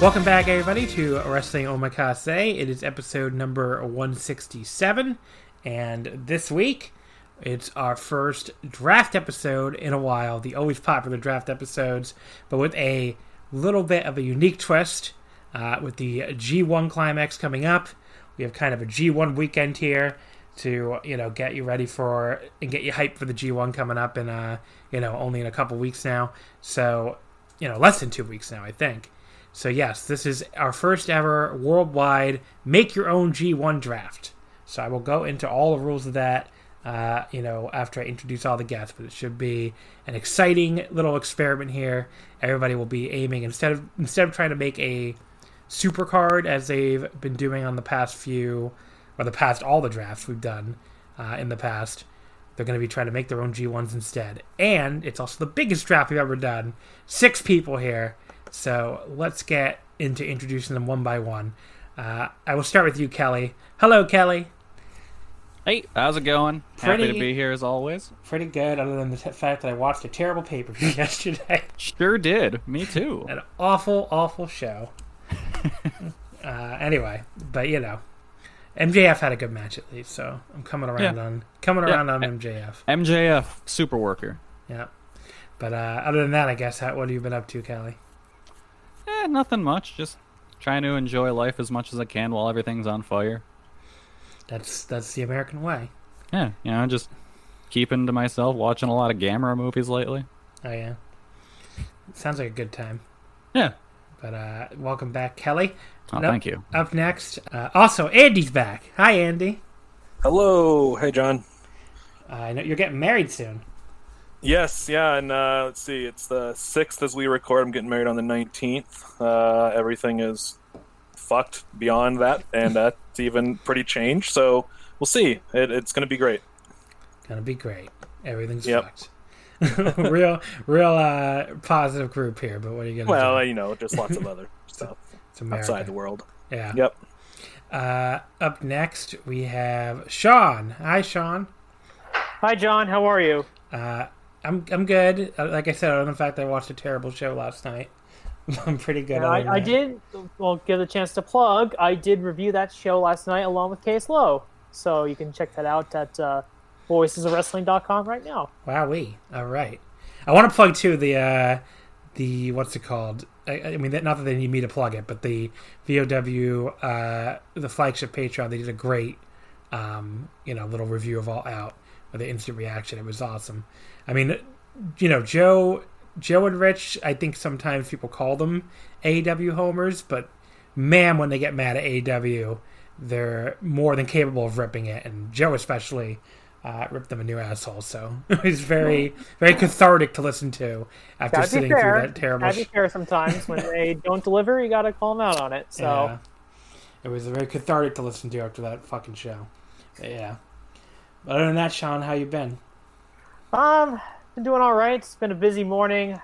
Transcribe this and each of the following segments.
Welcome back, everybody, to Wrestling Omakase. It is episode number 167, and this week, it's our first draft episode in a while, the always popular draft episodes, but with a little bit of a unique twist, with the G1 Climax coming up. We have kind of a G1 weekend here to, get you ready for, and get you hyped for the G1 coming up in, only in a couple weeks now. So, less than 2 weeks now, I think. So yes, this is our first ever worldwide make-your-own G1 draft. So I will go into all the rules of that, after I introduce all the guests. But it should be an exciting little experiment here. Everybody will be aiming, instead of trying to make a super card as they've been doing on the past few, or the past all the drafts we've done in the past. They're going to be trying to make their own G1s instead. And it's also the biggest draft we've ever done. 6 people here. So let's get into introducing them one by one. I will start with you, Kelly. Hello, Kelly. Hey, how's it going? Happy to be here as always. Pretty good, other than the fact that I watched a terrible pay-per-view yesterday. Sure did. Me too. An awful, awful show. Anyway, but MJF had a good match at least, so I'm coming around on MJF. MJF, super worker. Yeah. But other than that, I guess, what have you been up to, Kelly? Nothing much. Just trying to enjoy life as much as I can while everything's on fire. That's the American way. Yeah, just keeping to myself, watching a lot of Gamera movies lately. Oh, yeah. Sounds like a good time. Yeah. But welcome back, Kelly. Oh, thank you. Up next, also, Andy's back. Hi, Andy. Hello. Hey, John. I know you're getting married soon. Yes, yeah, and let's see, it's the 6th as we record. I'm getting married on the 19th. Everything is fucked beyond that, and that's even pretty changed, so we'll see. It's going to be great. Going to be great. Everything's fucked. real positive group here, but what are you going to do? Well, just lots of other stuff outside the world. Yeah. Yep. Up next, we have Sean. Hi, Sean. Hi, John. How are you? I'm good. Like I said, other than the fact that I watched a terrible show last night, I'm pretty good. I did. Well, give a chance to plug. I did review that show last night along with Case Lowe, so you can check that out at voicesofwrestling.com right now. Wowee! All right, I want to plug too the what's it called? I mean, not that they need me to plug it, but the VOW the flagship Patreon. They did a great little review of All Out. The instant reaction. It was awesome. I mean, Joe and Rich, I think sometimes people call them AEW homers, but man, when they get mad at AEW, they're more than capable of ripping it. And Joe especially ripped them a new asshole. So it's very, very cathartic to listen to after sitting through that terrible show. Gotta be fair sometimes. When they don't deliver, you gotta call them out on it. So yeah. It was very cathartic to listen to after that fucking show. But yeah. Other than that, Sean, how you been? Been doing all right. It's been a busy morning.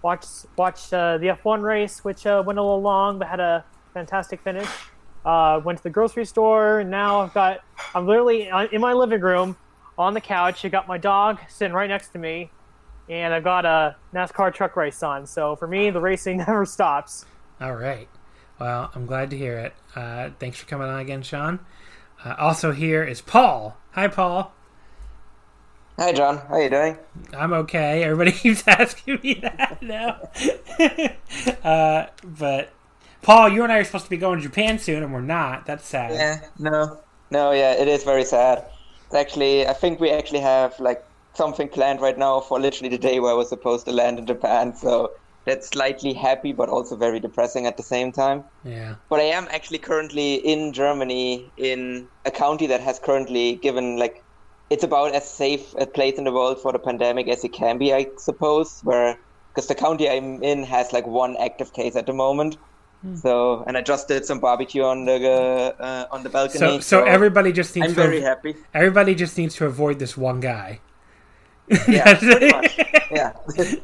Watched the F1 race, which went a little long, but had a fantastic finish. Went to the grocery store, and now I'm literally in my living room on the couch. I got my dog sitting right next to me, and I've got a NASCAR truck race on. So for me, the racing never stops. All right. Well, I'm glad to hear it. Thanks for coming on again, Sean. Also here is Paul. Hi, Paul. Hi, John. How are you doing? I'm okay. Everybody keeps asking me that now. But, Paul, you and I are supposed to be going to Japan soon, and we're not. That's sad. Yeah, no, it is very sad. It's actually, I think we actually have, like, something planned right now for literally the day where I was supposed to land in Japan, so... That's slightly happy, but also very depressing at the same time. Yeah. But I am actually currently in Germany, in a county that has currently given, like, it's about as safe a place in the world for the pandemic as it can be, I suppose, because the county I'm in has, like, one active case at the moment. So, and I just did some barbecue on the balcony. So everybody just needs. I'm very happy. Everybody just needs to avoid this one guy. Yeah, pretty much. Yeah.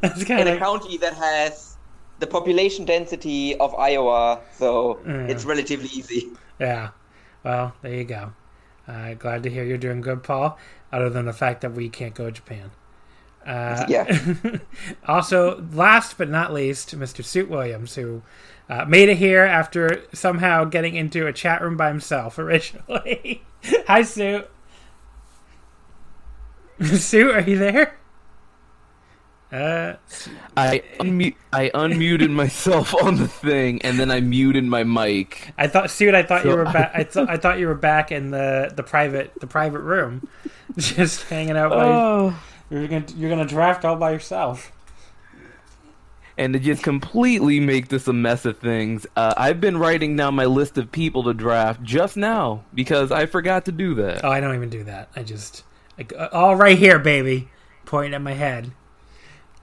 A county that has the population density of Iowa, so it's relatively easy. Yeah. Well, there you go. Glad to hear you're doing good, Paul, other than the fact that we can't go to Japan. Yeah. Also, last but not least, Mr. Suit Williams, who made it here after somehow getting into a chat room by himself originally. Hi, Suit. Sue, are you there? I unmuted myself on the thing, and then I muted my mic. I thought you were back in the private room, just hanging out. You're gonna draft all by yourself. And to just completely make this a mess of things, I've been writing down my list of people to draft just now because I forgot to do that. Oh, I don't even do that. I just. All right here, baby. Pointing at my head.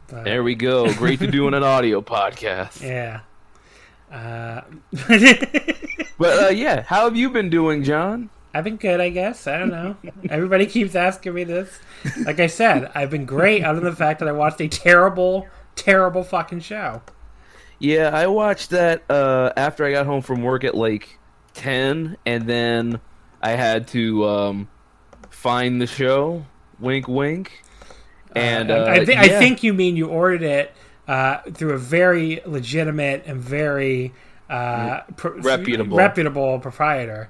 But... There we go. Great to do on an audio podcast. Yeah. But, yeah, how have you been doing, John? I've been good, I guess. I don't know. Everybody keeps asking me this. Like I said, I've been great other than the fact that I watched a terrible, terrible fucking show. Yeah, I watched that after I got home from work at, like, 10, and then I had to... find the show, wink, wink. And I think you mean you ordered it through a very legitimate and very reputable proprietor.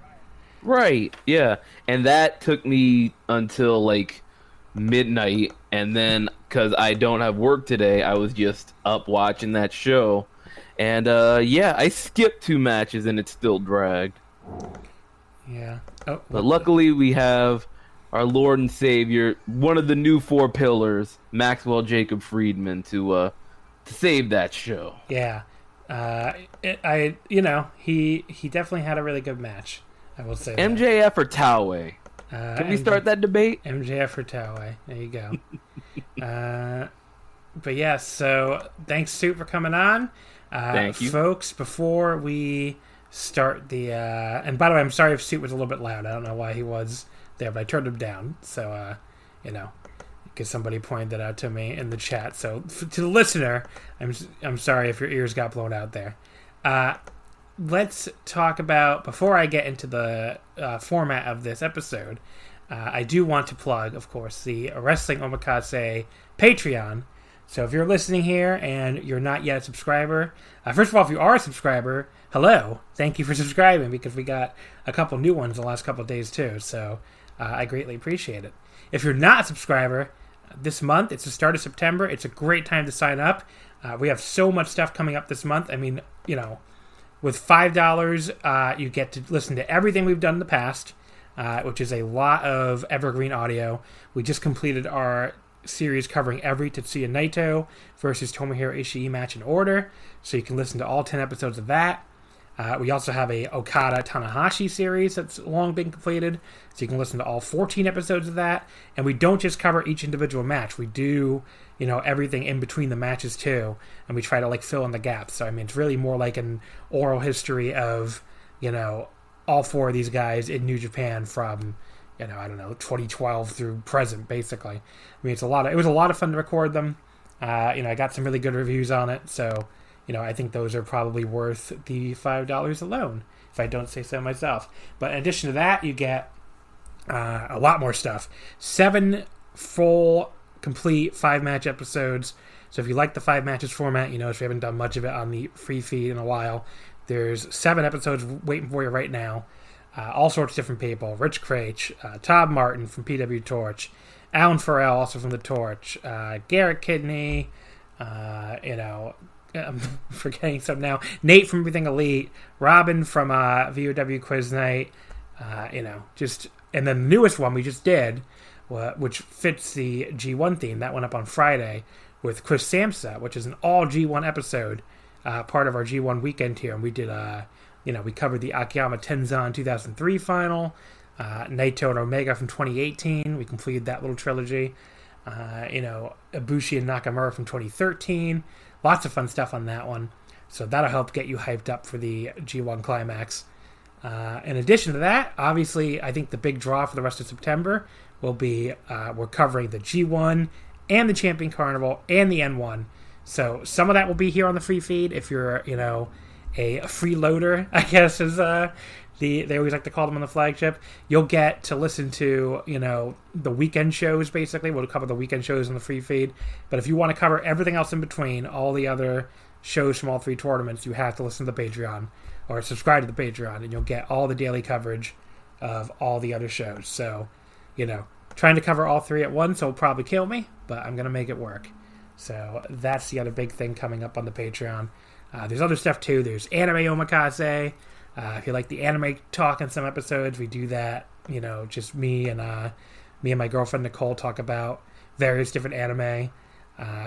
Right, yeah. And that took me until, like, midnight. And then, because I don't have work today, I was just up watching that show. And, yeah, I skipped 2 matches and it still dragged. Yeah. Oh, but luckily we have... Our Lord and Savior, one of the new 4 pillars, Maxwell Jacob Friedman, to save that show. Yeah, he definitely had a really good match. I will say that. MJF or Taway? Can we start that debate? MJF or Taway? There you go. But yeah, so thanks, Sue, for coming on. Thank you, folks. Before we start and by the way, I'm sorry if Sue was a little bit loud. I don't know why he was. There, but I turned him down, so because somebody pointed that out to me in the chat. So to the listener, I'm sorry if your ears got blown out there. Let's talk about, before I get into the format of this episode, I do want to plug, of course, the Wrestling Omakase Patreon. So if you're listening here and you're not yet a subscriber, first of all, if you are a subscriber, hello, thank you for subscribing, because we got a couple new ones the last couple of days too. So. I greatly appreciate it. If you're not a subscriber, this month, it's the start of September. It's a great time to sign up. We have so much stuff coming up this month. I mean, with $5, you get to listen to everything we've done in the past, which is a lot of evergreen audio. We just completed our series covering every Tetsuya Naito versus Tomohiro Ishii match in order, so you can listen to all 10 episodes of that. We also have a Okada Tanahashi series that's long been completed, so you can listen to all 14 episodes of that. And we don't just cover each individual match; we do, everything in between the matches too, and we try to fill in the gaps. So I mean, it's really more like an oral history of, all 4 of these guys in New Japan from, 2012 through present, basically. I mean, it was a lot of fun to record them. I got some really good reviews on it, so. I think those are probably worth the $5 alone, if I don't say so myself. But in addition to that, you get a lot more stuff. 7 full complete 5-match episodes. So if you like the 5 matches format, you know, if you haven't done much of it on the free feed in a while, there's 7 episodes waiting for you right now. All sorts of different people. Rich Craich, Todd Martin from PW Torch, Alan Farrell also from The Torch, Garrett Kidney, I'm forgetting some now, Nate from Everything Elite, Robin from VOW Quiz Night, and then the newest one we just did, which fits the G1 theme, that went up on Friday, with Chris Samsa, which is an all G1 episode, part of our G1 weekend here. And we did, we covered the Akiyama Tenzan 2003 final, Naito and Omega from 2018. We completed that little trilogy. Ibushi and Nakamura from 2013. Lots of fun stuff on that one. So that'll help get you hyped up for the G1 Climax. In addition to that, obviously, I think the big draw for the rest of September will be we're covering the G1 and the Champion Carnival and the N1. So some of that will be here on the free feed if you're, a freeloader, I guess is they always like to call them on the flagship. You'll get to listen to, the weekend shows, basically. We'll cover the weekend shows on the free feed. But if you want to cover everything else in between, all the other shows from all 3 tournaments, you have to listen to the Patreon or subscribe to the Patreon, and you'll get all the daily coverage of all the other shows. So, trying to cover all 3 at once will probably kill me, but I'm going to make it work. So that's the other big thing coming up on the Patreon. There's other stuff, too. There's Anime Omakase. If you like the anime talk in some episodes, we do that. Just me and my girlfriend Nicole talk about various different anime.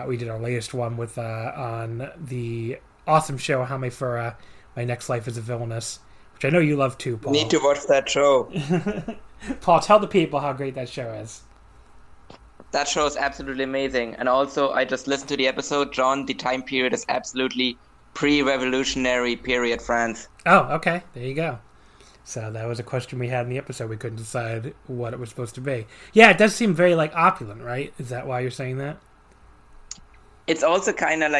We did our latest one with on the awesome show Hamefura, My Next Life is a Villainess, which I know you love, too, Paul. Need to watch that show. Paul, tell the people how great that show is. That show is absolutely amazing. And also, I just listened to the episode. John, the time period is absolutely pre-revolutionary period France. Oh, okay. There you go. So that was a question we had in the episode. We couldn't decide what it was supposed to be. Yeah, it does seem very, opulent, right? Is that why you're saying that? It's also kind of,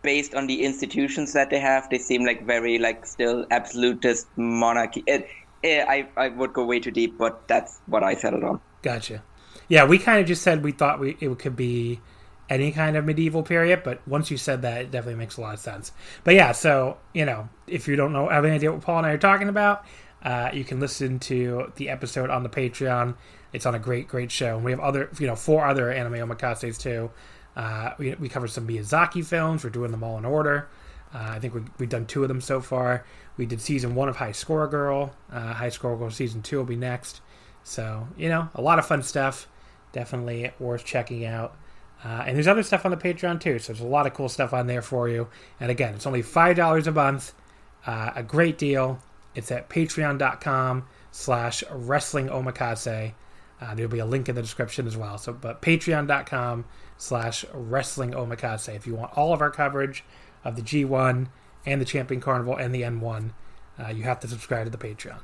based on the institutions that they have. They seem, very, still absolutist monarchy. I would go way too deep, but that's what I settled on. Gotcha. Yeah, we kind of just said we thought it could be any kind of medieval period, but once you said that, it definitely makes a lot of sense. But yeah, so, if you don't have any idea what Paul and I are talking about, you can listen to the episode on the Patreon. It's on a great, great show. And we have other, 4 other anime omakases too. We covered some Miyazaki films. We're doing them all in order. I think we've done 2 of them so far. We did season 1 of High Score Girl. High Score Girl season 2 will be next. So, a lot of fun stuff. Definitely worth checking out. And there's other stuff on the Patreon, too. So there's a lot of cool stuff on there for you. And again, it's only $5 a month. A great deal. It's at patreon.com/wrestlingomakase. There'll be a link in the description as well. But patreon.com/wrestlingomakase. If you want all of our coverage of the G1 and the Champion Carnival and the N1, you have to subscribe to the Patreon.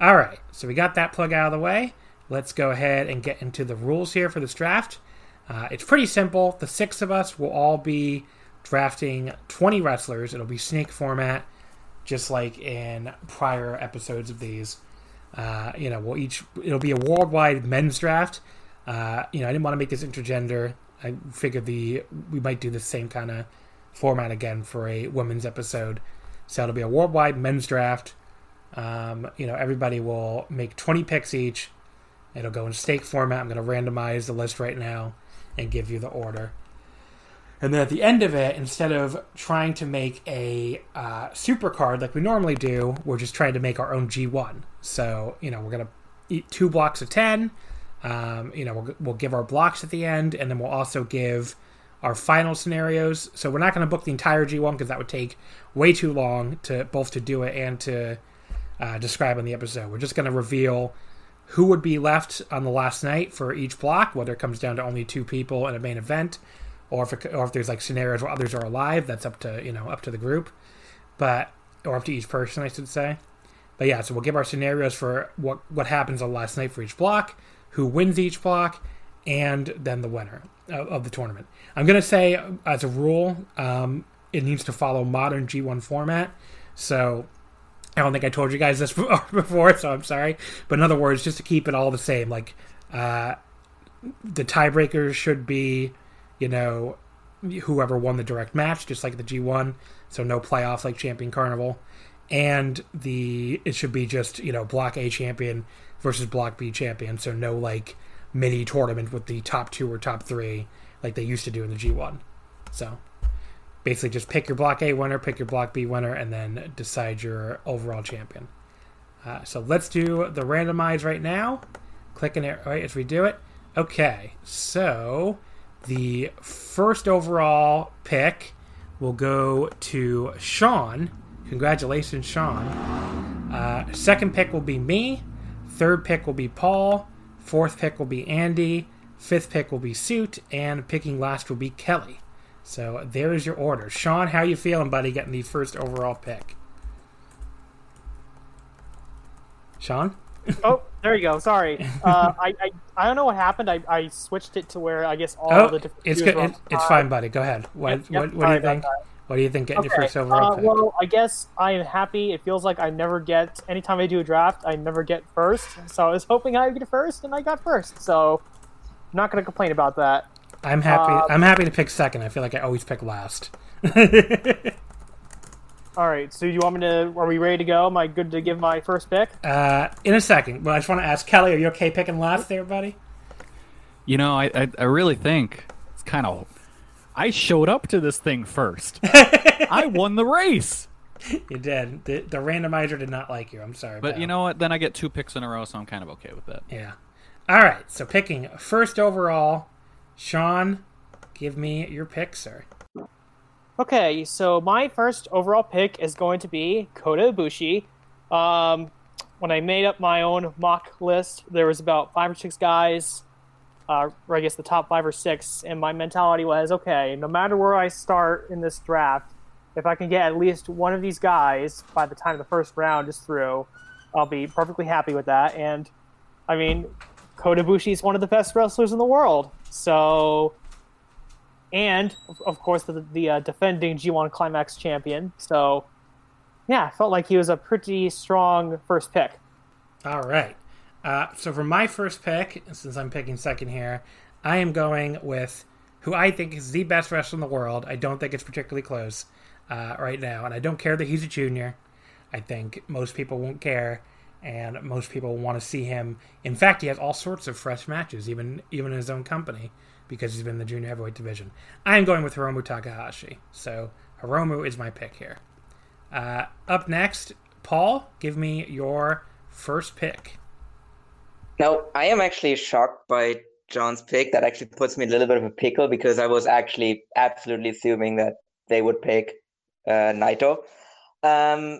All right, so we got that plug out of the way. Let's go ahead and get into the rules here for this draft. It's pretty simple. The 6 of us will all be drafting 20 wrestlers. It'll be snake format, just like in prior episodes of these. It'll be a worldwide men's draft. I didn't want to make this intergender. I figured we might do the same kind of format again for a women's episode. So it'll be a worldwide men's draft. Everybody will make 20 picks each. It'll go in stake format. I'm going to randomize the list right now and give you the order. And then at the end of it, instead of trying to make a super card like we normally do, we're just trying to make our own G1. So, we're going to eat 2 blocks of 10. We'll give our blocks at the end, and then we'll also give our final scenarios. So we're not going to book the entire G1 because that would take way too long to both to do it and to describe on the episode. We're just going to reveal who would be left on the last night for each block, whether it comes down to only 2 people in a main event, or if there's scenarios where others are alive. That's up to the group, or up to each person, I should say. But yeah, so we'll give our scenarios for what happens on the last night for each block, who wins each block, and then the winner of the tournament. I'm gonna say as a rule, it needs to follow modern G1 format. So I don't think I told you guys this before, so I'm sorry. But in other words, just to keep it all the same, the tiebreakers should be, you know, whoever won the direct match, just like the G1, so no playoffs like Champion Carnival. And it should be just, you know, Block A champion versus Block B champion, so no, like, mini tournament with the top two or top three like they used to do in the G1. So basically just pick your Block A winner, pick your Block B winner, and then decide your overall champion. So let's do the randomize right now. Clicking it right as we do it. Okay, so the first overall pick will go to Sean. Congratulations, Sean. Second pick will be me. Third pick will be Paul. Fourth pick will be Andy. Fifth pick will be Suit. And picking last will be Kelly. So there is your order. Sean, how you feeling, buddy, getting the first overall pick? Sean? Oh, there you go. Sorry. I don't know what happened. I switched it to where I guess all the different... It's fine, buddy. Go ahead. What do you think? What do you think getting your first overall pick? Well, I guess I am happy. It feels like I never get... Anytime I do a draft, I never get first. So I was hoping I would get first, and I got first. So I'm not going to complain about that. I'm happy. I'm happy to pick second. I feel like I always pick last. All right. So you want me to... Are we ready to go? Am I good to give my first pick? In a second. Well, I just want to ask, Kelly, are you okay picking last there, buddy? You know, I really think it's kind of... I showed up to this thing first. I won the race. You did. The randomizer did not like you. I'm sorry. But you know what? Then I get two picks in a row, so I'm kind of okay with that. Yeah. All right. So picking first overall, Sean, give me your pick, sir. Okay. So my first overall pick is going to be Kota Ibushi. When I made up my own mock list, there was about 5 or 6 guys. Or I guess the top 5 or 6, and my mentality was, okay, no matter where I start in this draft, if I can get at least one of these guys by the time the first round is through, I'll be perfectly happy with that. And, I mean, Kota Ibushi is one of the best wrestlers in the world. So, and, of course, the defending G1 Climax champion. So, yeah, I felt like he was a pretty strong first pick. All right. So for my first pick, since I'm picking second here, I am going with who I think is the best wrestler in the world. I don't think it's particularly close right now, and I don't care that he's a junior. I think most people won't care, and most people want to see him. In fact, he has all sorts of fresh matches, even in his own company, because he's been in the junior heavyweight division. I am going with Hiromu Takahashi, so Hiromu is my pick here. Up next, Paul, give me your first pick. Now, I am actually shocked by John's pick. That actually puts me in a little bit of a pickle because I was actually absolutely assuming that they would pick Naito. But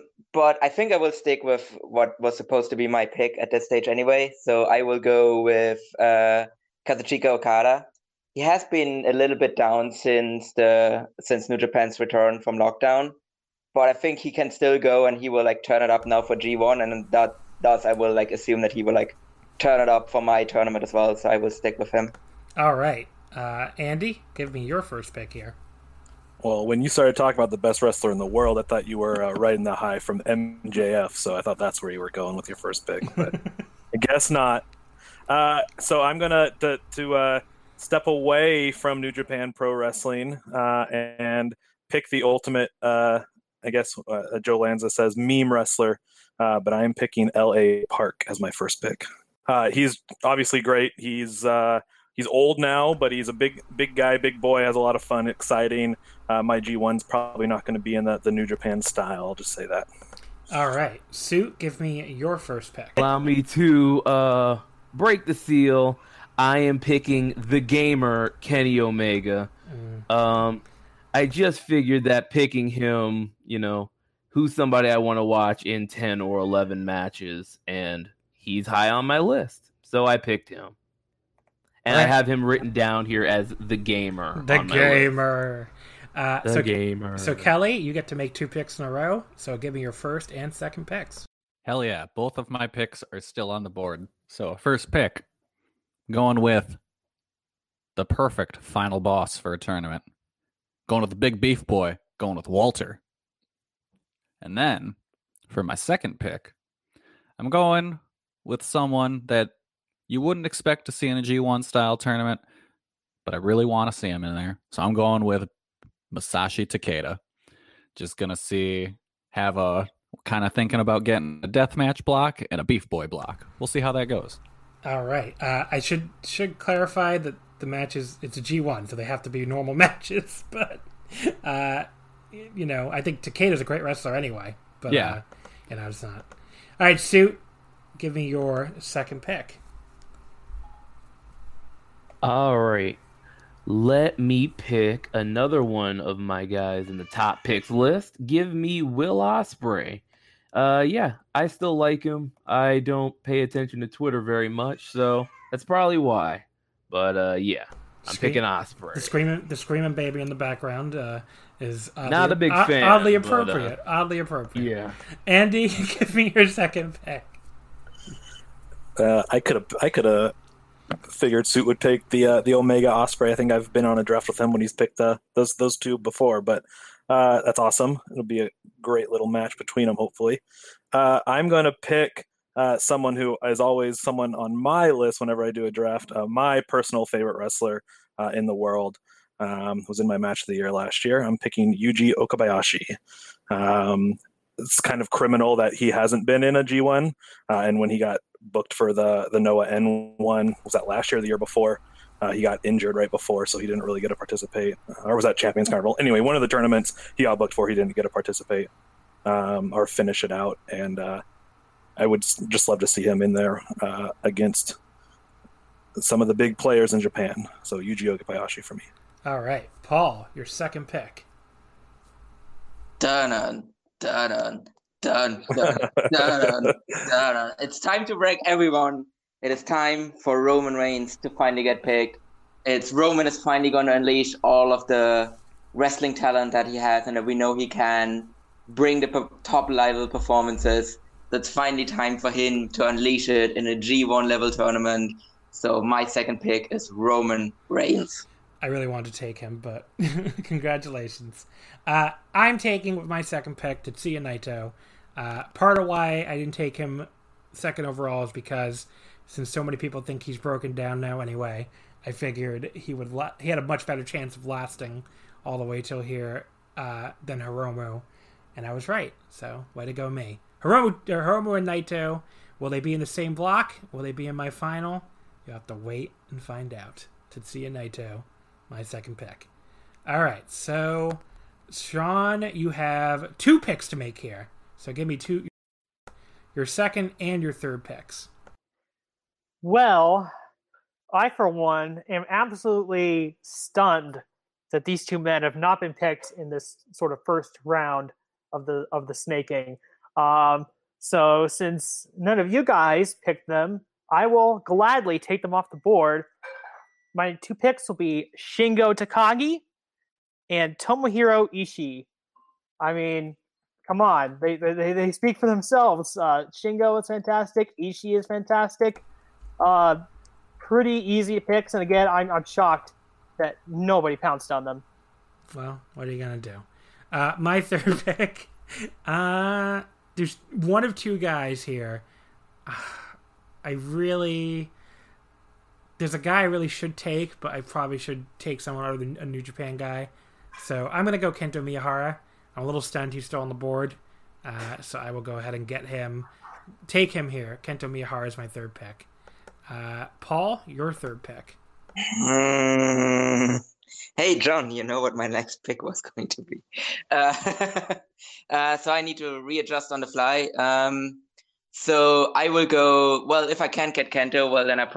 I think I will stick with what was supposed to be my pick at this stage anyway. So I will go with Kazuchika Okada. He has been a little bit down since New Japan's return from lockdown. But I think he can still go and he will like turn it up now for G1. And that thus I will like assume that he will like turn it up for my tournament as well, so I will stick with him. All right. Andy, give me your first pick here. Well, when you started talking about the best wrestler in the world, I thought you were right in the high from MJF, so I thought that's where you were going with your first pick, but I guess not. So I'm going to step away from New Japan Pro Wrestling and pick the ultimate, Joe Lanza says, meme wrestler, but I am picking L.A. Park as my first pick. He's obviously great. He's old now, but he's a big guy, big boy, has a lot of fun, exciting. My G1's probably not going to be in the New Japan style. I'll just say that. All right. Sue, give me your first pick. Allow me to break the seal. I am picking the gamer, Kenny Omega. I just figured that picking him, you know, who's somebody I want to watch in 10 or 11 matches, and he's high on my list, so I picked him. And I have him written down here as the gamer. The gamer. Gamer. So, Kelly, you get to make 2 picks in a row, so give me your first and second picks. Hell yeah. Both of my picks are still on the board. So, first pick, going with the perfect final boss for a tournament. Going with the big beef boy, going with Walter. And then, for my second pick, I'm going with someone that you wouldn't expect to see in a G1 style tournament, but I really want to see him in there. So I'm going with Masashi Takeda. Just going to see, have a kind of thinking about getting a deathmatch block and a beef boy block. We'll see how that goes. All right. I should clarify that the matches, it's a G1, so they have to be normal matches. But, you know, I think Takeda's a great wrestler anyway. But, yeah. And I was not. All right, Sue, give me your second pick. All right. Let me pick another one of my guys in the top picks list. Give me Will Ospreay. Yeah, I still like him. I don't pay attention to Twitter very much, so that's probably why. But yeah, I'm picking Ospreay. The screaming baby in the background is oddly, not a big fan. Oddly appropriate. Yeah. Andy, give me your second pick. I could have figured Suit would pick the Omega Ospreay. I think I've been on a draft with him when he's picked those two before, but that's awesome. It'll be a great little match between them, hopefully. I'm going to pick someone who is always someone on my list whenever I do a draft, my personal favorite wrestler in the world, was in my match of the year last year. I'm picking Yuji Okabayashi. It's kind of criminal that he hasn't been in a G1, and when he got booked for the Noah N1, was that last year or the year before? He got injured right before, so he didn't really get to participate. Or was that Champions Carnival? Anyway, one of the tournaments he got booked for, he didn't get to participate or finish it out. And I would just love to see him in there against some of the big players in Japan. So Yuji Okabayashi for me. All right, Paul, your second pick. Dun-dun. It's time to break everyone. It is time for Roman Reigns to finally get picked. Roman is finally going to unleash all of the wrestling talent that he has and that we know he can bring, the top level performances. That's finally time for him to unleash it in a G1 level tournament. So my second pick is Roman Reigns. I really wanted to take him, but congratulations. I'm taking with my second pick Tetsuya Naito. Part of why I didn't take him second overall is because since so many people think he's broken down now anyway, I figured he had a much better chance of lasting all the way till here than Hiromu, and I was right. So way to go me. Hiromu and Naito, will they be in the same block? Will they be in my final? You'll have to wait and find out. Tetsuya Naito. My second pick. All right, so Sean, you have two picks to make here. So give me two, your second and your third picks. Well, I, for one, am absolutely stunned that these two men have not been picked in this sort of first round of the snaking. So since none of you guys picked them, I will gladly take them off the board. My two picks will be Shingo Takagi and Tomohiro Ishii. I mean, come on. They speak for themselves. Shingo is fantastic. Ishii is fantastic. Pretty easy picks. And again, I'm shocked that nobody pounced on them. Well, what are you going to do? My third pick. There's one of two guys here. There's a guy I really should take, but I probably should take someone other than a New Japan guy. So I'm going to go Kento Miyahara. I'm a little stunned he's still on the board. So I will go ahead and get him. Take him here. Kento Miyahara is my third pick. Paul, your third pick. Hey, John, you know what my next pick was going to be. So I need to readjust on the fly. So I will go, well, if I can't get Kento, well, then I'm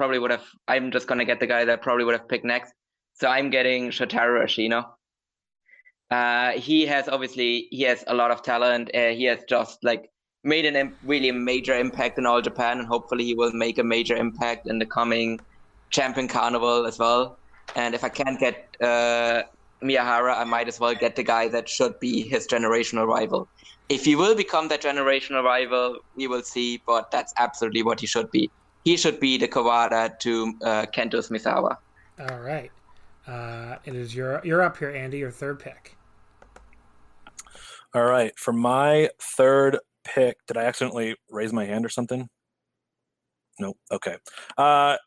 just going to get the guy that I probably would have picked next. So I'm getting Shotaro Ashino. He has a lot of talent. He has just like made a really major impact in All Japan, and hopefully he will make a major impact in the coming Champion Carnival as well. And if I can't get Miyahara, I might as well get the guy that should be his generational rival. If he will become that generational rival, we will see, but that's absolutely what he should be. He should be the Kawada to Kento Misawa. All right. It is you're up here, Andy, your third pick. All right. For my third pick, did I accidentally raise my hand or something? Nope. Okay. For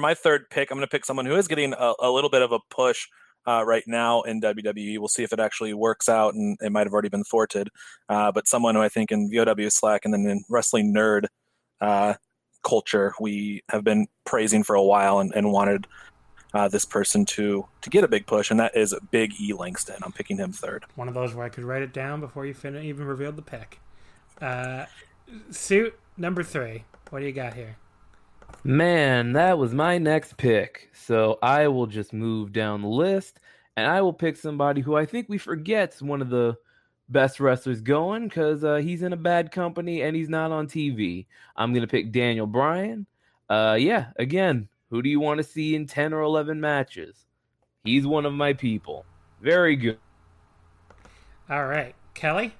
my third pick, I'm going to pick someone who is getting a little bit of a push right now in WWE. We'll see if it actually works out, and it might have already been thwarted. But someone who I think in VOW Slack and then in wrestling nerd culture, we have been praising for a while and wanted this person to get a big push, and that is Big E Langston. I'm picking him third. One of those where I could write it down before you even revealed the pick. Suit number three. What do you got here? Man, that was my next pick. So I will just move down the list, and I will pick somebody who I think we forget's one of the best wrestlers going because he's in a bad company and he's not on TV. I'm going to pick Daniel Bryan. Yeah, again, who do you want to see in 10 or 11 matches? He's one of my people. Very good. All right. Kelly,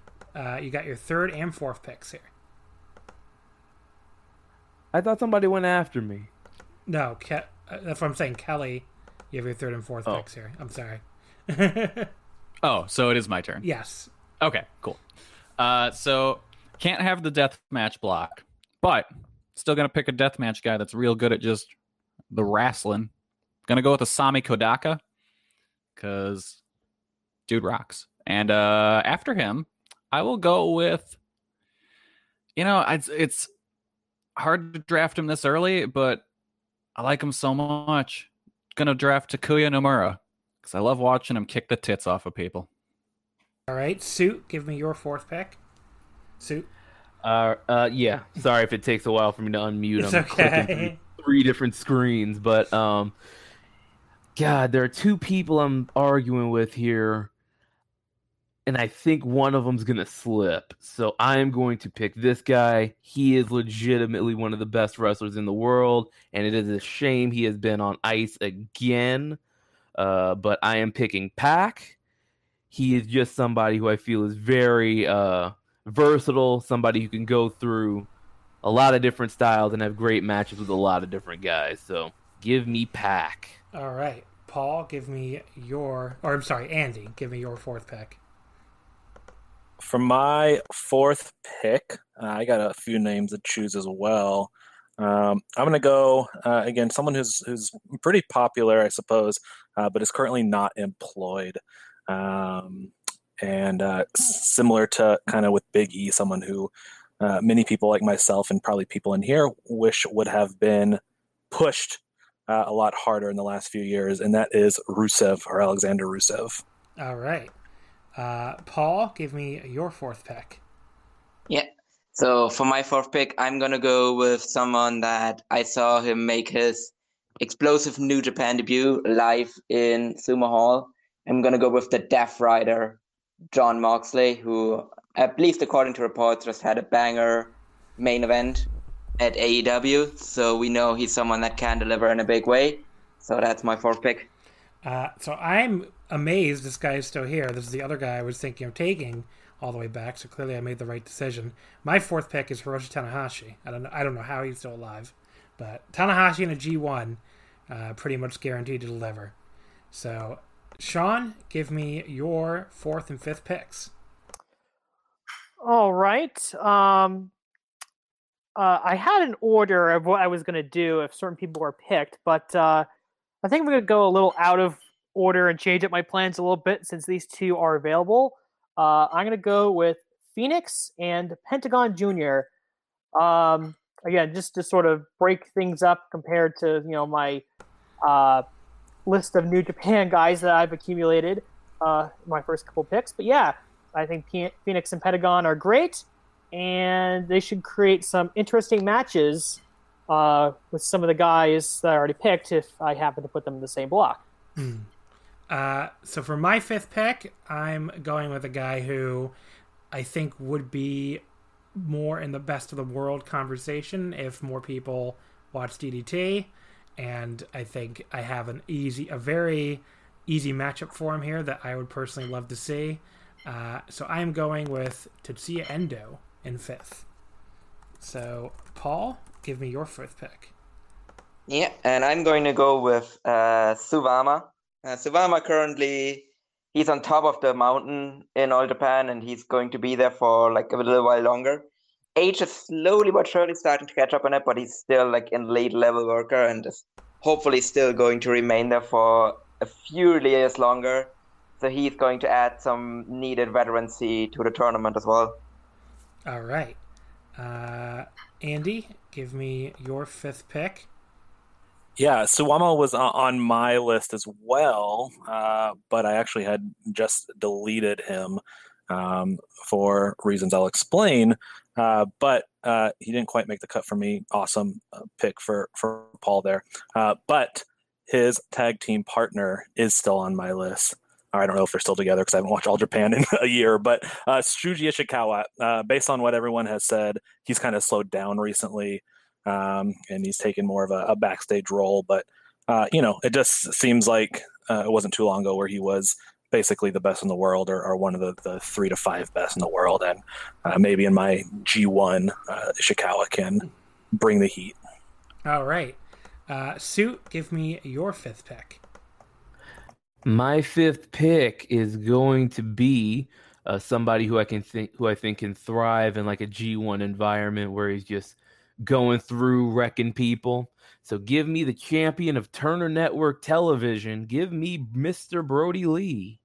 you got your third and fourth picks here. I thought somebody went after me. No, that's what I'm saying. Kelly, you have your third and fourth picks here. I'm sorry. Oh, so it is my turn. Yes. Okay, cool. So can't have the deathmatch block, but still going to pick a deathmatch guy that's real good at just the wrestling. Going to go with Asami Kodaka because dude rocks. And after him, I will go with, it's hard to draft him this early, but I like him so much. Going to draft Takuya Nomura because I love watching him kick the tits off of people. All right, Suit, give me your fourth pick. Suit. Yeah, sorry if it takes a while for me to unmute. It's clicking three different screens, but God, there are two people I'm arguing with here, and I think one of them's gonna slip. So I am going to pick this guy. He is legitimately one of the best wrestlers in the world, and it is a shame he has been on ice again. But I am picking Pac. He is just somebody who I feel is very versatile, somebody who can go through a lot of different styles and have great matches with a lot of different guys. So give me Pac. All right. Paul, Andy, give me your fourth pick. For my fourth pick, I got a few names to choose as well. I'm going to go, again, someone who's pretty popular, I suppose, but is currently not employed. And similar to kind of with Big E, someone who many people like myself and probably people in here wish would have been pushed a lot harder in the last few years, and that is Rusev, or Alexander Rusev. All right. Paul, give me your fourth pick. Yeah. So for my fourth pick, I'm going to go with someone that I saw him make his explosive New Japan debut live in Sumo Hall. I'm going to go with the Death Rider, Jon Moxley, who, at least according to reports, just had a banger main event at AEW. So we know he's someone that can deliver in a big way. So that's my fourth pick. So I'm amazed this guy is still here. This is the other guy I was thinking of taking all the way back. So clearly I made the right decision. My fourth pick is Hiroshi Tanahashi. I don't know how he's still alive. But Tanahashi in a G1 pretty much guaranteed to deliver. So... Sean, give me your fourth and fifth picks. All right. I had an order of what I was going to do if certain people were picked, but I think I'm going to go a little out of order and change up my plans a little bit since these two are available. I'm going to go with Fénix and Pentagon Jr. Again, just to sort of break things up compared to my... list of New Japan guys that I've accumulated my first couple picks. But yeah, I think Fénix and Pentagon are great, and they should create some interesting matches with some of the guys that I already picked if I happen to put them in the same block. So for my fifth pick, I'm going with a guy who I think would be more in the best of the world conversation if more people watched DDT. And I think I have a very easy matchup for him here that I would personally love to see. So I'm going with Tetsuya Endo in fifth. So, Paul, give me your fifth pick. Yeah, and I'm going to go with Suwama. Suwama currently, he's on top of the mountain in All Japan, and he's going to be there for like a little while longer. Age is slowly but surely starting to catch up on it, but he's still like in late level worker and is hopefully still going to remain there for a few years longer. So he's going to add some needed veterancy to the tournament as well. All right. Andy, give me your fifth pick. Yeah, Suwama was on my list as well, but I actually had just deleted him for reasons I'll explain. But he didn't quite make the cut for me. Awesome pick for Paul there. But his tag team partner is still on my list. I don't know if they're still together because I haven't watched All Japan in a year, but Shuji Ishikawa, based on what everyone has said, he's kind of slowed down recently, and he's taken more of a backstage role. But, it just seems like it wasn't too long ago where he was basically the best in the world or one of the 3 to 5 best in the world. And maybe in my G1, Ishikawa can bring the heat. All right. Sue, give me your fifth pick. My fifth pick is going to be somebody who I think can thrive in like a G1 environment where he's just going through wrecking people. So give me the champion of Turner Network Television. Give me Mr. Brody Lee.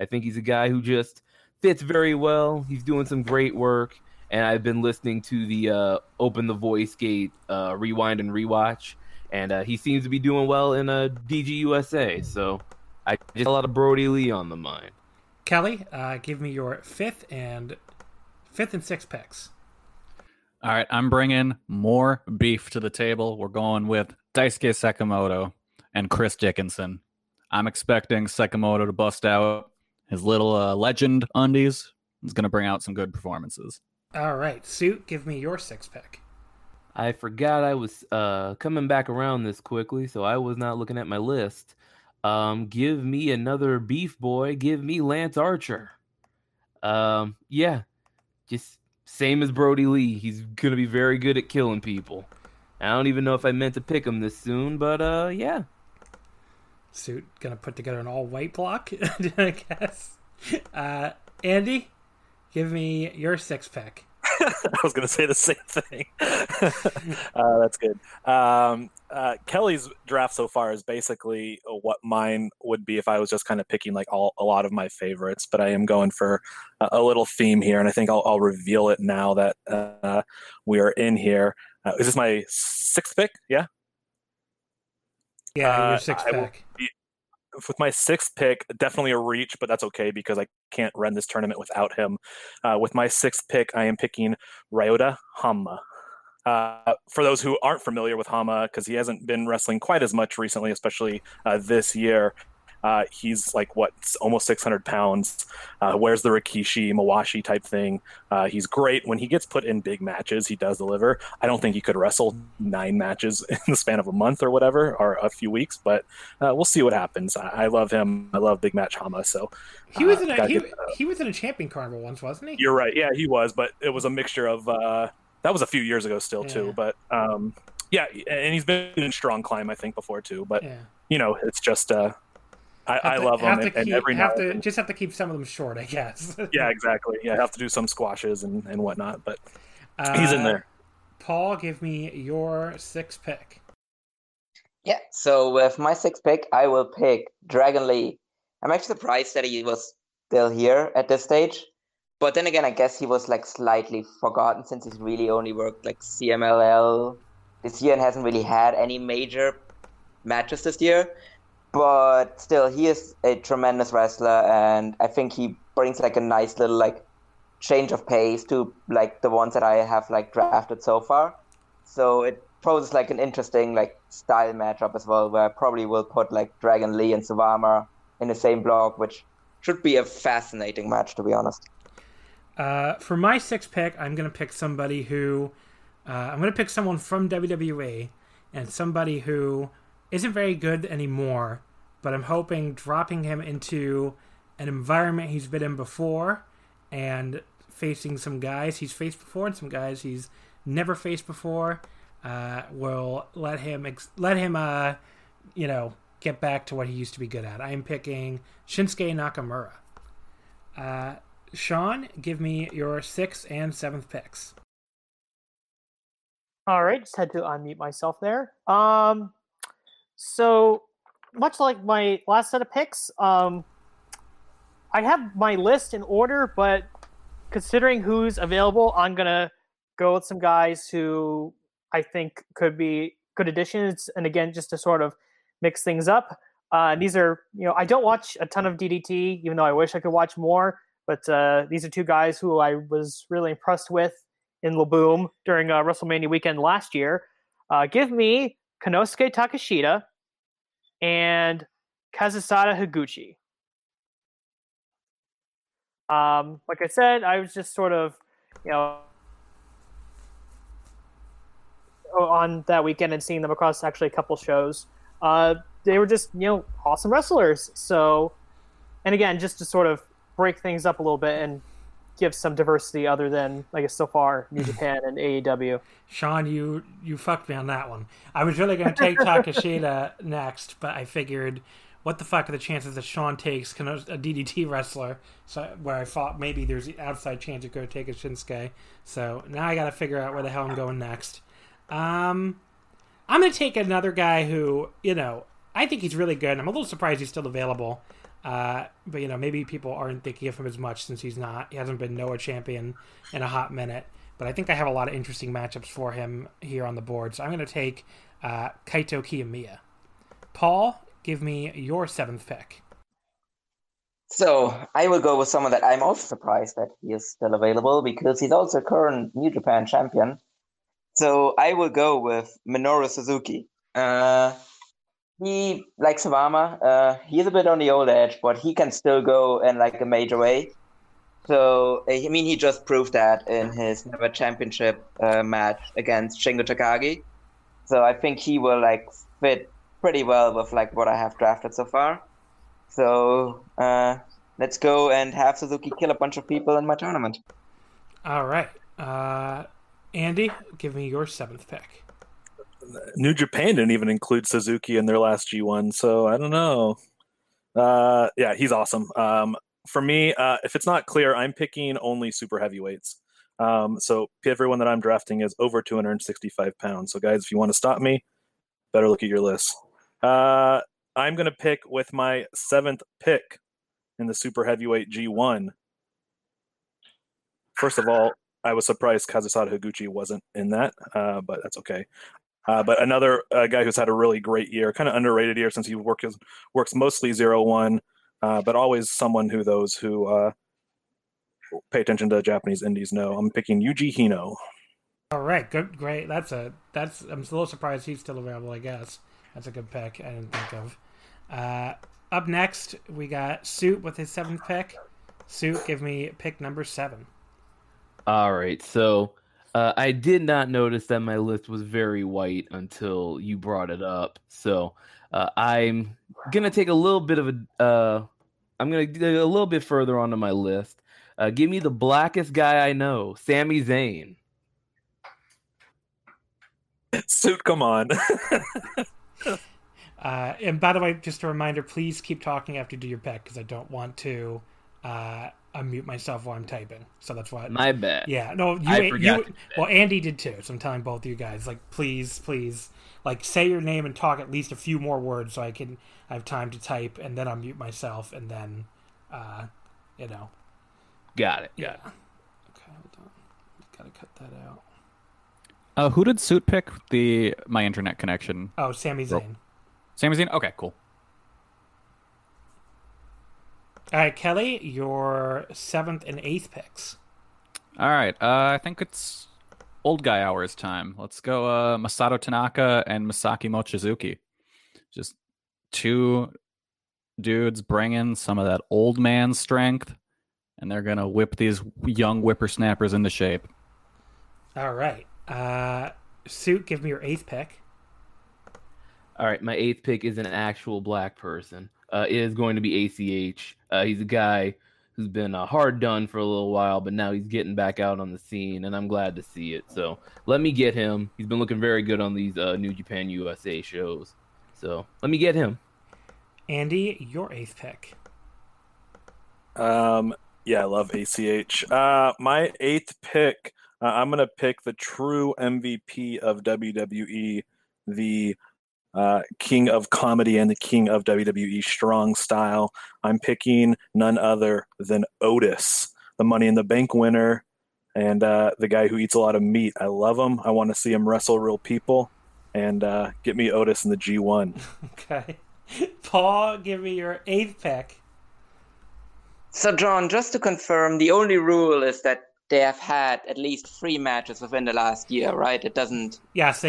I think he's a guy who just fits very well. He's doing some great work, and I've been listening to the Open the Voice Gate rewind and rewatch, and he seems to be doing well in DGUSA. So. I just a lot of Brody Lee on the mind. Kelly, give me your fifth and sixth picks. All right, I'm bringing more beef to the table. We're going with Daisuke Sakamoto and Chris Dickinson. I'm expecting Sakamoto to bust out his little legend undies. It's going to bring out some good performances. All right, Sue, give me your sixth pick. I forgot I was coming back around this quickly, so I was not looking at my list. Give me another beef boy. Give me Lance Archer. Just same as Brody Lee. He's going to be very good at killing people. I don't even know if I meant to pick him this soon, but yeah. Suit going to put together an all-white block, I guess. Andy, give me your six-pack. I was going to say the same thing. That's good. Kelly's draft so far is basically what mine would be if I was just kind of picking like a lot of my favorites, but I am going for a little theme here, and I think I'll reveal it now that we are in here. Is this my sixth pick? Yeah? Yeah, your sixth pick. With my sixth pick, definitely a reach, but that's okay because I can't run this tournament without him. With my sixth pick, I am picking Ryota Hama. For those who aren't familiar with Hama, because he hasn't been wrestling quite as much recently, especially this year, he's like, almost 600 pounds, wears the Rikishi, Mawashi type thing. He's great. When he gets put in big matches, he does deliver. I don't think he could wrestle 9 matches in the span of a month or whatever, or a few weeks, but we'll see what happens. I love him. I love big match Hama. So he was in a champion carnival once, wasn't he? You're right. Yeah, he was, but it was a mixture of, that was a few years ago still too, but yeah. And he's been in Strong Climb, I think, before too, but it's just, I love them, and every now and then. Just have to keep some of them short, I guess. Yeah, exactly. Yeah, I have to do some squashes and whatnot, but he's in there. Paul, give me your sixth pick. Yeah, so with my sixth pick, I will pick Dragon Lee. I'm actually surprised that he was still here at this stage, but then again, I guess he was like slightly forgotten since he's really only worked like CMLL this year and hasn't really had any major matches this year. But still, he is a tremendous wrestler, and I think he brings like a nice little like change of pace to like the ones that I have like drafted so far. So it poses like an interesting like style matchup as well, where I probably will put like Dragon Lee and Suwama in the same block, which should be a fascinating match, to be honest. For my sixth pick, I'm going to pick somebody who I'm going to pick someone from WWE and somebody who isn't very good anymore, but I'm hoping dropping him into an environment he's been in before and facing some guys he's faced before and some guys he's never faced before will let him get back to what he used to be good at. I am picking Shinsuke Nakamura. Sean, give me your sixth and seventh picks. All right, just had to unmute myself there. So much like my last set of picks, I have my list in order, but considering who's available, I'm gonna go with some guys who I think could be good additions. And again, just to sort of mix things up. These are, you know, I don't watch a ton of DDT, even though I wish I could watch more. But these are two guys who I was really impressed with in Laboom during WrestleMania weekend last year. Give me Konosuke Takeshita and Kazusada Higuchi. Like I said, I was just sort of, you know, on that weekend and seeing them across actually a couple shows. They were just, you know, awesome wrestlers. So, and again, just to sort of break things up a little bit and give some diversity other than, I guess, so far, New Japan and AEW. Sean, you fucked me on that one. I was really going to take Takeshita next, but I figured, what the fuck are the chances that Sean takes a DDT wrestler? So where I thought maybe there's the outside chance it could take a Shinsuke. So now I got to figure out where the hell I'm going next. I'm going to take another guy who, you know, I think he's really good. I'm a little surprised he's still available. But, you know, maybe people aren't thinking of him as much since he hasn't been Noah champion in a hot minute. But I think I have a lot of interesting matchups for him here on the board. So I'm going to take Kaito Kiyomiya. Paul, give me your seventh pick. So I will go with someone that I'm also surprised that he is still available because he's also current New Japan champion. So I will go with Minoru Suzuki. He, like Suwama, he's a bit on the old edge, but he can still go in like a major way. So, I mean, he just proved that in his never championship match against Shingo Takagi. So I think he will like fit pretty well with like what I have drafted so far. So let's go and have Suzuki kill a bunch of people in my tournament. All right. Andy, give me your seventh pick. New Japan didn't even include Suzuki in their last G1, so I don't know. Yeah, he's awesome. For me, if it's not clear, I'm picking only super heavyweights. So everyone that I'm drafting is over 265 pounds. So guys, if you want to stop me, better look at your list. I'm going to pick with my seventh pick in the super heavyweight G1. First of all, I was surprised Kazusada Higuchi wasn't in that, but that's okay. But another guy who's had a really great year, kind of underrated year since he works mostly 0-1, but always someone who those who pay attention to Japanese indies know. I'm picking Yuji Hino. All right, good, great. I'm a little surprised he's still available. I guess that's a good pick. I didn't think of. Up next, we got Suit with his seventh pick. Suit, give me pick number 7. All right, so I did not notice that my list was very white until you brought it up. So I'm gonna take a little bit of a, I'm gonna dig a little bit further onto my list. Give me the blackest guy I know, Sami Zayn. Suit, come on. And by the way, just a reminder: please keep talking after you do your pick because I don't want to. I mute myself while I'm typing, so that's why. My bad. Yeah, no, you. Well, Andy did too, so I'm telling both of you guys, like, please, like, say your name and talk at least a few more words, so I have time to type, and then I'll mute myself, and then, you know. Got it. Yeah. Okay, hold on. Gotta cut that out. Who did Suit pick? My internet connection. Oh, Sami Zayn. Sami Zayn. Okay, cool. All right, Kelly, your 7th and 8th picks. All right, I think it's old guy hours time. Let's go Masato Tanaka and Masaki Mochizuki. Just two dudes bringing some of that old man strength, and they're going to whip these young whippersnappers into shape. All right. Suit, give me your 8th pick. All right, my 8th pick is an actual black person. Is going to be ACH. He's a guy who's been hard done for a little while, but now he's getting back out on the scene, and I'm glad to see it. So let me get him. He's been looking very good on these New Japan USA shows. So let me get him. Andy, your 8th pick. Yeah, I love ACH. My 8th pick, I'm going to pick the true MVP of WWE, the King of Comedy and the King of WWE Strong Style. I'm picking none other than Otis, the Money in the Bank winner, and the guy who eats a lot of meat. I love him. I want to see him wrestle real people, and get me Otis in the G1. Okay. Paul, give me your eighth pick. So, John, just to confirm, the only rule is that they have had at least 3 matches within the last year, right? It doesn't matter. Yes,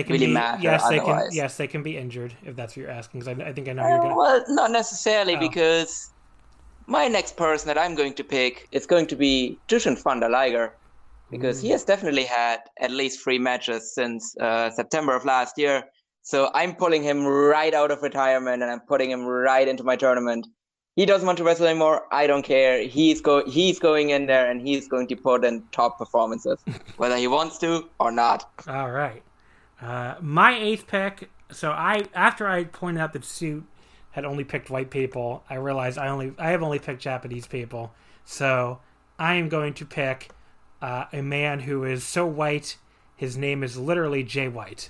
they can be injured, if that's what you're asking, because I think I know you're going to... Well, not necessarily, because my next person that I'm going to pick is going to be Jushin van der Liger, because he has definitely had at least 3 matches since September of last year. So I'm pulling him right out of retirement, and I'm putting him right into my tournament. He doesn't want to wrestle anymore. I don't care. He's going in there, and he's going to put in top performances, whether he wants to or not. All right. My eighth pick. So after I pointed out that Suit had only picked white people, I realized I have only picked Japanese people. So I am going to pick a man who is so white, his name is literally Jay White.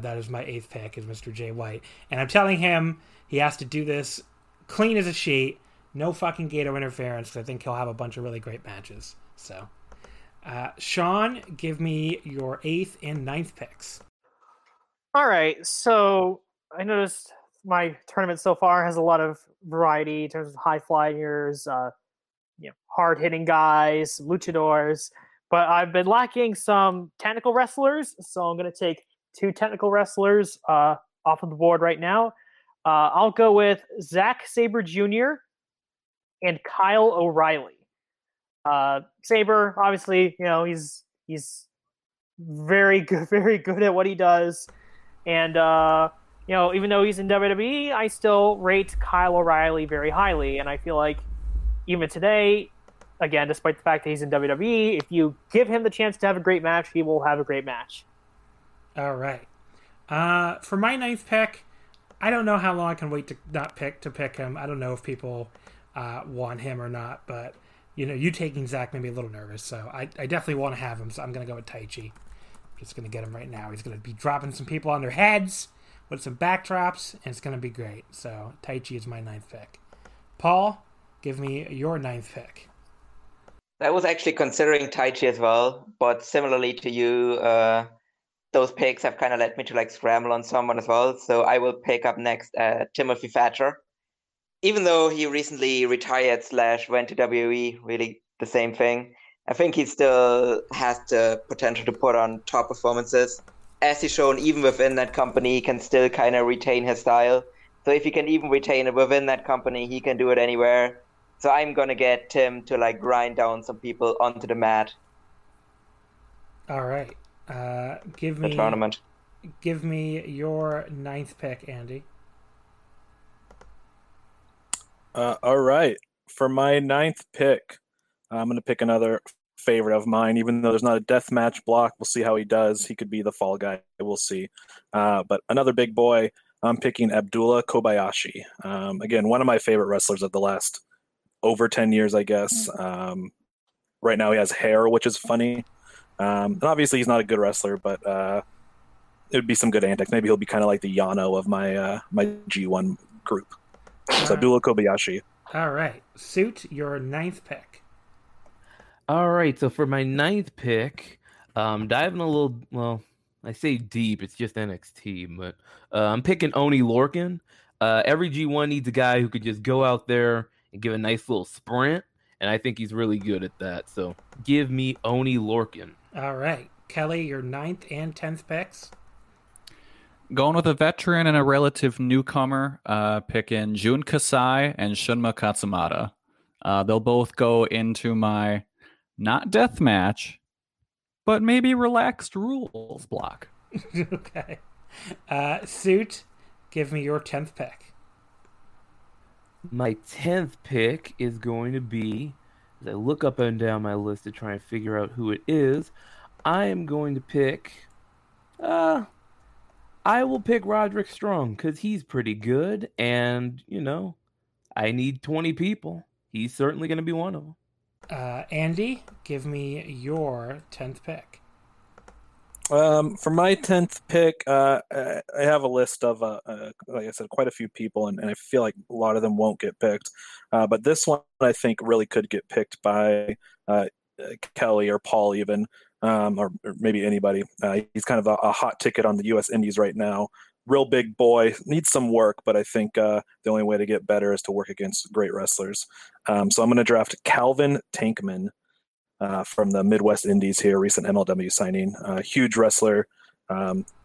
That is my eighth pick, is Mr. Jay White. And I'm telling him he has to do this clean as a sheet, no fucking Gator interference, because I think he'll have a bunch of really great matches. So, Sean, give me your 8th and 9th picks. All right, so I noticed my tournament so far has a lot of variety in terms of high flyers, hard-hitting guys, luchadors, but I've been lacking some technical wrestlers, so I'm going to take 2 technical wrestlers off of the board right now. I'll go with Zack Sabre Jr. and Kyle O'Reilly. Sabre, obviously, he's very good at what he does, and even though he's in WWE, I still rate Kyle O'Reilly very highly, and I feel like even today, again, despite the fact that he's in WWE, if you give him the chance to have a great match, he will have a great match. All right. For my 9th pick, I don't know how long I can wait to pick him. I don't know if people want him or not, but you taking Zach made me a little nervous, so I definitely want to have him. So I'm going to go with Taichi. I'm just going to get him right now. He's going to be dropping some people on their heads with some backdrops, and it's going to be great. So Taichi is my 9th pick. Paul, give me your 9th pick. I was actually considering Taichi as well, but similarly to you, those picks have kind of led me to scramble on someone as well. So I will pick up next Timothy Thatcher. Even though he recently retired / went to WWE, really the same thing, I think he still has the potential to put on top performances. As he's shown, even within that company, he can still kind of retain his style. So if he can even retain it within that company, he can do it anywhere. So I'm going to get Tim to grind down some people onto the mat. All right. Give me your 9th pick, Andy. All right. For my 9th pick, I'm going to pick another favorite of mine. Even though there's not a deathmatch block, we'll see how he does. He could be the fall guy. We'll see. But another big boy, I'm picking Abdullah Kobayashi. Again, one of my favorite wrestlers of the last over 10 years, I guess. Right now he has hair, which is funny. And obviously he's not a good wrestler, but it would be some good antics. Maybe he'll be kind of like the Yano of my my G1 group. So Abdullah Kobayashi. All right. Suit, your 9th pick. All right. So for my 9th pick, diving a little, well, I say deep, it's just NXT, but I'm picking Oney Lorcan. Every G1 needs a guy who could just go out there and give a nice little sprint, and I think he's really good at that. So give me Oney Lorcan. All right. Kelly, your 9th and 10th picks? Going with a veteran and a relative newcomer, picking Jun Kasai and Shunma Katsumata. They'll both go into my not death match, but maybe relaxed rules block. Okay. Suit, give me your 10th pick. My 10th pick is going to be, as I look up and down my list to try and figure out who it is, I am going to pick, I will pick Roderick Strong, because he's pretty good, and, I need 20 people. He's certainly going to be one of them. Andy, give me your 10th pick. For my 10th pick, I have a list of, like I said, quite a few people, and I feel like a lot of them won't get picked. But this one, I think, really could get picked by Kelly or Paul even, or maybe anybody. He's kind of a hot ticket on the U.S. Indies right now. Real big boy, needs some work, but I think the only way to get better is to work against great wrestlers. So I'm going to draft Calvin Tankman from the Midwest Indies here, recent MLW signing. Huge wrestler,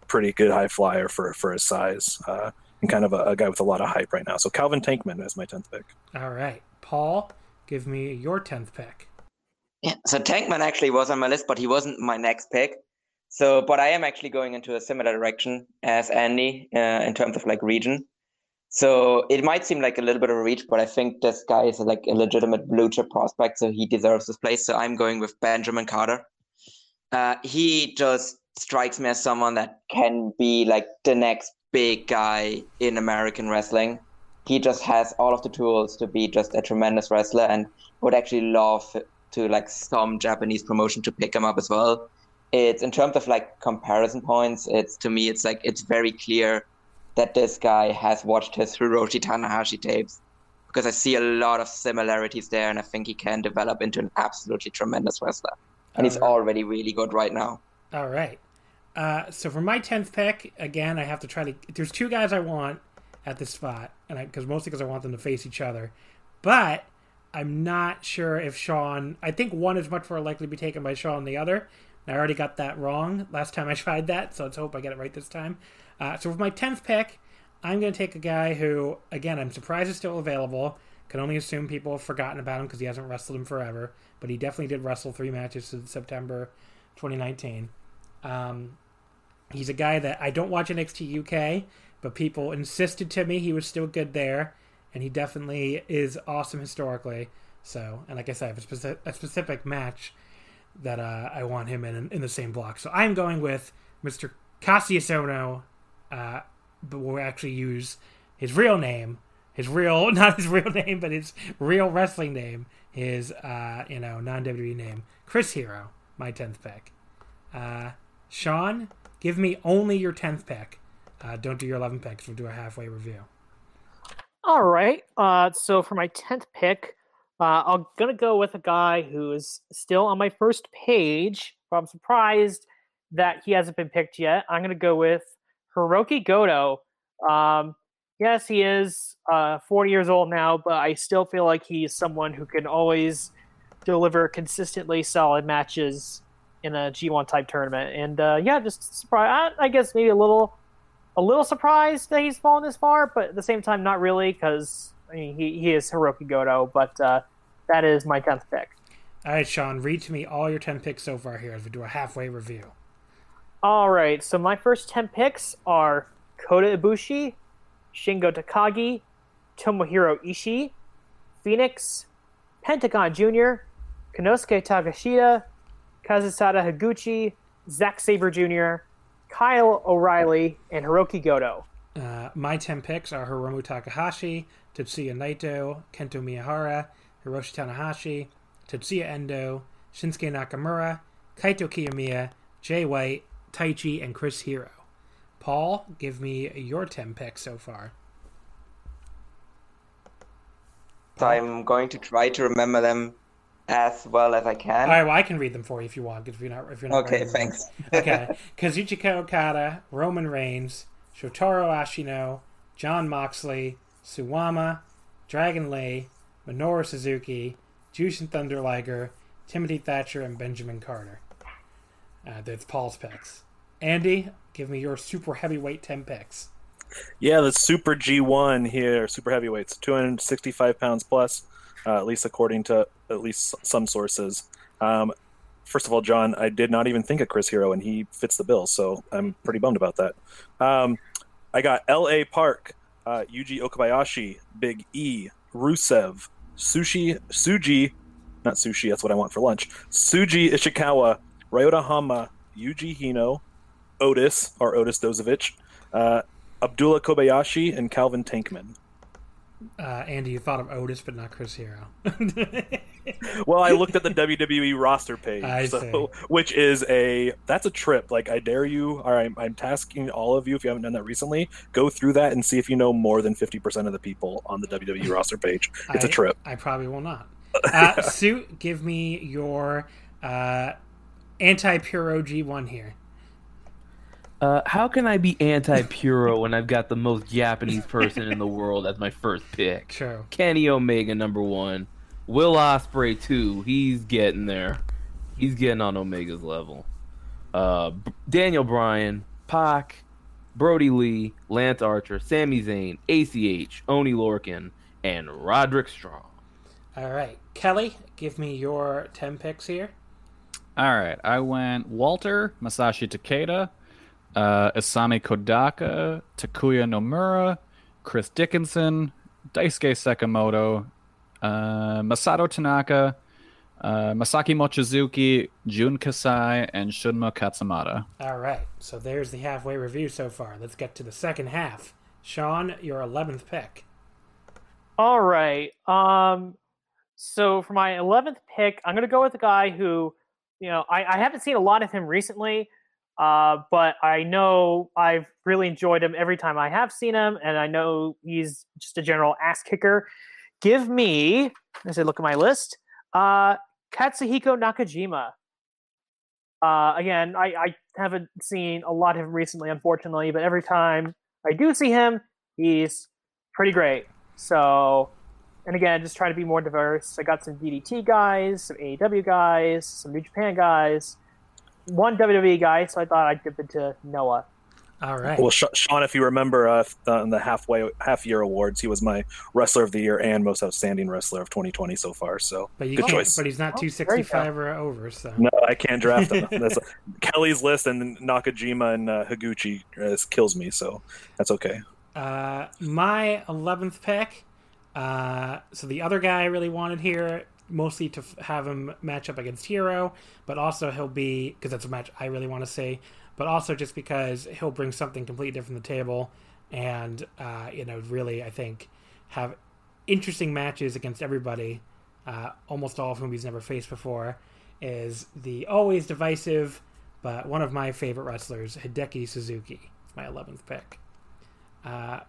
pretty good high flyer for his size, and kind of a guy with a lot of hype right now. So Calvin Tankman is my 10th pick. All right. Paul, give me your 10th pick. Yeah, so Tankman actually was on my list, but he wasn't my next pick. So, but I am actually going into a similar direction as Andy in terms of like region. So it might seem like a little bit of a reach, but I think this guy is like a legitimate blue chip prospect, so he deserves this place. So I'm going with Benjamin Carter. He just strikes me as someone that can be like the next big guy in American wrestling. He just has all of the tools to be just a tremendous wrestler, and would actually love to like some Japanese promotion to pick him up as well. It's in terms of like comparison points, it's to me, it's like, it's very clear that this guy has watched his Hiroshi Tanahashi tapes, because I see a lot of similarities there, and I think he can develop into an absolutely tremendous wrestler. And he's already really good right now. All right. So for my 10th pick, again, I have to try to, there's two guys I want at this spot, because I want them to face each other, but I'm not sure if Sean, I think one is much more likely to be taken by Sean than the other. I already got that wrong last time I tried that, so let's hope I get it right this time. So with my 10th pick, I'm going to take a guy who, again, I'm surprised is still available. Can only assume people have forgotten about him because he hasn't wrestled him forever, but he definitely did wrestle 3 matches since September 2019. He's a guy that I don't watch NXT UK, but people insisted to me he was still good there, and he definitely is awesome historically. So, and like I said, I have a specific match that I want him in the same block. So I'm going with Mr. Cassius Ohno, but we'll actually use his real name, but his real wrestling name, his, non-WWE name, Chris Hero, my 10th pick. Sean, give me only your 10th pick. Don't do your 11th pick, because we'll do a halfway review. All right. So for my 10th pick, I'm going to go with a guy who is still on my first page, but I'm surprised that he hasn't been picked yet. I'm going to go with Hirooki Goto. Yes, he is 40 years old now, but I still feel like he's someone who can always deliver consistently solid matches in a G1-type tournament. And, just surprised. I guess maybe a little surprised that he's fallen this far, but at the same time, not really, because I mean, he is Hirooki Goto, but that is my 10th pick. All right, Sean, read to me all your 10 picks so far here as we do a halfway review. All right, so my first 10 picks are Kota Ibushi, Shingo Takagi, Tomohiro Ishii, Fénix, Pentagon Jr., Konosuke Takeshita, Kazusada Higuchi, Zack Sabre Jr., Kyle O'Reilly, and Hirooki Goto. My 10 picks are Hiromu Takahashi, Tetsuya Naito, Kento Miyahara, Hiroshi Tanahashi, Tetsuya Endo, Shinsuke Nakamura, Kaito Kiyomiya, Jay White, Taichi, and Chris Hero. Paul, give me your 10 picks so far. I'm going to try to remember them as well as I can. All right, well, I can read them for you if you want. If you're not okay, thanks. Okay, Kazuchika Okada, Roman Reigns, Shotaro Ashino, John Moxley, Suwama, Dragon Lee, Minoru Suzuki, Jushin Thunder Liger, Timothy Thatcher, and Benjamin Carter. That's Paul's picks. Andy, give me your super heavyweight 10 picks. Yeah, the super G1 here, super heavyweights, 265 pounds plus, at least according to at least some sources. First of all, John, I did not even think of Chris Hero, and he fits the bill, so I'm pretty bummed about that. I got L.A. Park, Yuji Okabayashi, Big E, Rusev, Suji, not sushi, that's what I want for lunch, Suji Ishikawa, Ryota Hama, Yuji Hino, Otis Dozovich, Abdullah Kobayashi, and Calvin Tankman. Andy, you thought of Otis, but not Chris Hero. Well, I looked at the WWE roster page, which is a trip. Like, I dare you, or I'm tasking all of you, if you haven't done that recently, go through that and see if you know more than 50% of the people on the WWE roster page. It's a trip. I probably will not. Sue, give me your anti-Puro G1 here. How can I be anti-Puro when I've got the most Japanese person in the world as my first pick? True. Kenny Omega, number one. Will Ospreay, two. He's getting there. He's getting on Omega's level. Daniel Bryan, Pac, Brody Lee, Lance Archer, Sami Zayn, ACH, Oney Lorcan, and Roderick Strong. All right. Kelly, give me your 10 picks here. All right. I went Walter, Masashi Takeda, Asami Kodaka, Takuya Nomura, Chris Dickinson, Daisuke Sakamoto, Masato Tanaka, Masaki Mochizuki, Jun Kasai, and Shunma Katsumata. All right, so there's the halfway review so far. Let's get to the second half. Sean, your 11th pick. All right. So for my 11th pick, I'm going to go with a guy who, I haven't seen a lot of him recently. But I know I've really enjoyed him every time I have seen him, and I know he's just a general ass kicker. Give me, as I look at my list, Katsuhiko Nakajima. Again, I haven't seen a lot of him recently, unfortunately, but every time I do see him, he's pretty great. So, and again, just try to be more diverse. I got some DDT guys, some AEW guys, some New Japan guys. One WWE guy, so I thought I'd dip into Noah. All right. Well, Sean, if you remember on the half year awards, he was my Wrestler of the Year and Most Outstanding Wrestler of 2020 so far. So good choice. But he's not 265 or over. So no, I can't draft him. That's Kelly's list, and Nakajima and Higuchi kills me. So that's okay. My 11th pick. So the other guy I really wanted here, mostly to have him match up against Hero, but also he'll be, because that's a match I really want to see, but also just because he'll bring something completely different to the table, and really, I think, have interesting matches against everybody, almost all of whom he's never faced before, is the always divisive but one of my favorite wrestlers, Hideki Suzuki. It's my 11th pick.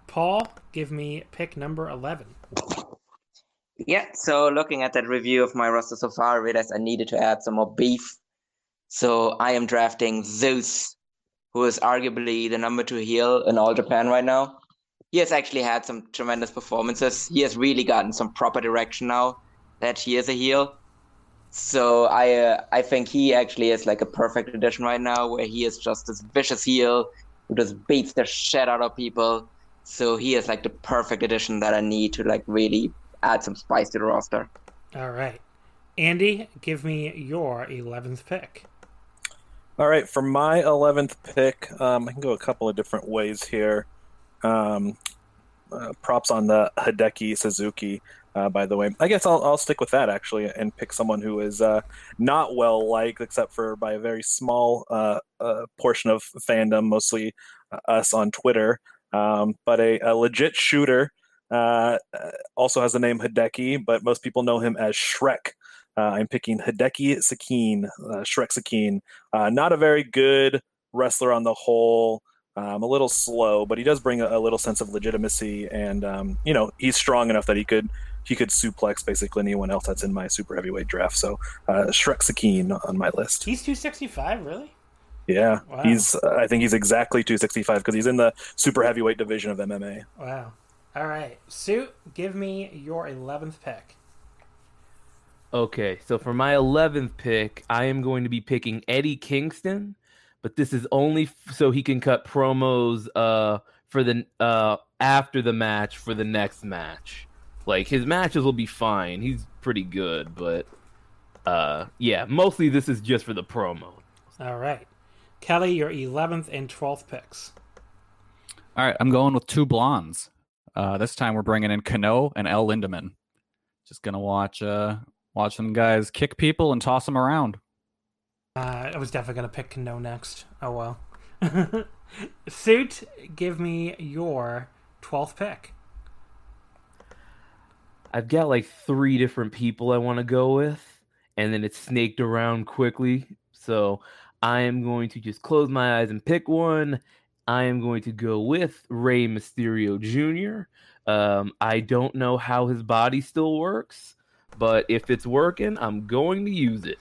Paul, give me pick number 11. Yeah, so looking at that review of my roster so far, I realized I needed to add some more beef. So I am drafting Zeus, who is arguably the number 2 heel in all Japan right now. He has actually had some tremendous performances. He has really gotten some proper direction now that he is a heel. So I think he actually is like a perfect addition right now, where he is just this vicious heel who just beats the shit out of people. So he is like the perfect addition that I need to like really add some spice to the roster. All right. Andy, give me your 11th pick. All right. For my 11th pick, I can go a couple of different ways here. Props on the Hideki Suzuki, by the way. I guess I'll stick with that, actually, and pick someone who is not well-liked, except for by a very small portion of fandom, mostly us on Twitter, but a legit shooter. Also has the name Hideki, but most people know him as Shrek. I'm picking Hideki Sakine, Shrek Sakine. Not a very good wrestler on the whole, a little slow, but he does bring a little sense of legitimacy, and he's strong enough that he could suplex basically anyone else that's in my super heavyweight draft. So Shrek Sakine on my list. He's 265, really? Yeah, wow. I think he's exactly 265 because he's in the super heavyweight division of MMA. Wow. All right, Sue, give me your 11th pick. Okay, so for my 11th pick, I am going to be picking Eddie Kingston, but this is only so he can cut promos for the after the match for the next match. Like, his matches will be fine. He's pretty good, but mostly this is just for the promo. All right. Kelly, your 11th and 12th picks. All right, I'm going with two blondes. This time we're bringing in Kano and L. Lindemann. Just going to watch them guys kick people and toss them around. I was definitely going to pick Kano next. Oh, well. Suit, give me your 12th pick. I've got like three different people I want to go with, and then it's snaked around quickly. So I am going to just close my eyes and pick one. I am going to go with Rey Mysterio Jr. I don't know how his body still works, but if it's working, I'm going to use it.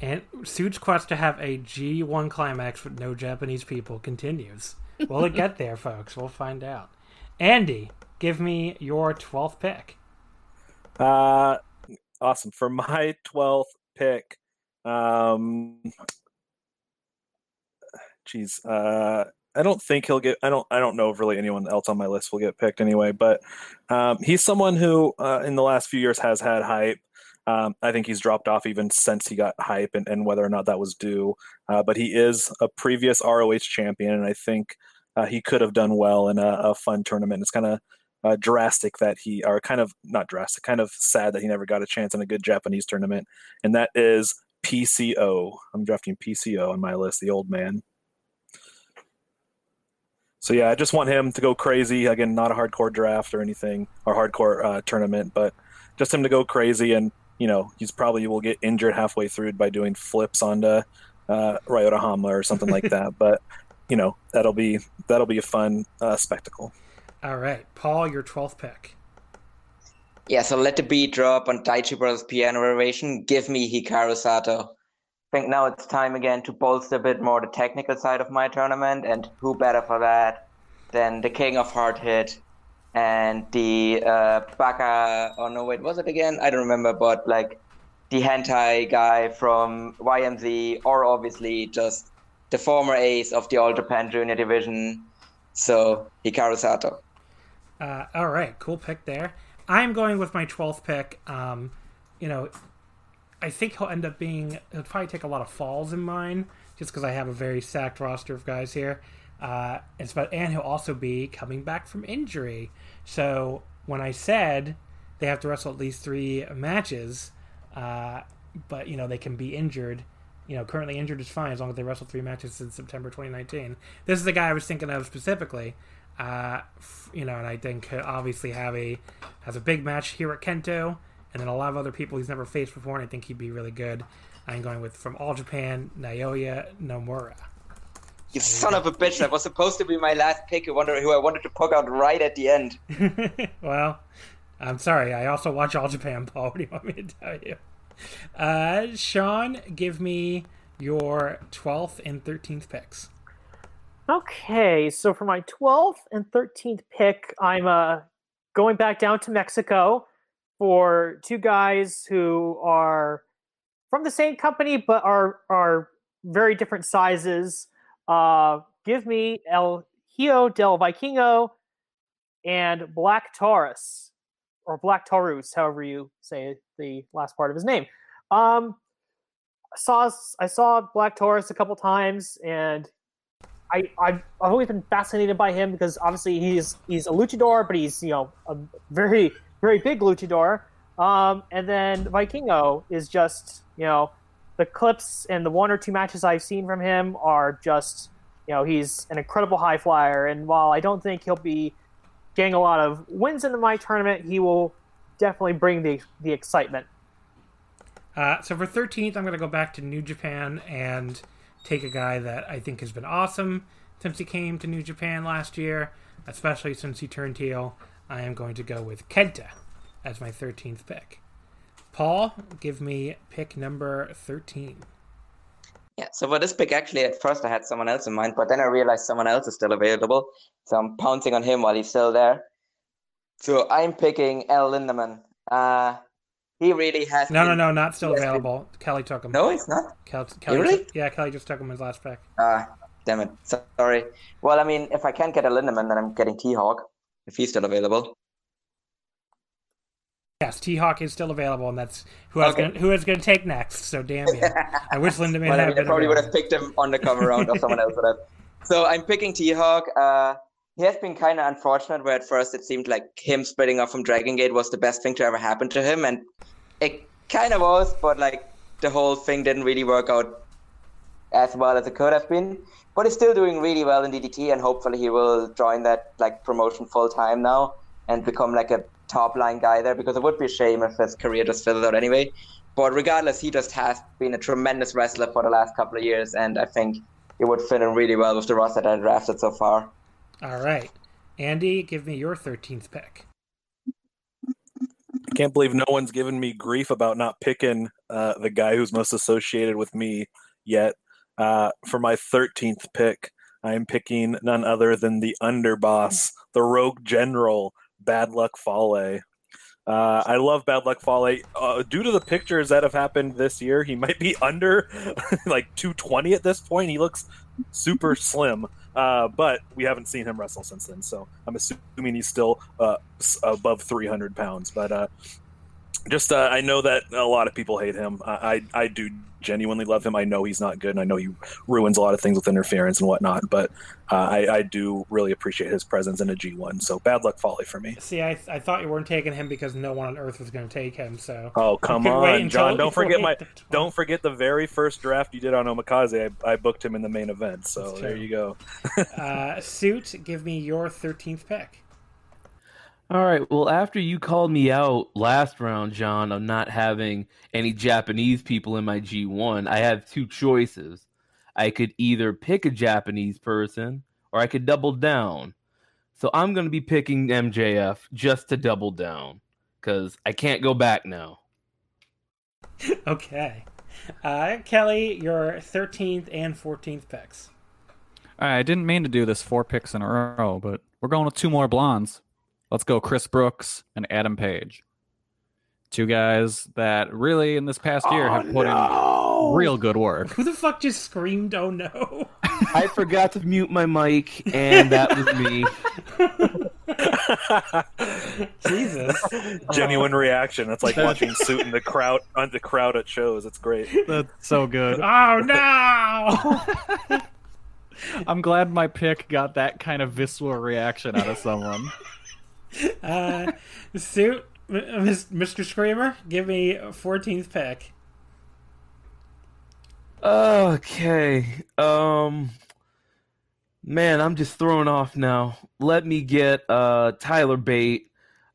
And Suit's quest to have a G1 climax with no Japanese people continues. Will it get there, folks? We'll find out. Andy, give me your 12th pick. Awesome. For my 12th pick, I don't think he'll get. I don't know if really anyone else on my list will get picked anyway. But he's someone who, in the last few years, has had hype. I think he's dropped off even since he got hype, and whether or not that was due. But he is a previous ROH champion, and I think he could have done well in a fun tournament. It's kind of drastic that he, or kind of not drastic, kind of sad that he never got a chance in a good Japanese tournament, and that is PCO. I'm drafting PCO on my list, the old man. So, yeah, I just want him to go crazy. Again, not a hardcore draft or anything, or hardcore tournament, but just him to go crazy. And, you know, he's probably will get injured halfway through by doing flips onto Ryota Hamla or something like that. But, you know, that'll be a fun spectacle. All right. Paul, your 12th pick. Yeah, so let the beat drop on Daichi Brothers' piano variation. Give me Hikaru Sato. I think now it's time again to bolster a bit more the technical side of my tournament, and who better for that than the king of hard hit and the Baka, oh no wait, was it again? I don't remember, but like the hentai guy from YMZ, or obviously just the former ace of the All Japan Junior Division, so Hikaru Sato. All right, cool pick there. I'm going with my 12th pick. You know, I think he'll probably take a lot of falls in mine, just because I have a very stacked roster of guys here. And he'll also be coming back from injury. So when I said they have to wrestle at least 3 matches, but, you know, they can be injured. You know, currently injured is fine as long as they wrestle 3 matches since September 2019. This is the guy I was thinking of specifically. You know, and I think he'll obviously has a big match here at Kento. And then a lot of other people he's never faced before, and I think he'd be really good. I'm going with, from All Japan, Naoya Nomura. You son of a bitch, that was supposed to be my last pick. I wonder who I wanted to poke out right at the end. Well, I'm sorry. I also watch All Japan, Paul. What do you want me to tell you? Sean, give me your 12th and 13th picks. Okay, so for my 12th and 13th pick, I'm going back down to Mexico for 2 guys who are from the same company but are very different sizes. Give me El Hijo del Vikingo and Black Taurus, or Black Taurus, however you say the last part of his name. I saw Black Taurus a couple times, and I've always been fascinated by him because obviously he's a luchador, but he's, you know, a very very big luchador, and then Vikingo is just, you know, the clips and the 1 or 2 matches I've seen from him are just, you know, he's an incredible high flyer, and while I don't think he'll be getting a lot of wins into my tournament, he will definitely bring the excitement. So for 13th, I'm going to go back to New Japan and take a guy that I think has been awesome since he came to New Japan last year, especially since he turned heel. I am going to go with Kenta as my 13th pick. Paul, give me pick number 13. Yeah, so for this pick, actually, at first I had someone else in mind, but then I realized someone else is still available, so I'm pouncing on him while he's still there. So I'm picking Al Linderman. He really has... No, not still available. Kelly took him. No, it's not? Kelly really? Kelly just took him his last pick. Damn it. Sorry. Well, I mean, if I can't get Al Linderman, then I'm getting T-Hawk. If he's still available. Yes, T-Hawk is still available, and that's who is going to take next. So damn you. I wish Linderman had been. I probably would have picked him on the come around, or someone else would have. So I'm picking T-Hawk. He has been kind of unfortunate, where at first it seemed like him splitting off from Dragon Gate was the best thing to ever happen to him, and it kind of was, but like the whole thing didn't really work out as well as it could have been. But he's still doing really well in DDT, and hopefully he will join that like promotion full time now and become like a top line guy there, because it would be a shame if his career just fizzled out anyway. But regardless, he just has been a tremendous wrestler for the last couple of years, and I think it would fit in really well with the roster that I drafted so far. All right. Andy, give me your 13th pick. I can't believe no one's given me grief about not picking the guy who's most associated with me yet. For my 13th pick, I am picking none other than the underboss, the rogue general, Bad Luck Fale. I love Bad Luck Fale. Due to the pictures that have happened this year, he might be under like 220 at this point. He looks super slim, but we haven't seen him wrestle since then, so I'm assuming he's still above 300 pounds. But just I know that a lot of people hate him. I do genuinely love him. I know he's not good, and I know he ruins a lot of things with interference and whatnot, but I do really appreciate his presence in a G1, so Bad Luck Folly for me. See, I thought you weren't taking him because no one on earth was going to take him, so... Oh, come on, John. Don't forget the very first draft you did on Omakase. I booked him in the main event, so there you go. Suit, give me your 13th pick. All right, well, after you called me out last round, John, of not having any Japanese people in my G1, I have two choices. I could either pick a Japanese person or I could double down. So I'm going to be picking MJF just to double down because I can't go back now. Okay. Kelly, your 13th and 14th picks. All right, I didn't mean to do this 4 picks in a row, but we're going with 2 more blondes. Let's go Chris Brooks and Adam Page. 2 guys that really in this past year have put in real good work. Who the fuck just screamed, oh no? I forgot to mute my mic, and that was me. Jesus. Genuine reaction. It's like watching Suit in the crowd at shows. It's great. That's so good. Oh no! I'm glad my pick got that kind of visceral reaction out of someone. Suit, Mr. Screamer, give me 14th pick. Okay. Man, I'm just thrown off now. Let me get Tyler Bate.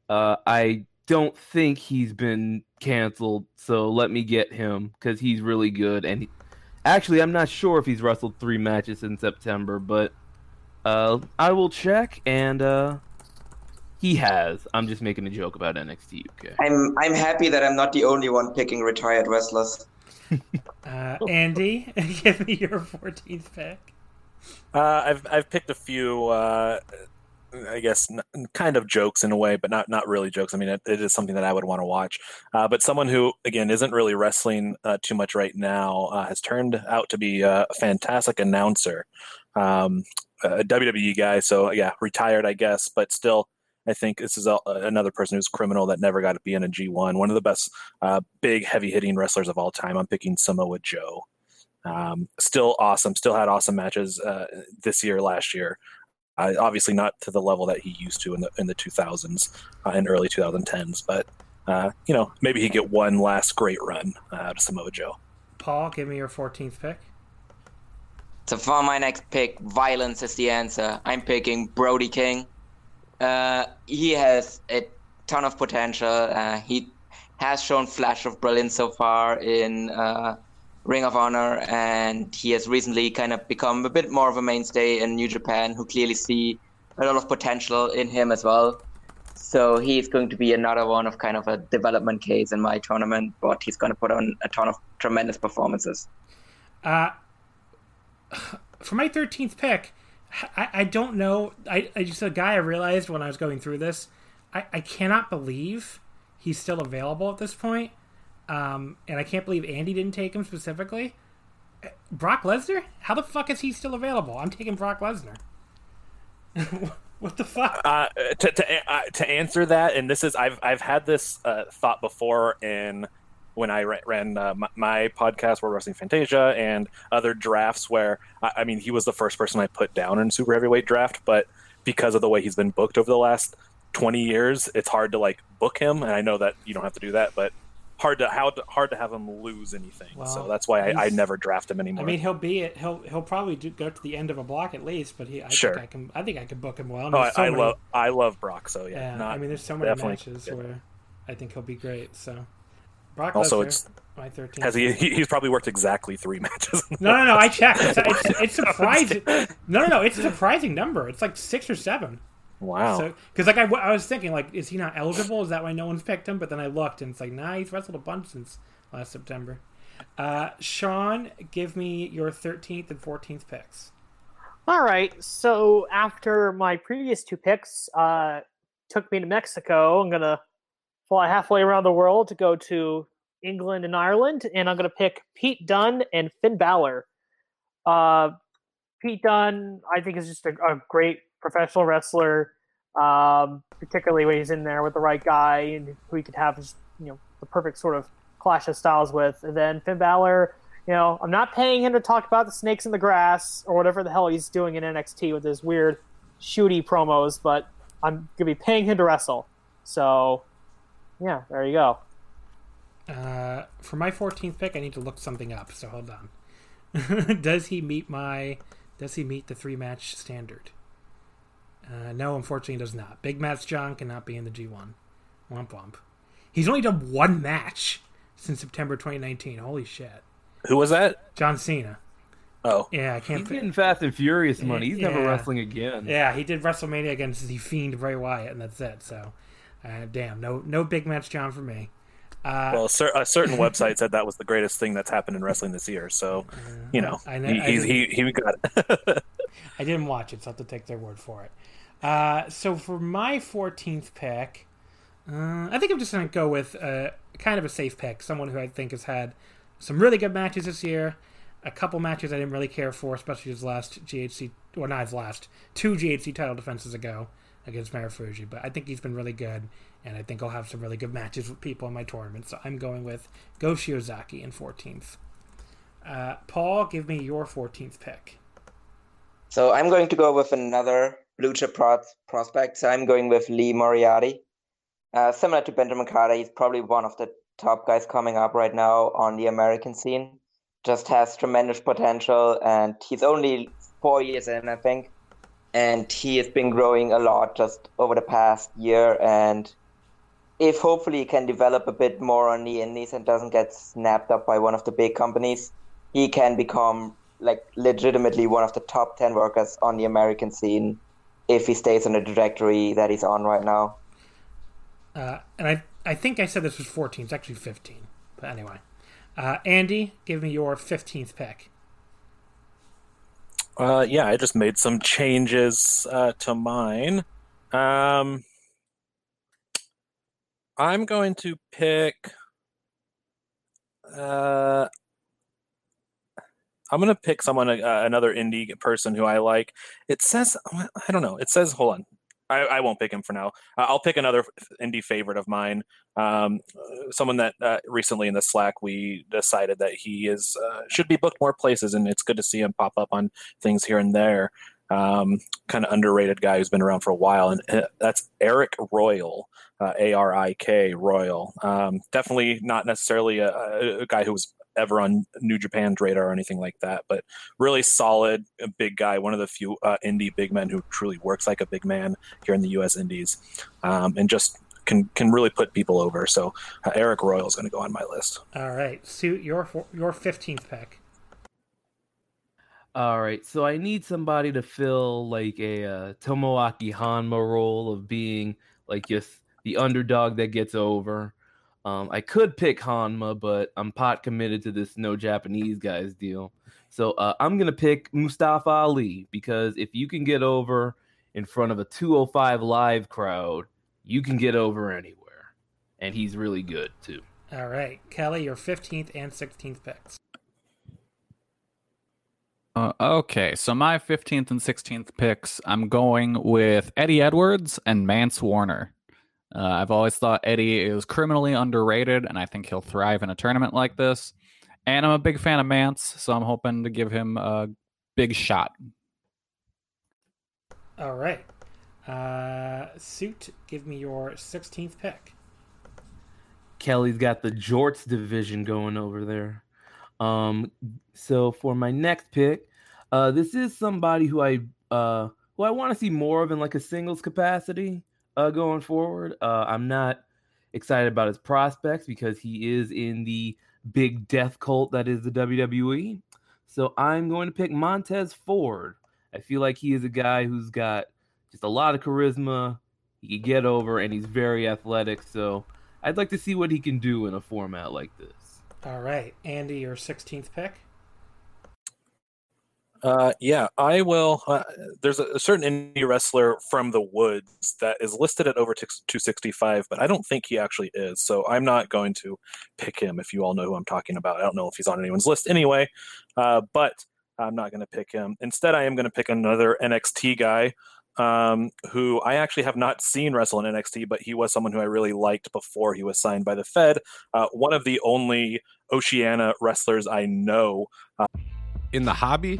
I don't think he's been canceled, so let me get him because he's really good. And actually, I'm not sure if he's wrestled 3 matches in September, but I will check and. He has. I'm just making a joke about NXT UK. I'm happy that I'm not the only one picking retired wrestlers. Andy, give me your 14th pick. I've picked a few, I guess, kind of jokes in a way, but not really jokes. I mean, it is something that I would want to watch. But someone who, again, isn't really wrestling too much right now has turned out to be a fantastic announcer. A WWE guy, so yeah, retired, I guess, but still. I think this is another person who's criminal that never got to be in a G1. One of the best big, heavy-hitting wrestlers of all time. I'm picking Samoa Joe. Still awesome. Still had awesome matches this year, last year. Obviously not to the level that he used to in the 2000s and early 2010s. But, maybe he'd get one last great run out of Samoa Joe. Paul, give me your 14th pick. So for my next pick, violence is the answer. I'm picking Brody King. He has a ton of potential. He has shown flash of brilliance so far in Ring of Honor, and he has recently kind of become a bit more of a mainstay in New Japan, who clearly see a lot of potential in him as well. So he's going to be another one of kind of a development case in my tournament, but he's going to put on a ton of tremendous performances. For my 13th pick, I don't know. I just a guy I realized when I was going through this. I cannot believe he's still available at this point. And I can't believe Andy didn't take him specifically. Brock Lesnar? How the fuck is he still available? I'm taking Brock Lesnar. What the fuck? To answer that, and this is I've had this thought before in. When I ran my podcast, World Wrestling Fantasia, and other drafts where, I mean, he was the first person I put down in super heavyweight draft, but because of the way he's been booked over the last 20 years, it's hard to, like, book him, and I know that you don't have to do that, but hard to have him lose anything. Well, so that's why I never draft him anymore. I mean, he'll probably go to the end of a block at least, but I think I can book him well. I love Brock, so yeah. I mean, there's so many matches where I think he'll be great. So Brock also, it's my 13th. He's probably worked exactly 3 matches. No, I checked. It's surprising. No, it's a surprising number. It's like 6 or 7. Wow. So, because like I was thinking, like, is he not eligible? Is that why no one's picked him? But then I looked, and it's like, nah, he's wrestled a bunch since last September. Sean, give me your 13th and 14th picks. All right. So after my previous 2 picks took me to Mexico, I'm gonna fly halfway around the world to go to England and Ireland, and I'm gonna pick Pete Dunne and Finn Balor. Pete Dunne, I think, is just a great professional wrestler, particularly when he's in there with the right guy and who he could have, the perfect sort of clash of styles with. And then Finn Balor, I'm not paying him to talk about the snakes in the grass or whatever the hell he's doing in NXT with his weird shooty promos, but I'm going to be paying him to wrestle. So, yeah, there you go. For my 14th pick, I need to look something up, so hold on. Does he meet the 3-match standard? No, unfortunately, he does not. Big Match John cannot be in the G1. Womp womp. He's only done 1 match since September 2019. Holy shit. Who was that? John Cena. Oh. Yeah, I can't... He's getting Fast and Furious money. He's never wrestling again. Yeah, he did WrestleMania against the Fiend Bray Wyatt, and that's it. So, damn. No Big Match John for me. A certain website said that was the greatest thing that's happened in wrestling this year. So, he got it. I didn't watch it, so I have to take their word for it. So for my 14th pick, I think I'm just going to go with kind of a safe pick, someone who I think has had some really good matches this year, a couple matches I didn't really care for, especially his last 2 GHC title defenses ago against Marufuji. But I think he's been really good, and I think I'll have some really good matches with people in my tournament. So I'm going with Goshi Ozaki in 14th. Paul, give me your 14th pick. So I'm going to go with another Lucha prospect. So I'm going with Lee Moriarty. Similar to Benjamin Carter, he's probably one of the top guys coming up right now on the American scene. Just has tremendous potential, and he's only 4 years in, I think. And he has been growing a lot just over the past year. And if hopefully he can develop a bit more on the indies and doesn't get snapped up by one of the big companies, he can become legitimately one of the top 10 workers on the American scene if he stays on the trajectory that he's on right now. And I think I said this was 14. It's actually 15. But anyway. Andy, give me your 15th pick. I just made some changes to mine. I'm going to pick... I'm going to pick someone, another indie person who I like. It says, I don't know. It says, hold on. I won't pick him for now. I'll pick another indie favorite of mine. Someone that recently in the Slack, we decided that he is should be booked more places, and it's good to see him pop up on things here and there. Kind of underrated guy who's been around for a while, and that's Eric Royal, A-R-I-K, Royal. Definitely not necessarily a guy who was ever on New Japan's radar or anything like that, but really solid, big guy, one of the few indie big men who truly works like a big man here in the U.S. Indies, and just can really put people over. So Eric Royal is going to go on my list. All right, Sue, your 15th pick. All right, so I need somebody to fill a Tomoaki Hanma role of being just the underdog that gets over. I could pick Hanma, but I'm pot committed to this no Japanese guys deal. So I'm going to pick Mustafa Ali, because if you can get over in front of a 205 live crowd, you can get over anywhere. And he's really good, too. All right. Kelly, your 15th and 16th picks. Okay, so my 15th and 16th picks, I'm going with Eddie Edwards and Mance Warner. I've always thought Eddie is criminally underrated, and I think he'll thrive in a tournament like this. And I'm a big fan of Mance, so I'm hoping to give him a big shot. All right. Suit, give me your 16th pick. Kelly's got the jorts division going over there. So for my next pick, this is somebody who I want to see more of in like a singles capacity going forward. I'm not excited about his prospects because he is in the big death cult that is the WWE. So I'm going to pick Montez Ford. I feel like he is a guy who's got just a lot of charisma. He can get over, and he's very athletic. So I'd like to see what he can do in a format like this. All right. Andy, your 16th pick? Yeah, I will. There's a certain indie wrestler from the woods that is listed at over 265, but I don't think he actually is. So I'm not going to pick him if you all know who I'm talking about. I don't know if he's on anyone's list anyway, but I'm not going to pick him. Instead, I am going to pick another NXT guy who I actually have not seen wrestle in NXT, but he was someone who I really liked before he was signed by the Fed. One of the only Oceania wrestlers I know. In the hobby,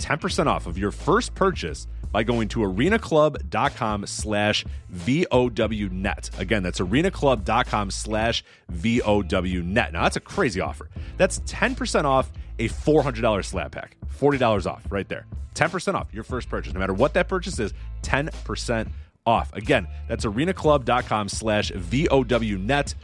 10% off of your first purchase by going to arenaclub.com/VOWnet. Again, that's arenaclub.com/VOWnet. Now, that's a crazy offer. That's 10% off a $400 slab pack. $40 off right there. 10% off your first purchase. No matter what that purchase is, 10% off. Again, that's arenaclub.com/VOWnet.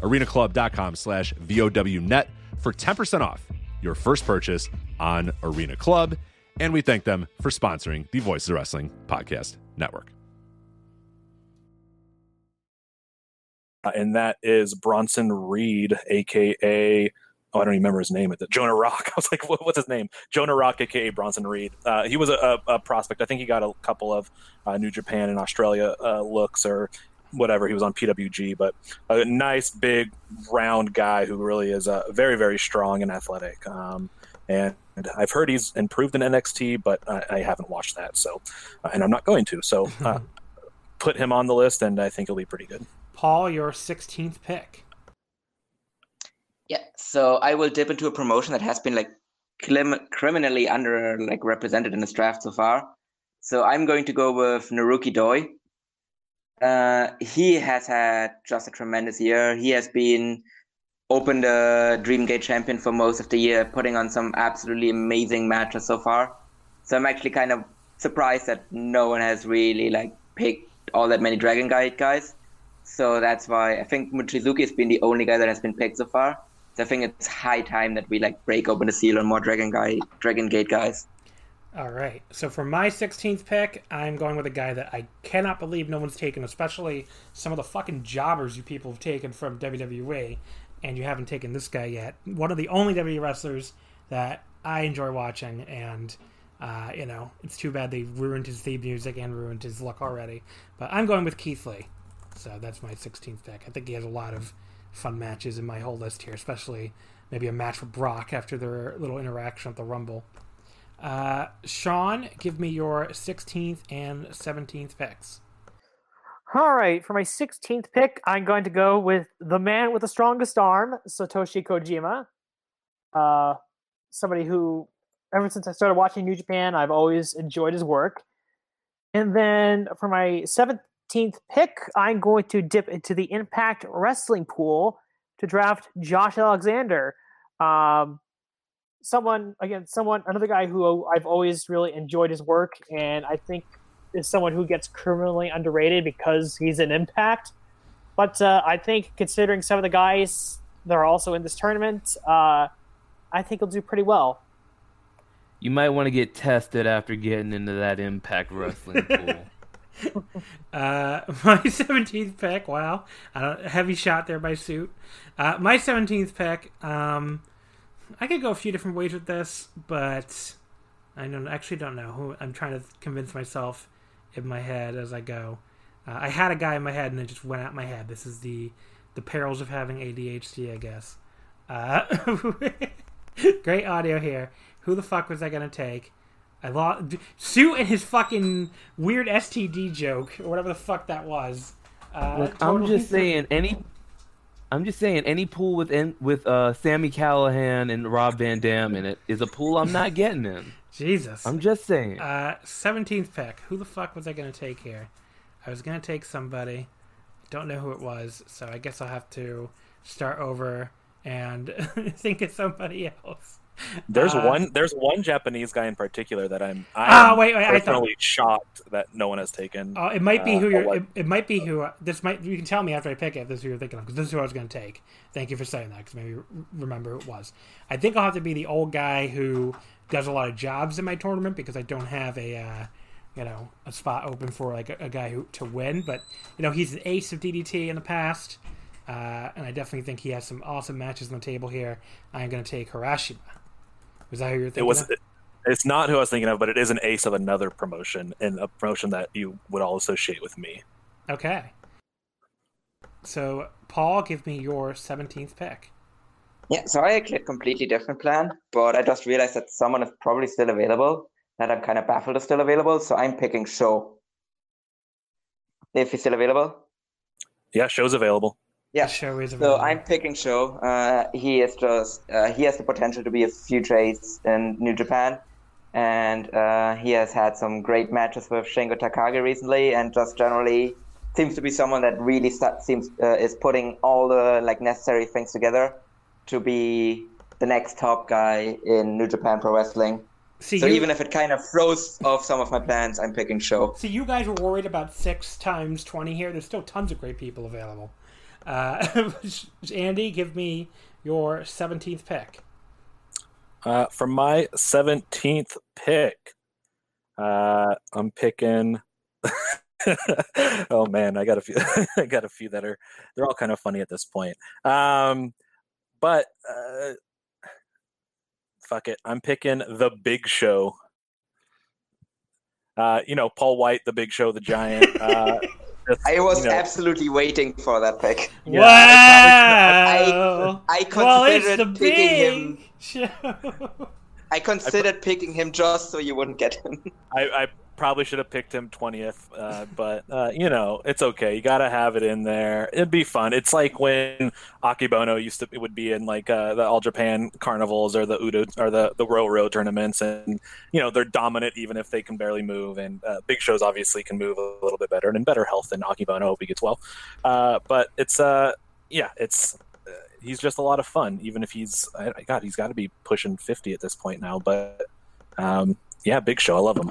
arenaclub.com/VOWnet for 10% off your first purchase on Arena Club. And we thank them for sponsoring the Voices of Wrestling Podcast Network. And that is Bronson Reed, a.k.a. I don't even remember his name. Jonah Rock. I was like, what's his name? Jonah Rock, a.k.a. Bronson Reed. He was a prospect. I think he got a couple of New Japan and Australia looks or whatever. He was on PWG, but a nice, big, round guy who really is very, very strong and athletic. And I've heard he's improved in NXT, but I haven't watched that. So, and I'm not going to. So put him on the list, and I think he'll be pretty good. Paul, your 16th pick. Yeah, so I will dip into a promotion that has been criminally under represented in this draft so far. So I'm going to go with Naruki Doi. He has had just a tremendous year. He has been opened a Dream Gate champion for most of the year, putting on some absolutely amazing matches so far. So I'm actually kind of surprised that no one has really picked all that many Dragon Gate guys. So that's why I think Mochizuki has been the only guy that has been picked so far. So I think it's high time that we break open the seal on more Dragon Gate guys. All right. So for my 16th pick, I'm going with a guy that I cannot believe no one's taken, especially some of the fucking jobbers you people have taken from WWE, and you haven't taken this guy yet. One of the only WWE wrestlers that I enjoy watching, and, you know, it's too bad they ruined his theme music and ruined his look already. But I'm going with Keith Lee. So that's my 16th pick. I think he has a lot of fun matches in my whole list here, especially maybe a match with Brock after their little interaction at the Rumble. Sean, give me your 16th and 17th picks. All right, for my 16th pick, I'm going to go with the man with the strongest arm, Satoshi Kojima. Somebody who, ever since I started watching New Japan, I've always enjoyed his work. And then for my 17th pick, I'm going to dip into the Impact Wrestling pool to draft Josh Alexander. Another guy who I've always really enjoyed his work, and I think is someone who gets criminally underrated because he's an Impact. But I think considering some of the guys that are also in this tournament, I think he'll do pretty well. You might want to get tested after getting into that Impact Wrestling pool. My 17th pick, wow. Heavy shot there by Suit. My 17th pick, I could go a few different ways with this, but I don't know who. I'm trying to convince myself in my head as I go. I had a guy in my head, and it just went out my head. This is the perils of having ADHD, I guess. Great audio here. Who the fuck was I going to take? I lost Sue and his fucking weird STD joke, or whatever the fuck that was. Look, I'm just saying, any pool with Sami Callihan and Rob Van Dam in it is a pool I'm not getting in. Jesus. I'm just saying. 17th pick. Who the fuck was I going to take here? I was going to take somebody. I don't know who it was, so I guess I'll have to start over and think of somebody else. There's one Japanese guy in particular that I'm personally shocked that no one has taken. Oh, it might be who you're. It might be who. This might. You can tell me after I pick it. This is who you're thinking of, because this is who I was going to take. Thank you for saying that, because maybe remember who it was. I think I'll have to be the old guy who does a lot of jobs in my tournament, because I don't have a spot open for like a guy to win. But you know, he's an ace of DDT in the past, and I definitely think he has some awesome matches on the table here. I'm going to take Harashima. Was that who you were thinking of? It's not who I was thinking of, but it is an ace of another promotion, and a promotion that you would all associate with me. Okay. So, Paul, give me your 17th pick. Yeah, so I actually had a completely different plan, but I just realized that someone is probably still available, that I'm kind of baffled is still available, so I'm picking Sho. If he's still available? Yeah, Sho's available. Yeah, so I'm picking Sho. He is he has the potential to be a future ace in New Japan, and he has had some great matches with Shingo Takagi recently, and just generally seems to be someone that really is putting all the necessary things together to be the next top guy in New Japan Pro Wrestling. Even if it kind of throws off some of my plans, I'm picking Sho. So you guys were worried about 6 times 20 here. There's still tons of great people available. Andy, give me your 17th pick. For my 17th pick, I'm picking. Oh man, I got a few. I got a few that are. They're all kind of funny at this point. But fuck it, I'm picking the Big Show. Paul White, the Big Show, the Giant. I was absolutely waiting for that pick. Yeah, wow! I considered picking him. I considered picking him just so you wouldn't get him. I probably should have picked him 20th, but it's okay. You gotta have it in there. It'd be fun. It's like when Akibono would be in the All Japan carnivals or the Udo or the Ro-Ro tournaments, and they're dominant even if they can barely move. And Big Shows obviously can move a little bit better and in better health than Akibono. Hope he gets well. But it's he's just a lot of fun. Even if he's got to be pushing 50 at this point now. But Big Show, I love him.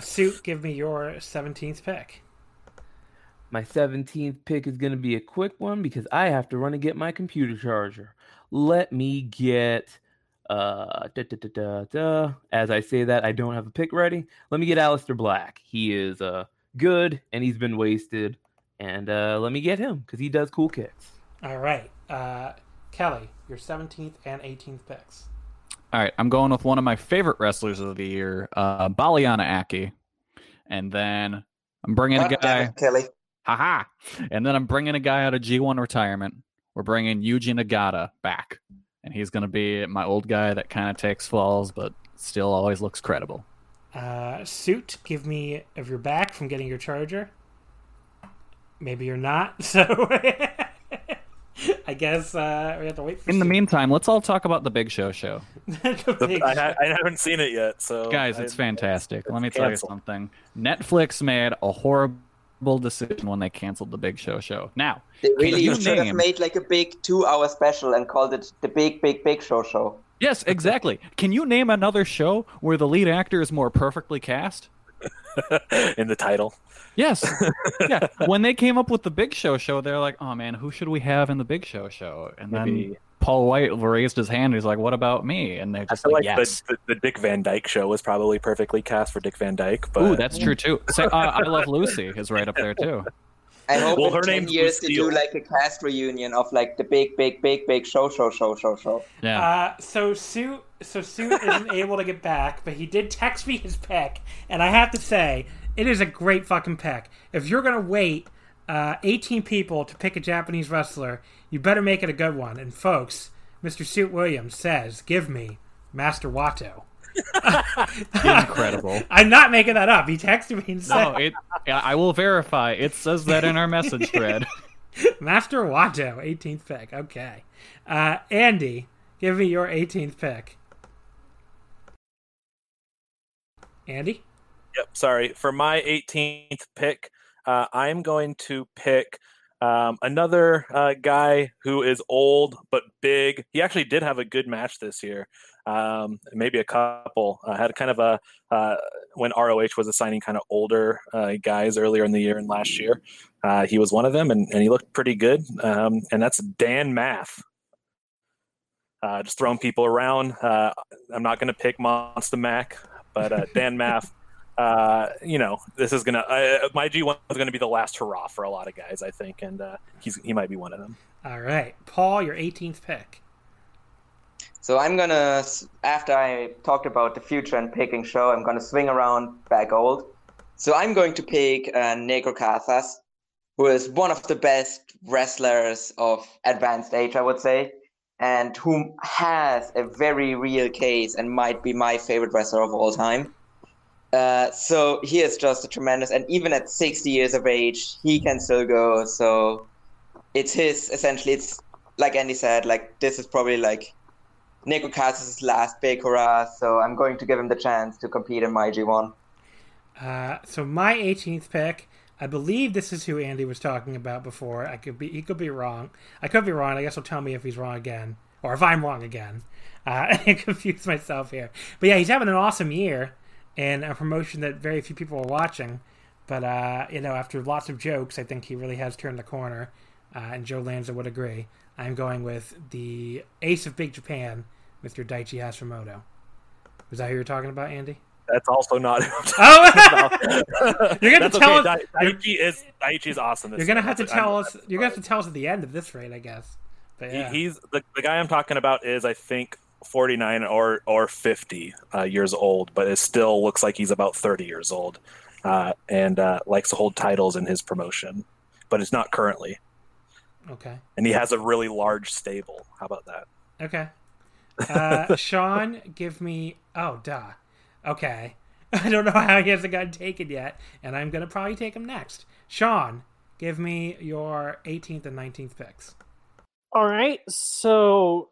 Suit, give me your 17th pick. My 17th pick is going to be a quick one because I have to run and get my computer charger. Let me get As I say that, I don't have a pick ready. Let me get Aleister Black. He is good, and he's been wasted. And let me get him, because he does cool kicks. All right. Kelly, your 17th and 18th picks. All right. I'm going with one of my favorite wrestlers of the year, Baliana Aki. And then I'm bringing a guy. Kelly. Haha. And then I'm bringing a guy out of G1 retirement. We're bringing Yuji Nagata back. And he's going to be my old guy that kind of takes falls, but still always looks credible. Suit, give me if you're back from getting your charger. Maybe you're not, so I guess we have to wait for In the meantime, let's all talk about the Big Show show. I haven't seen it yet, so... Guys, it's fantastic. Let me tell you something. Netflix made a horrible decision when they canceled the Big Show show. Now, they really should have made like a big 2-hour special and called it the Big Show show. Yes, exactly. Can you name another show where the lead actor is more perfectly cast? In the title. Yes. Yeah. When they came up with the Big Show show, they're like, oh man, who should we have in the Big Show show? And then Paul White raised his hand and he's like, what about me? And they're just like yes. The Dick Van Dyke show was probably perfectly cast for Dick Van Dyke. But... Ooh, that's true too. So, I Love Lucy is right up there too. I hope in 10 years they do like a cast reunion of like the big show. Yeah. So Sue isn't able to get back, but he did text me his pick, and I have to say, it is a great fucking pick. If you're gonna wait 18 people to pick a Japanese wrestler, you better make it a good one. And folks, Mr. Suit Williams says, "Give me Master Wato." Incredible. I'm not making that up. He texted me and said, I will verify. It says that in our message thread. Master Wato, 18th pick. Okay. Andy, give me your 18th pick. Andy? Yep, sorry. For my 18th pick, I'm going to pick another guy who is old but big. He actually did have a good match this year. Maybe a couple. Had kind of a when ROH was assigning kind of older guys earlier in the year and last year. He was one of them, and he looked pretty good. And that's Dan Math. Just throwing people around. I'm not going to pick Monster Mac, but Dan Math. This is gonna my G1 is gonna be the last hurrah for a lot of guys, I think, and he might be one of them. All right, Paul, your 18th pick. So I'm gonna, after I talked about the future and picking show, I'm gonna swing around back old. So I'm going to pick Negro Casas, who is one of the best wrestlers of advanced age, I would say, and who has a very real case and might be my favorite wrestler of all time. So he is just a tremendous, and even at 60 years of age, he can still go. So it's his, essentially, it's like Andy said, like this is probably like Nico Casas' last big hurrah. So I'm going to give him the chance to compete in my G1. So my 18th pick, I believe this is who Andy was talking about before. He could be wrong. I could be wrong. I guess he'll tell me if he's wrong again, or if I'm wrong again. I confused myself here. But yeah, he's having an awesome year. And a promotion that very few people are watching. But, after lots of jokes, I think he really has turned the corner. And Joe Lanza would agree. I'm going with the ace of Big Japan, Mr. Daichi Hashimoto. Was that who you were talking about, Andy? That's also not who I'm talking about. You're going to tell us. Daichi's awesome. You're going to have to tell us. You're going to have to tell us at the end of this rate, I guess. But, yeah. He's the guy I'm talking about is, I think, 49 or 50 years old, but it still looks like he's about 30 years old and likes to hold titles in his promotion, but it's not currently. Okay. And he has a really large stable. How about that? Okay. Sean, give me... Oh, duh. Okay. I don't know how he hasn't gotten taken yet, and I'm going to probably take him next. Sean, give me your 18th and 19th picks. All right. So...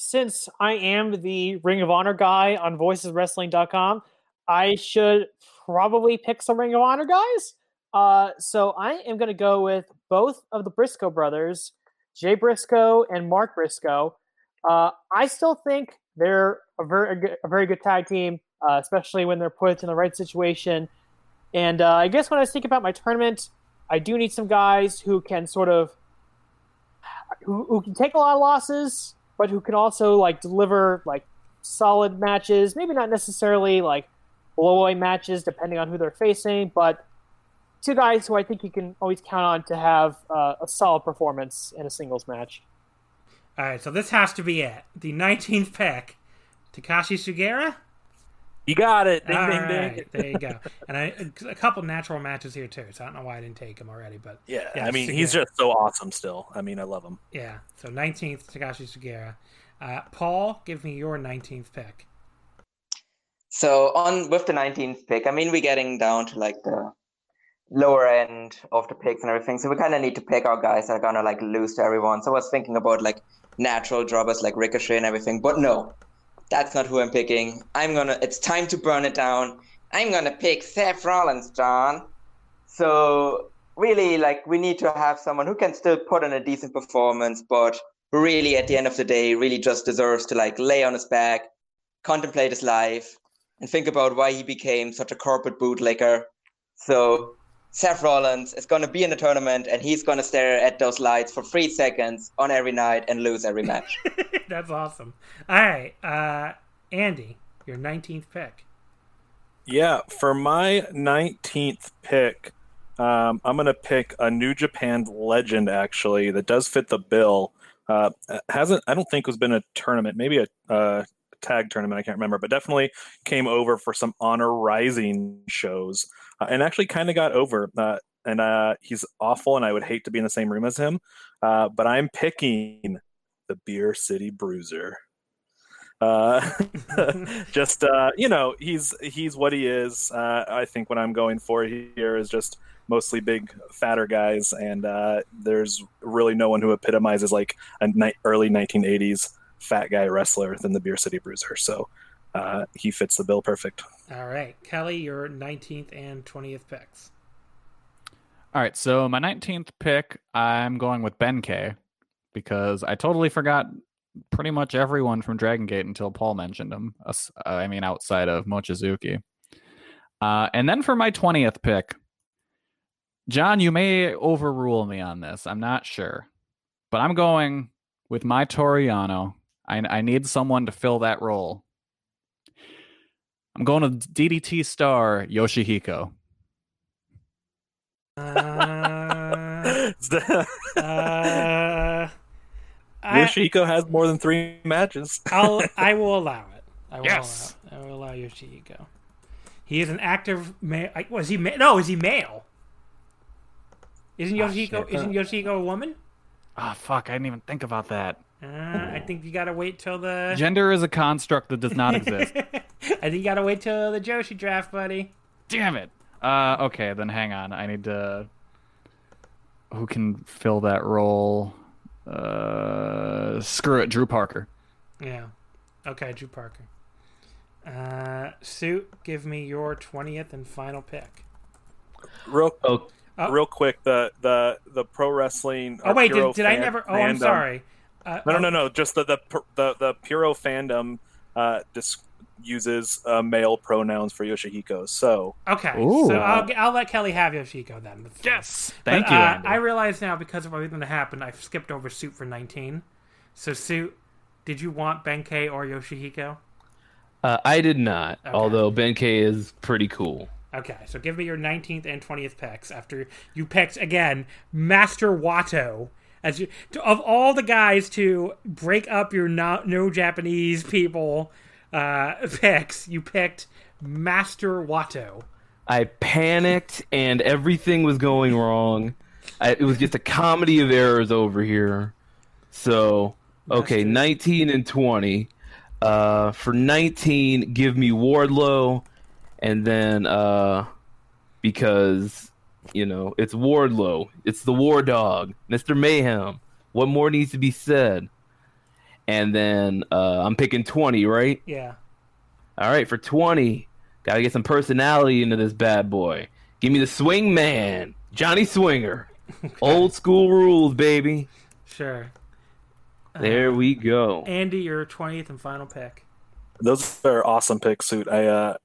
Since I am the Ring of Honor guy on voiceswrestling.com, I should probably pick some Ring of Honor guys. So I am going to go with both of the Briscoe brothers, Jay Briscoe and Mark Briscoe. I still think they're a very good tag team, especially when they're put in the right situation. And I guess when I was thinking about my tournament, I do need some guys who can take a lot of losses, but who can also like deliver like solid matches, maybe not necessarily like blow-away matches depending on who they're facing, but two guys who I think you can always count on to have a solid performance in a singles match. All right, so this has to be it. The 19th pick, Takashi Sugiura? You got it. Ding, all ding, right. Ding. There you go. And a couple natural matches here, too, so I don't know why I didn't take him already. But yeah, I mean, Sugiura. He's just so awesome still. I mean, I love him. Yeah, so 19th, Takashi Sugiura. Paul, give me your 19th pick. So with the 19th pick, I mean, we're getting down to, like, the lower end of the picks and everything, so we kind of need to pick our guys that are gonna like lose to everyone. So I was thinking about like natural droppers like Ricochet and everything, but no, that's not who I'm picking. It's time to burn it down. I'm gonna pick Seth Rollins, John. So really, like, we need to have someone who can still put on a decent performance, but really at the end of the day really just deserves to like lay on his back, contemplate his life, and think about why he became such a corporate bootlicker. So Seth Rollins is going to be in the tournament, and he's going to stare at those lights for 3 seconds on every night and lose every match. That's awesome. All right, Andy, your 19th pick. Yeah, for my 19th pick, I'm going to pick a New Japan legend, actually, that does fit the bill. I don't think has been a tournament, maybe a tag tournament, I can't remember, but definitely came over for some Honor Rising shows. And actually kind of got over. And he's awful, and I would hate to be in the same room as him. But I'm picking the Beer City Bruiser. Just, you know, he's what he is. I think what I'm going for here is just mostly big, fatter guys. And there's really no one who epitomizes, like, early 1980s fat guy wrestler than the Beer City Bruiser. So he fits the bill perfect. All right, Kelly, your 19th and 20th picks. All right, so my 19th pick, I'm going with Benkei, because I totally forgot pretty much everyone from Dragon Gate until Paul mentioned him. I mean, outside of Mochizuki. And then for my 20th pick, John, you may overrule me on this. I'm not sure. But I'm going with my Toriano. I need someone to fill that role. I'm going with DDT star Yoshihiko. Yoshihiko has more than 3 matches. I will allow it. I will allow Yoshihiko. He is an active male. Is he male? Isn't Yoshihiko a woman? Ah, oh, fuck! I didn't even think about that. I think you gotta wait till the gender is a construct that does not exist. I think you gotta wait till the Joshi draft, buddy. Damn it. Okay, then hang on. I need to. Who can fill that role? Screw it, Drew Parker. Yeah. Okay, Drew Parker. Sue, give me your 20th and final pick. Real quick, the pro wrestling. Oh wait, did I never? Oh, I'm sorry. No. Just the Puro fandom uses male pronouns for Yoshihiko. So okay, ooh. So I'll let Kelly have Yoshihiko then. Yes, thank you. I realize now, because of everything that happened, I've skipped over Suit for 19. So Suit, did you want Benkei or Yoshihiko? I did not. Okay. Although Benkei is pretty cool. Okay, so give me your 19th and 20th picks after you picked again Master Wato. Of all the guys to break up your no Japanese people picks, you picked Master Wato. I panicked and everything was going wrong. It was just a comedy of errors over here. So, okay, 19 and 20. For 19, give me Wardlow. And then, because... You know, it's Wardlow. It's the War Dog, Mr. Mayhem. What more needs to be said? And then I'm picking 20, right? Yeah. All right, for 20, gotta get some personality into this bad boy. Give me the Swing Man, Johnny Swinger. Okay. Old school rules, baby. Sure. There we go. Andy, your 20th and final pick. Those are awesome picks, Suit. I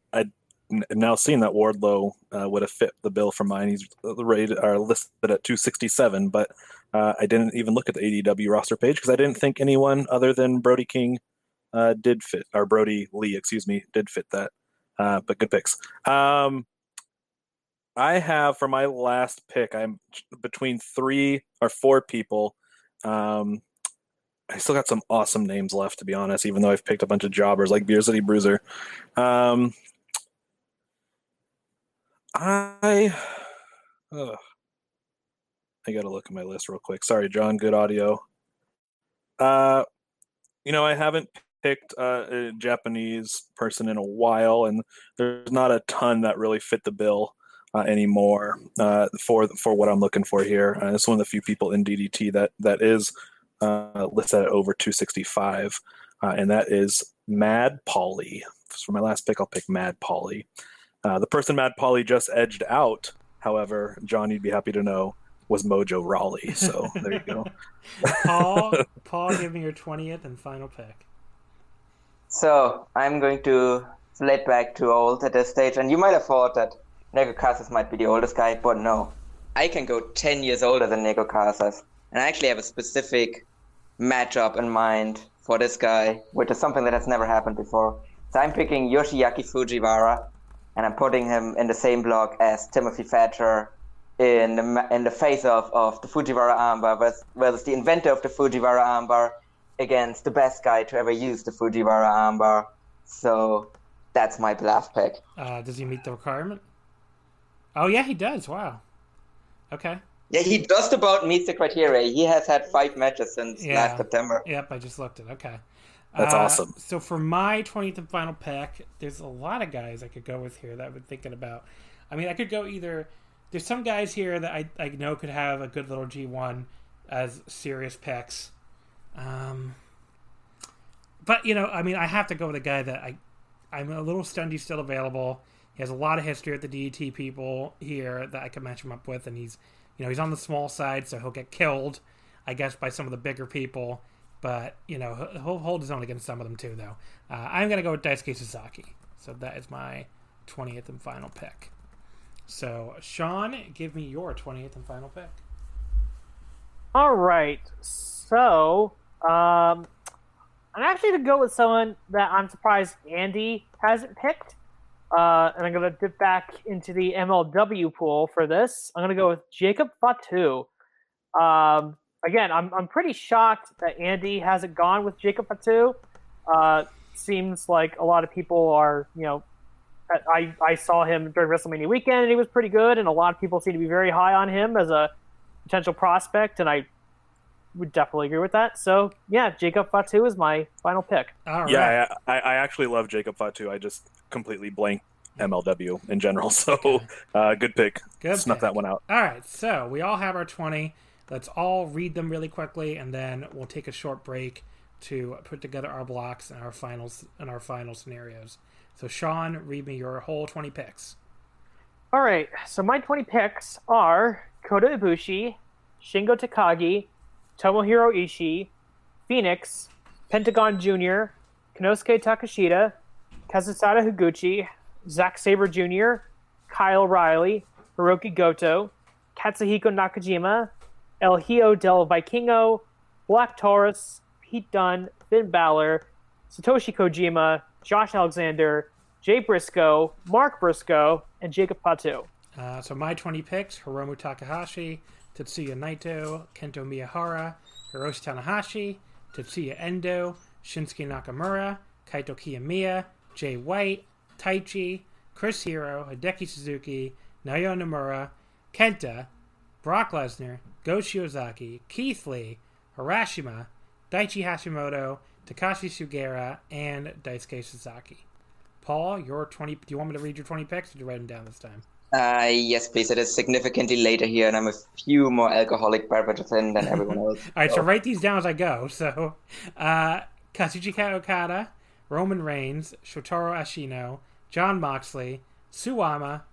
now seeing that Wardlow would have fit the bill for mine. He's rated or listed at 267, but I didn't even look at the AEW roster page because I didn't think anyone other than Brody King did fit, or Brody Lee, excuse me, did fit that. But good picks. I have for my last pick, I'm between 3 or 4 people. I still got some awesome names left, to be honest, even though I've picked a bunch of jobbers like Beer City Bruiser. I got to look at my list real quick. Sorry, John, good audio. I haven't picked a Japanese person in a while, and there's not a ton that really fit the bill anymore for what I'm looking for here. It's one of the few people in DDT that is listed at over 265, and that is Mad Pauly. For my last pick, I'll pick Mad Pauly. The person Mad Pauly just edged out, however, John, you'd be happy to know, was Mojo Rawley. So there you go. Paul, give me your 20th and final pick. So I'm going to flip back to old at this stage, and you might have thought that Nego Casas might be the oldest guy, but no. I can go 10 years older than Nego Casas, and I actually have a specific matchup in mind for this guy, which is something that has never happened before. So I'm picking Yoshiaki Fujiwara, and I'm putting him in the same block as Timothy Thatcher in the face-off of the Fujiwara armbar versus the inventor of the Fujiwara armbar against the best guy to ever use the Fujiwara armbar. So that's my last pick. Does he meet the requirement? Oh, yeah, he does. Wow. Okay. Yeah, he just about meets the criteria. He has had 5 matches since last September. Yep, I just looked at it. Okay. That's awesome. So for my 20th and final pick, there's a lot of guys I could go with here that I've been thinking about. I mean, I could go either... There's some guys here that I know could have a good little G1 as serious picks. But, I have to go with a guy that I'm a little stunned he's still available. He has a lot of history with the DDT people here that I could match him up with, and he's, he's on the small side, so he'll get killed, I guess, by some of the bigger people. But, he'll hold his own against some of them too, though. I'm going to go with Daisuke Suzuki. So that is my 20th and final pick. So, Sean, give me your 20th and final pick. All right. So, I'm actually going to go with someone that I'm surprised Andy hasn't picked. And I'm going to dip back into the MLW pool for this. I'm going to go with Jacob Fatu. Again, I'm pretty shocked that Andy hasn't gone with Jacob Fatu. Seems like a lot of people are, I saw him during WrestleMania weekend, and he was pretty good, and a lot of people seem to be very high on him as a potential prospect, and I would definitely agree with that. So, yeah, Jacob Fatu is my final pick. All right. Yeah, I actually love Jacob Fatu. I just completely blanked MLW in general, so okay. Good pick. Good Snuck pick. That one out. All right, so we all have our 20. Let's all read them really quickly, and then we'll take a short break to put together our blocks and our final scenarios. So, Sean, read me your whole 20 picks. All right. So, my 20 picks are Kota Ibushi, Shingo Takagi, Tomohiro Ishii, Fénix, Pentagon Jr., Konosuke Takeshita, Kazusada Higuchi, Zack Sabre Jr., Kyle O'Reilly, Hirooki Goto, Katsuhiko Nakajima, El Hijo del Vikingo, Black Taurus, Pete Dunne, Finn Balor, Satoshi Kojima, Josh Alexander, Jay Briscoe, Mark Briscoe, and Jacob Fatu. So my 20 picks, Hiromu Takahashi, Tetsuya Naito, Kento Miyahara, Hiroshi Tanahashi, Tetsuya Endo, Shinsuke Nakamura, Kaito Kiyomiya, Jay White, Taichi, Chris Hero, Hideki Suzuki, Naoya Nomura, Kenta, Brock Lesnar, Go Shiozaki, Keith Lee, Harashima, Daichi Hashimoto, Takashi Sugera, and Daisuke Suzuki. Paul, your 20. Do you want me to read your 20 picks, or did you write them down this time? Yes, please. It is significantly later here, and I'm a few more alcoholic beverages in than everyone else. All right, so write these down as I go. So, Kazuchika Okada, Roman Reigns, Shotaro Ashino, John Moxley, Suwama,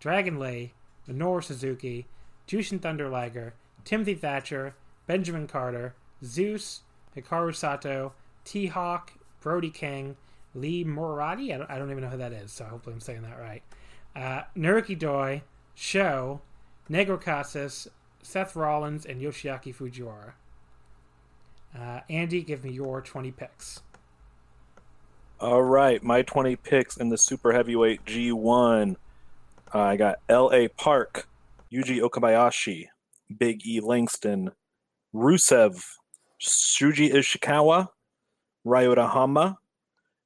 Dragon Lee, Minoru Suzuki, Jushin Thunder Liger, Timothy Thatcher, Benjamin Carter, Zeus, Hikaru Sato, T-Hawk, Brody King, Lee Moriarty. I don't even know who that is, so hopefully I'm saying that right. Naoki Doi, Sho, Negro Casas, Seth Rollins, and Yoshiaki Fujiwara. Andy, give me your 20 picks. All right, my 20 picks in the super heavyweight G1. I got L.A. Park, Yuji Okabayashi, Big E Langston, Rusev, Shuji Ishikawa, Ryota Hama,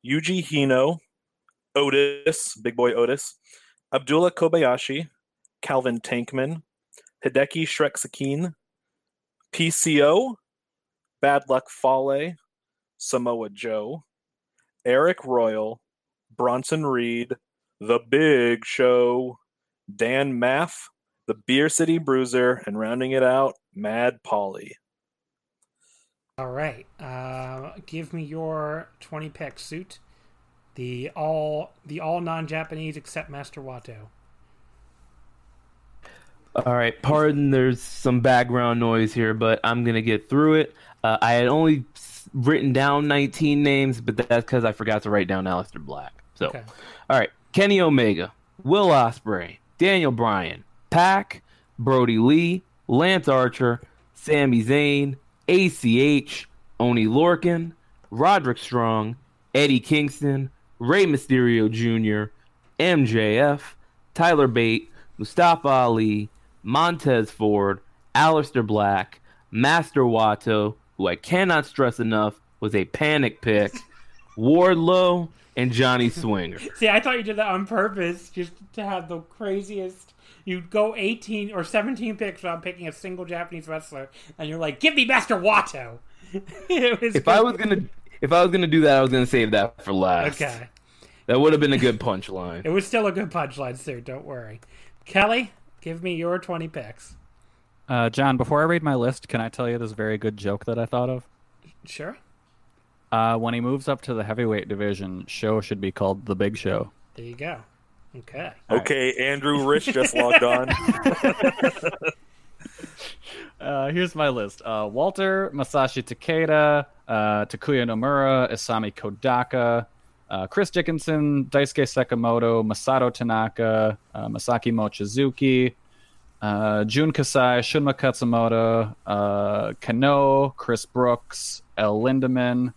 Yuji Hino, Otis, Big Boy Otis, Abdullah Kobayashi, Calvin Tankman, Hideki Shreksakin, PCO, Bad Luck Fale, Samoa Joe, Eric Royal, Bronson Reed, The Big Show, Dan Maff, The Beer City Bruiser, and rounding it out, Mad Polly. All right. Give me your 20-pack suit. The all non-Japanese except Master Wato. All right. Pardon, there's some background noise here, but I'm going to get through it. I had only written down 19 names, but that's because I forgot to write down Aleister Black. So, okay. All right. Kenny Omega, Will Ospreay, Daniel Bryan, Pac, Brody Lee, Lance Archer, Sami Zayn, ACH, Oney Lorcan, Roderick Strong, Eddie Kingston, Rey Mysterio Jr., MJF, Tyler Bate, Mustafa Ali, Montez Ford, Aleister Black, Master Wato, who I cannot stress enough was a panic pick, Wardlow, and Johnny Swinger. See, I thought you did that on purpose, just to have the craziest... You'd go 18 or 17 picks without picking a single Japanese wrestler, and you're like, "Give me Master Wato." If I was gonna do that, I was gonna save that for last. Okay, that would have been a good punchline. It was still a good punchline, sir. Don't worry, Kelly. Give me your 20 picks. John, before I read my list, can I tell you this very good joke that I thought of? Sure. When he moves up to the heavyweight division, Show should be called The Big Show. There you go. Okay. Okay, right. Andrew Rich just logged on. Here's my list. Walter, Masashi Takeda, Takuya Nomura, Isami Kodaka, Chris Dickinson, Daisuke Sakamoto, Masato Tanaka, Masaki Mochizuki, Jun Kasai, Shunma Katsumoto, Kano, Chris Brooks, L. Lindemann,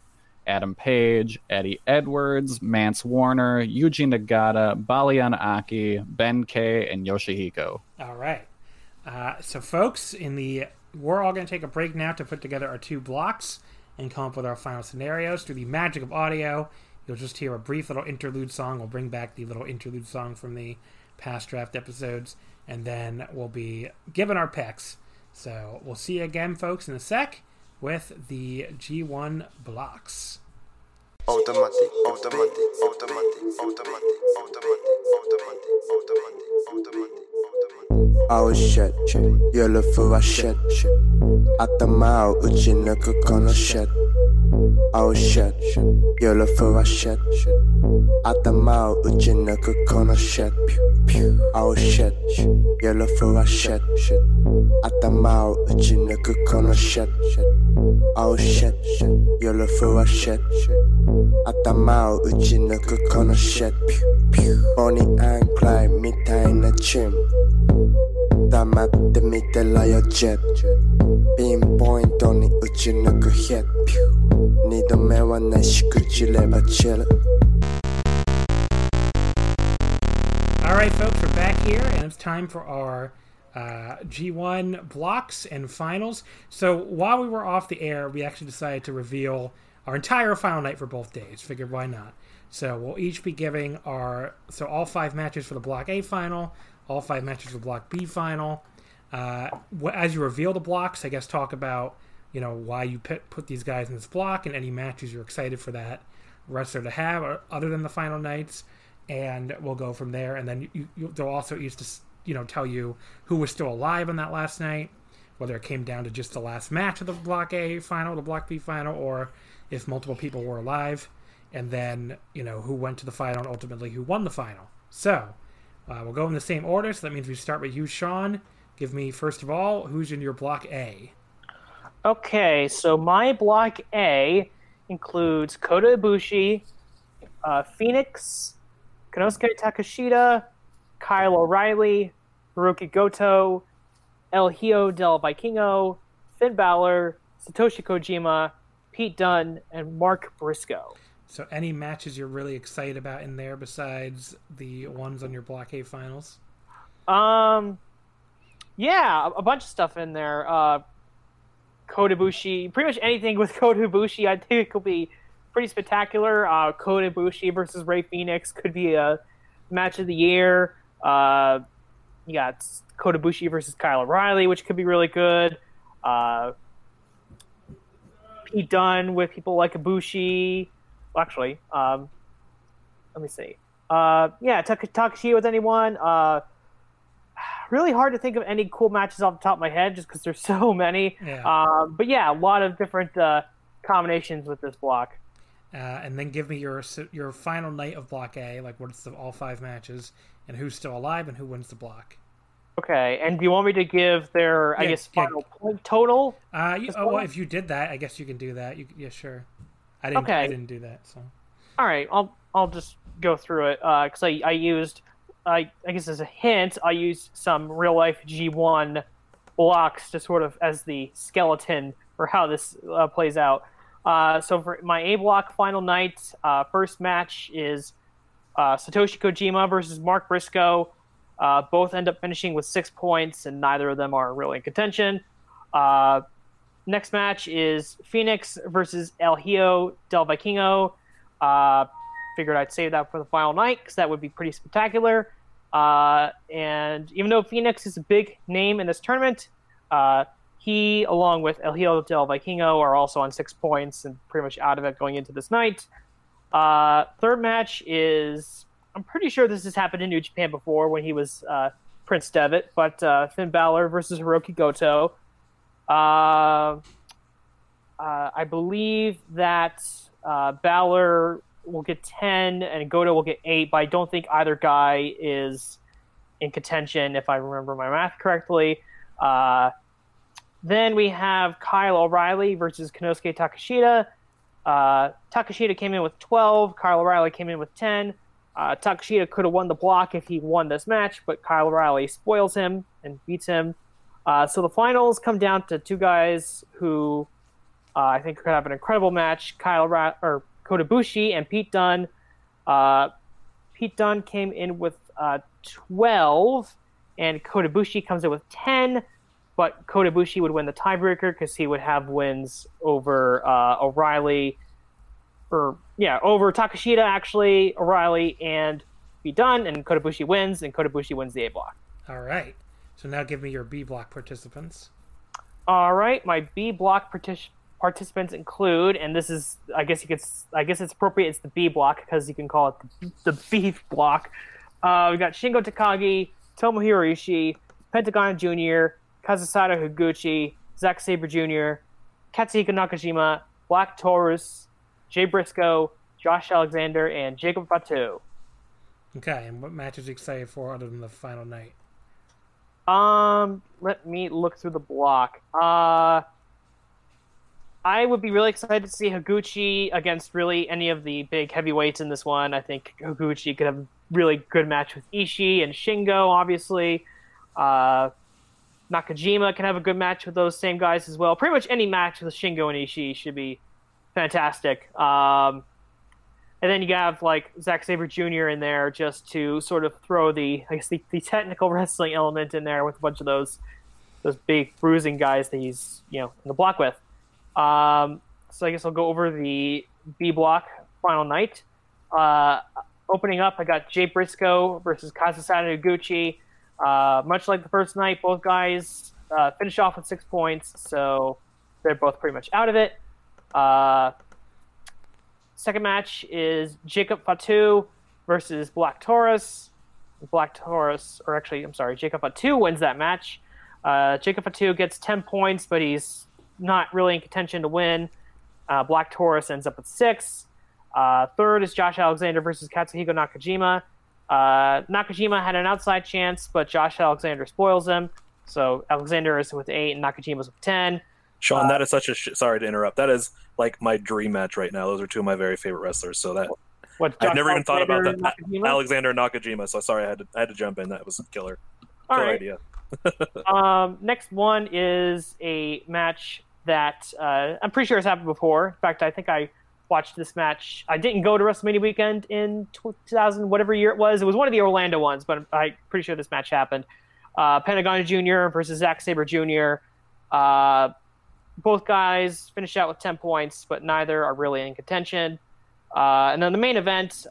Adam Page, Eddie Edwards, Mance Warner, Yuji Nagata, Balian Aki, Ben Kay, and Yoshihiko. All right. So, folks, we're all going to take a break now to put together our two blocks and come up with our final scenarios. Through the magic of audio, you'll just hear a brief little interlude song. We'll bring back the little interlude song from the past draft episodes, and then we'll be given our picks. So we'll see you again, folks, in a sec. With the G1 blocks. Oh shit, you look for a shit. Atamao uchinoku kono shit. Oni and climb mitai na chim. Tamatte mite layo jet. Pinpoint oni uchinoku hit. Nidome wa nai shikuchireba chill. Alright, folks, we're back here, and it's time for our G1 blocks and finals. So while we were off the air, we actually decided to reveal our entire final night for both days. Figured, why not? So we'll each be giving all five matches for the Block A final, all five matches for the Block B final. As you reveal the blocks, I guess talk about, you know, why you put these guys in this block and any matches you're excited for that wrestler to have other than the final nights. And we'll go from there. And then they'll also each tell you who was still alive on that last night, whether it came down to just the last match of the Block A final, the Block B final, or if multiple people were alive, and then, you know, who went to the final and ultimately who won the final. So we'll go in the same order, so that means we start with you, Sean. Give me, first of all, who's in your Block A? Okay, so my Block A includes Kota Ibushi, Fénix, Konosuke Takeshita, Kyle O'Reilly, Hirooki Goto, El Hijo del Vikingo, Finn Balor, Satoshi Kojima, Pete Dunne, and Mark Briscoe. So any matches you're really excited about in there besides the ones on your Block A finals? Yeah, a bunch of stuff in there. Kota Ibushi, pretty much anything with Kota Ibushi, I think it could be pretty spectacular. Kota Ibushi versus Ray Fénix could be a match of the year. You got Kota Ibushi versus Kyle O'Reilly, which could be really good. Pete Dunne with people like Ibushi. Well, actually, let me see. Yeah, Takashi with anyone. Really hard to think of any cool matches off the top of my head just because there's so many. Yeah. But yeah, a lot of different combinations with this block. And then give me your final night of Block A, like what's the all five matches and who's still alive and who wins the block. Okay, and do you want me to give their, yeah, I guess, final point total? Well, if you did that, I guess you can do that. Yeah, sure. I didn't do that. So. All right, I'll just go through it because I used, I guess as a hint, I used some real-life G1 blocks to sort of as the skeleton for how this plays out. So for my A block final night, first match is Satoshi Kojima versus Mark Briscoe. Both end up finishing with 6 points, and neither of them are really in contention. Next match is Fénix versus El Hijo del Vikingo. Figured I'd save that for the final night because that would be pretty spectacular. And even though Fénix is a big name in this tournament, he, along with El Hijo del Vikingo, are also on 6 points and pretty much out of it going into this night. Third match is... I'm pretty sure this has happened in New Japan before when he was Prince Devitt, but Finn Balor versus Hirooki Goto. I believe that Balor will get 10 and Goto will get 8, but I don't think either guy is in contention, if I remember my math correctly. Then we have Kyle O'Reilly versus Konosuke Takeshita. Takeshita came in with 12. Kyle O'Reilly came in with 10. Takeshita could have won the block if he won this match, but Kyle O'Reilly spoils him and beats him. So the finals come down to two guys who I think could have an incredible match, Kota Ibushi and Pete Dunne. Pete Dunne came in with 12, and Kota Ibushi comes in with 10, but Kota Ibushi would win the tiebreaker because he would have wins over O'Reilly, over Takeshita, actually, O'Reilly, and Pete Dunne, and Kota Ibushi wins, the A block. All right. So now give me your B block participants. All right. My B block participants include, and this is, I guess it's appropriate, it's the B block, because you can call it the beef block. We've got Shingo Takagi, Tomohiro Ishii, Pentagon Jr., Kazusada Higuchi, Zack Sabre Jr., Katsuhiko Nakajima, Black Taurus, Jay Briscoe, Josh Alexander, and Jacob Fatu. Okay, and what match is excited for other than the final night? Let me look through the block. I would be really excited to see Higuchi against really any of the big heavyweights in this one. I think Higuchi could have a really good match with Ishii and Shingo, obviously. Nakajima can have a good match with those same guys as well. Pretty much any match with Shingo and Ishii should be fantastic. And then you have like Zack Sabre Jr. in there just to sort of throw the technical wrestling element in there with a bunch of those big bruising guys that he's in the block with. So I guess I'll go over the B block final night. Opening up, I got Jay Briscoe versus Kazusada Higuchi. Much like the first night, both guys finish off with 6 points, so they're both pretty much out of it. Second match is Jacob Fatu versus Black Taurus. Jacob Fatu wins that match. Jacob Fatu gets 10 points, but he's not really in contention to win. Black Taurus ends up with 6. Third is Josh Alexander versus Katsuhiko Nakajima. Nakajima had an outside chance, but Josh Alexander spoils him. So Alexander is with 8 and Nakajima's with 10. Sean, that is such a sorry to interrupt. That is like my dream match right now. Those are two of my very favorite wrestlers. So that What, I've never even thought about that. Nakajima? Alexander Nakajima. So sorry, I had to jump in. That was a killer, idea. Next one is a match that I'm pretty sure has happened before. In fact, I think I watched this match. I didn't go to WrestleMania weekend in 2000, whatever year it was. It was one of the Orlando ones, but I'm pretty sure this match happened. Pentagon Jr. versus Zack Sabre Jr. Both guys finish out with 10 points, but neither are really in contention. And then the main event,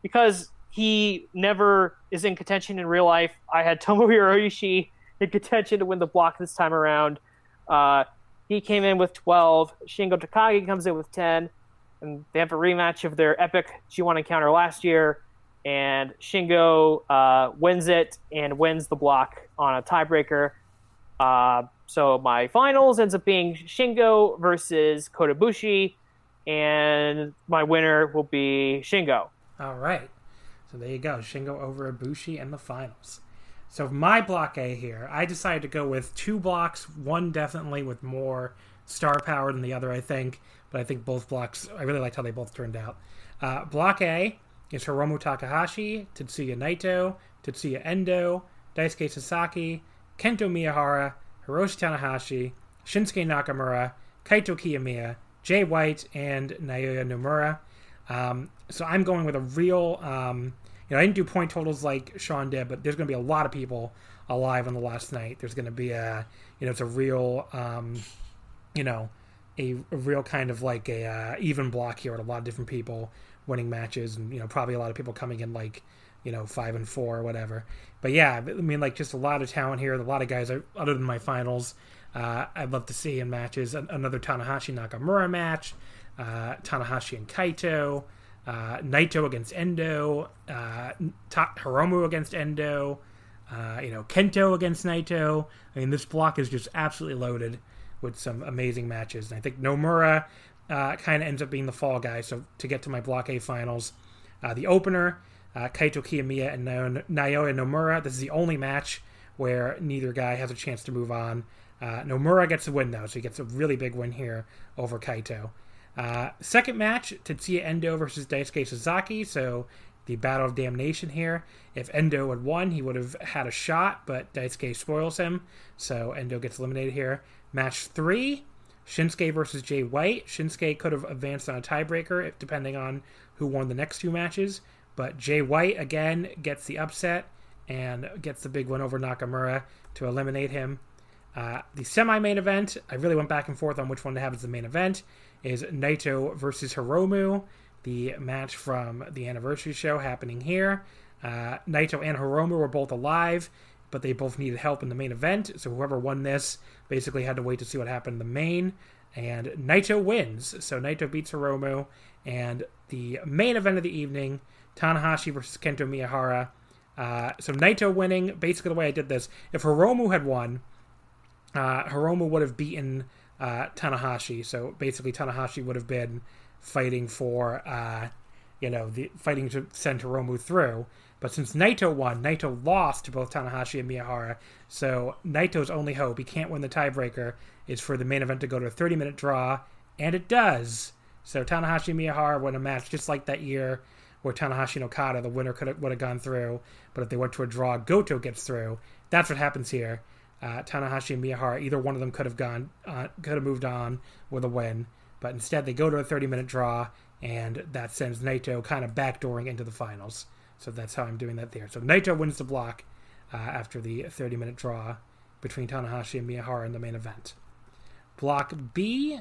because he never is in contention in real life, I had Tomohiro Ishii in contention to win the block this time around. He came in with 12. Shingo Takagi comes in with 10. And they have a rematch of their epic G1 encounter last year. And Shingo wins it and wins the block on a tiebreaker. So my finals ends up being Shingo versus Kota Ibushi, and my winner will be Shingo. All right. So there you go. Shingo over Ibushi in the finals. So my block A here, I decided to go with two blocks, one definitely with more star power than the other, I think. But I think both blocks, I really liked how they both turned out. Block A is Hiromu Takahashi, Tetsuya Naito, Tetsuya Endo, Daisuke Sasaki, Kento Miyahara, Hiroshi Tanahashi, Shinsuke Nakamura, Kaito Kiyomiya, Jay White, and Naoya Nomura. So I'm going with a real, I didn't do point totals like Sean did, but there's going to be a lot of people alive on the last night. There's going to be it's a real, a real kind of like a even block here with a lot of different people winning matches, and probably a lot of people coming in like 5-4 or whatever. But yeah, just a lot of talent here. A lot of guys other than my finals, I'd love to see in matches. Another Tanahashi Nakamura match, Tanahashi and Kaito, Naito against Endo, Hiromu against Endo, Kento against Naito. This block is just absolutely loaded with some amazing matches. And I think Nomura kind of ends up being the fall guy. So to get to my Block A finals, the opener, Kaito Kiyomiya and Naoya Nomura. This is the only match where neither guy has a chance to move on. Nomura gets the win, though, so he gets a really big win here over Kaito. Second match, Tetsuya Endo versus Daisuke Sasaki, so the Battle of Damnation here. If Endo had won, he would have had a shot, but Daisuke spoils him, so Endo gets eliminated here. Match 3, Shinsuke versus Jay White. Shinsuke could have advanced on a tiebreaker, depending on who won the next two matches. But Jay White, again, gets the upset and gets the big win over Nakamura to eliminate him. The semi-main event, I really went back and forth on which one to have as the main event, is Naito versus Hiromu, the match from the anniversary show happening here. Naito and Hiromu were both alive, but they both needed help in the main event, so whoever won this basically had to wait to see what happened in the main. And Naito wins, so Naito beats Hiromu, and the main event of the evening, Tanahashi versus Kento Miyahara. So Naito winning, basically the way I did this, if Hiromu had won, Hiromu would have beaten Tanahashi. So basically Tanahashi would have been fighting for, fighting to send Hiromu through. But since Naito won, Naito lost to both Tanahashi and Miyahara. So Naito's only hope, he can't win the tiebreaker, is for the main event to go to a 30-minute draw, and it does. So Tanahashi and Miyahara win a match just like that year, where Tanahashi and Okada, the winner, would have gone through, but if they went to a draw, Goto gets through. That's what happens here. Tanahashi and Miyahara, either one of them could have moved on with a win, but instead they go to a 30-minute draw, and that sends Naito kind of backdooring into the finals. So that's how I'm doing that there. So Naito wins the block after the 30-minute draw between Tanahashi and Miyahara in the main event. Block B,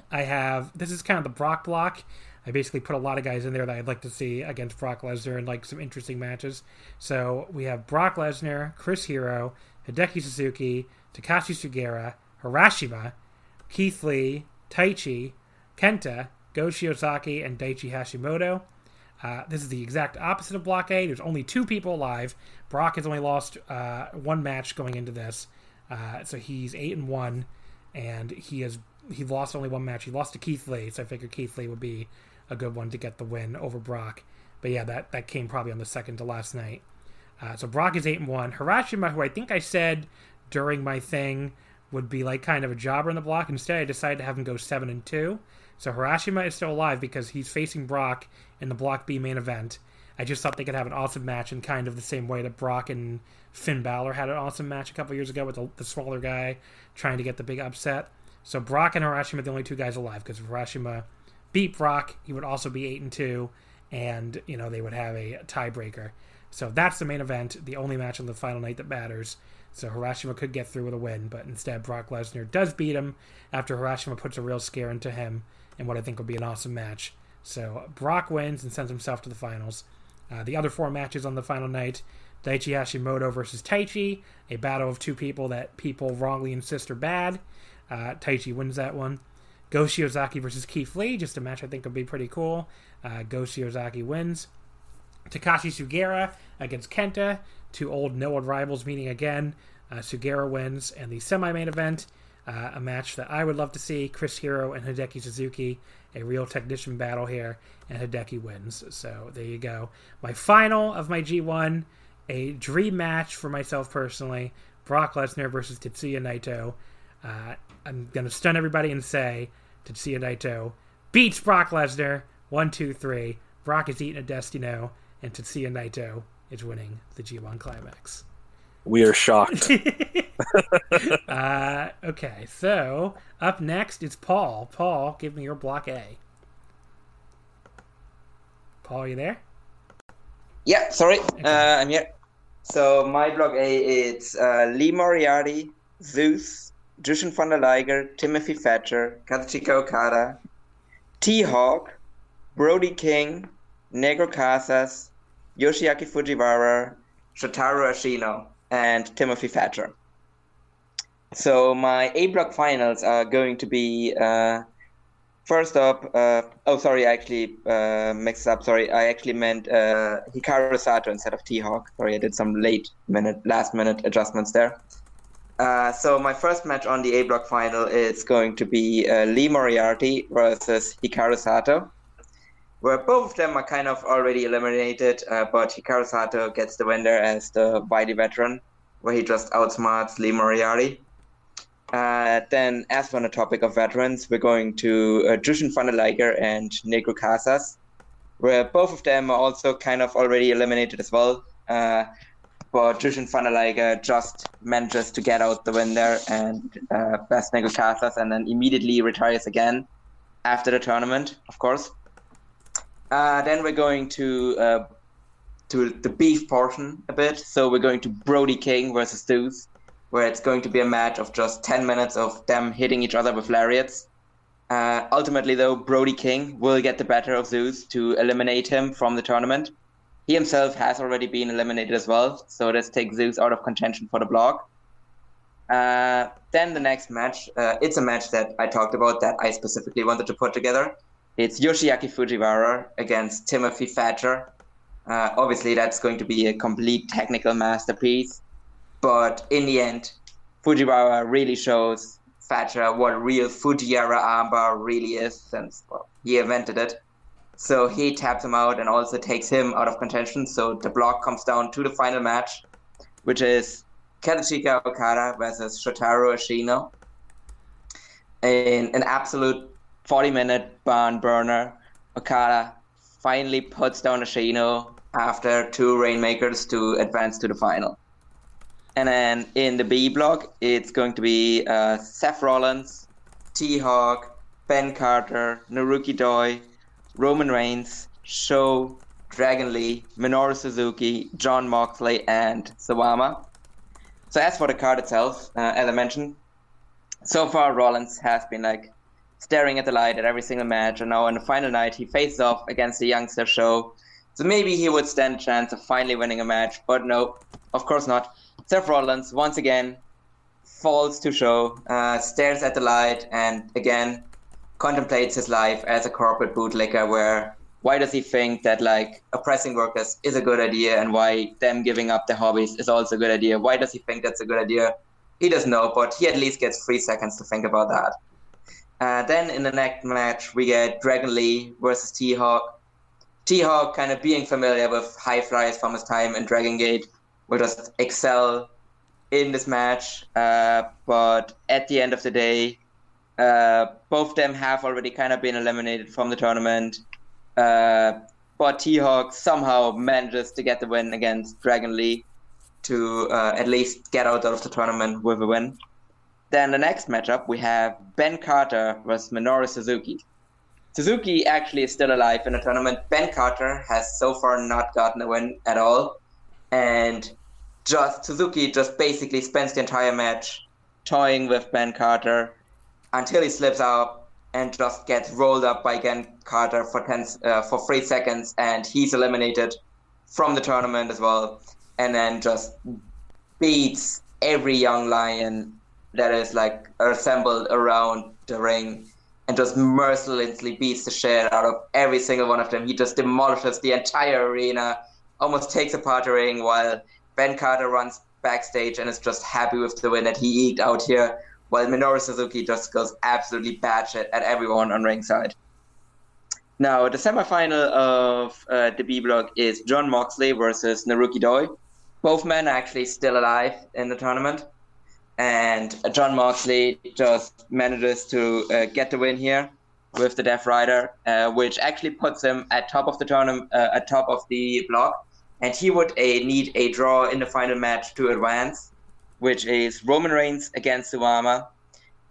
this is kind of the Brock block. I basically put a lot of guys in there that I'd like to see against Brock Lesnar and like some interesting matches. So we have Brock Lesnar, Chris Hero, Hideki Suzuki, Takashi Sugera, Harashima, Keith Lee, Taichi, Kenta, Goshi Ozaki, and Daichi Hashimoto. This is the exact opposite of Block A. There's only two people alive. Brock has only lost one match going into this. So he's 8-1, and he lost only one match. He lost to Keith Lee, so I figured Keith Lee would be a good one to get the win over Brock. But yeah, that came probably on the second to last night. So Brock is 8-1. Harashima, who I think I said during my thing would be like kind of a jobber in the block. Instead, I decided to have him go 7-2. So Harashima is still alive because he's facing Brock in the Block B main event. I just thought they could have an awesome match in kind of the same way that Brock and Finn Balor had an awesome match a couple years ago with the smaller guy trying to get the big upset. So Brock and Harashima are the only two guys alive, because if Harashima beat Brock, he would also be 8-2, and you know they would have a tiebreaker. So that's the main event, the only match on the final night that matters. So Harashima could get through with a win, but instead Brock Lesnar does beat him after Harashima puts a real scare into him in what I think will be an awesome match. So Brock wins and sends himself to the finals. The other four matches on the final night, Daichi Hashimoto versus Taichi, a battle of two people that people wrongly insist are bad. Taichi wins that one. Goshi Ozaki versus Keith Lee, just a match I think would be pretty cool. Goshi Ozaki wins. Takashi Sugera against Kenta, two old no-one rivals meeting again. Sugera wins, and the semi-main event, a match that I would love to see, Chris Hero and Hideki Suzuki, a real technician battle here, and Hideki wins. So there you go. My final of my G1, a dream match for myself personally, Brock Lesnar versus Tetsuya Naito. I'm going to stun everybody and say Tetsuya Naito beats Brock Lesnar. 1, 2, 3. Brock is eating a Destino, and Tetsuya Naito is winning the G1 Climax. We are shocked. Okay, so up next is Paul. Paul, give me your Block A. Paul, are you there? Yeah, sorry. Okay. I'm here. So my Block A, it's Lee Moriarty, Zeus, Jushin Thunder Liger, Timothy Thatcher, Kazuchika Okada, T-Hawk, Brody King, Negro Casas, Yoshiaki Fujiwara, Shotaro Ashino, and Timothy Thatcher. So my A-Block finals are going to be, first up, I actually meant Hikaru Sato instead of T-Hawk. Sorry, I did some last minute adjustments there. So my first match on the A-Block final is going to be Lee Moriarty versus Hikaru Sato, where both of them are kind of already eliminated, but Hikaru Sato gets the win there as the Whitey veteran, where he just outsmarts Lee Moriarty. Then, as for the topic of veterans, we're going to Jushin Thunder Liger and Negro Casas, where both of them are also kind of already eliminated as well. But Jushin Thunder Liger just manages to get out the win there and best Negro Casas, and then immediately retires again after the tournament, of course. Then we're going to the beef portion a bit. So we're going to Brody King versus Zeus, where it's going to be a match of just 10 minutes of them hitting each other with lariats. Ultimately, though, Brody King will get the better of Zeus to eliminate him from the tournament. He himself has already been eliminated as well, so let's take Zeus out of contention for the block. Then the next match, it's a match that I talked about that I specifically wanted to put together. It's Yoshiaki Fujiwara against Timothy Thatcher. Obviously, that's going to be a complete technical masterpiece, but in the end, Fujiwara really shows Thatcher what real Fujiwara armbar really is, since he invented it. So he taps him out and also takes him out of contention. So the block comes down to the final match, which is Kazuchika Okada versus Shotaro Ashino. In an absolute 40-minute barn burner, Okada finally puts down Ashino after 2 Rainmakers to advance to the final. And then in the B block, it's going to be Seth Rollins, T-Hawk, Ben Carter, Naruki Doi, Roman Reigns, Sho, Dragon Lee, Minoru Suzuki, John Moxley, and Suwama. So as for the card itself, as I mentioned, so far Rollins has been like staring at the light at every single match, and now on the final night he faces off against the youngster Sho. So maybe he would stand a chance of finally winning a match, but no, of course not. Seth Rollins once again falls to Sho, stares at the light, and again contemplates his life as a corporate bootlicker, where why does he think that like oppressing workers is a good idea, and why them giving up their hobbies is also a good idea? Why does he think that's a good idea? He doesn't know, but he at least gets 3 seconds to think about that. Then in the next match, we get Dragon Lee versus T-Hawk. T-Hawk, kind of being familiar with high flyers from his time in Dragon Gate, will just excel in this match, but at the end of the day, both of them have already kind of been eliminated from the tournament, but T-Hawk somehow manages to get the win against Dragon Lee to at least get out of the tournament with a win. Then the next matchup, we have Ben Carter versus Minoru Suzuki. Suzuki actually is still alive in the tournament. Ben Carter has so far not gotten a win at all. And Suzuki basically spends the entire match toying with Ben Carter until he slips up and just gets rolled up by Ben Carter for 3 seconds, and he's eliminated from the tournament as well, and then just beats every young lion that is like assembled around the ring and just mercilessly beats the shit out of every single one of them. He just demolishes the entire arena, almost takes apart the ring, while Ben Carter runs backstage and is just happy with the win that he eked out here, while Minoru Suzuki just goes absolutely batshit at everyone on ringside. Now, the semifinal of the B block is John Moxley versus Naruki Doi. Both men are actually still alive in the tournament, and John Moxley just manages to get the win here with the Death Rider, which actually puts him at top of the tournament, at top of the block, and he would need a draw in the final match to advance, which is Roman Reigns against Suwama,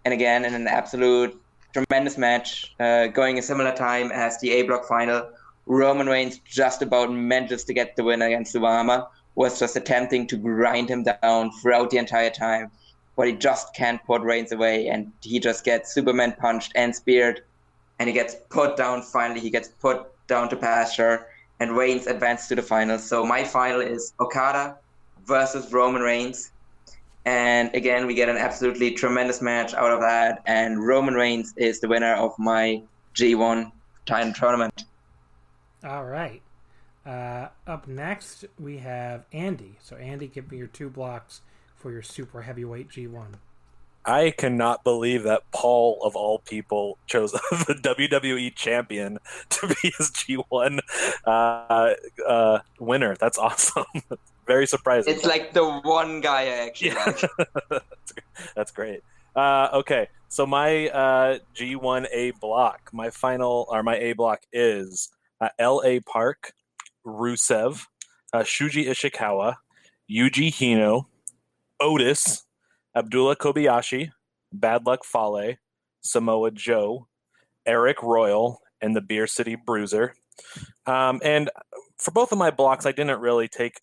and again in an absolute tremendous match, going a similar time as the A block final. Roman Reigns just about manages to get the win against Suwama, was just attempting to grind him down throughout the entire time, but he just can't put Reigns away, and he just gets Superman punched and speared, and he gets put down finally. He gets put down to pasture, and Reigns advanced to the final. So my final is Okada versus Roman Reigns. And again, we get an absolutely tremendous match out of that. And Roman Reigns is the winner of my G1 title tournament. All right. Up next, we have Andy. So Andy, give me your two blocks for your super heavyweight G1. I cannot believe that Paul, of all people, chose the WWE champion to be his G1 winner. That's awesome. Very surprising. It's like the one guy I actually like. That's great. Okay, so my G1 A block, my A block is L.A. Park, Rusev, Shuji Ishikawa, Yuji Hino, Otis, Abdullah Kobayashi, Bad Luck Fale, Samoa Joe, Eric Royal, and the Beer City Bruiser. And for both of my blocks, I didn't really take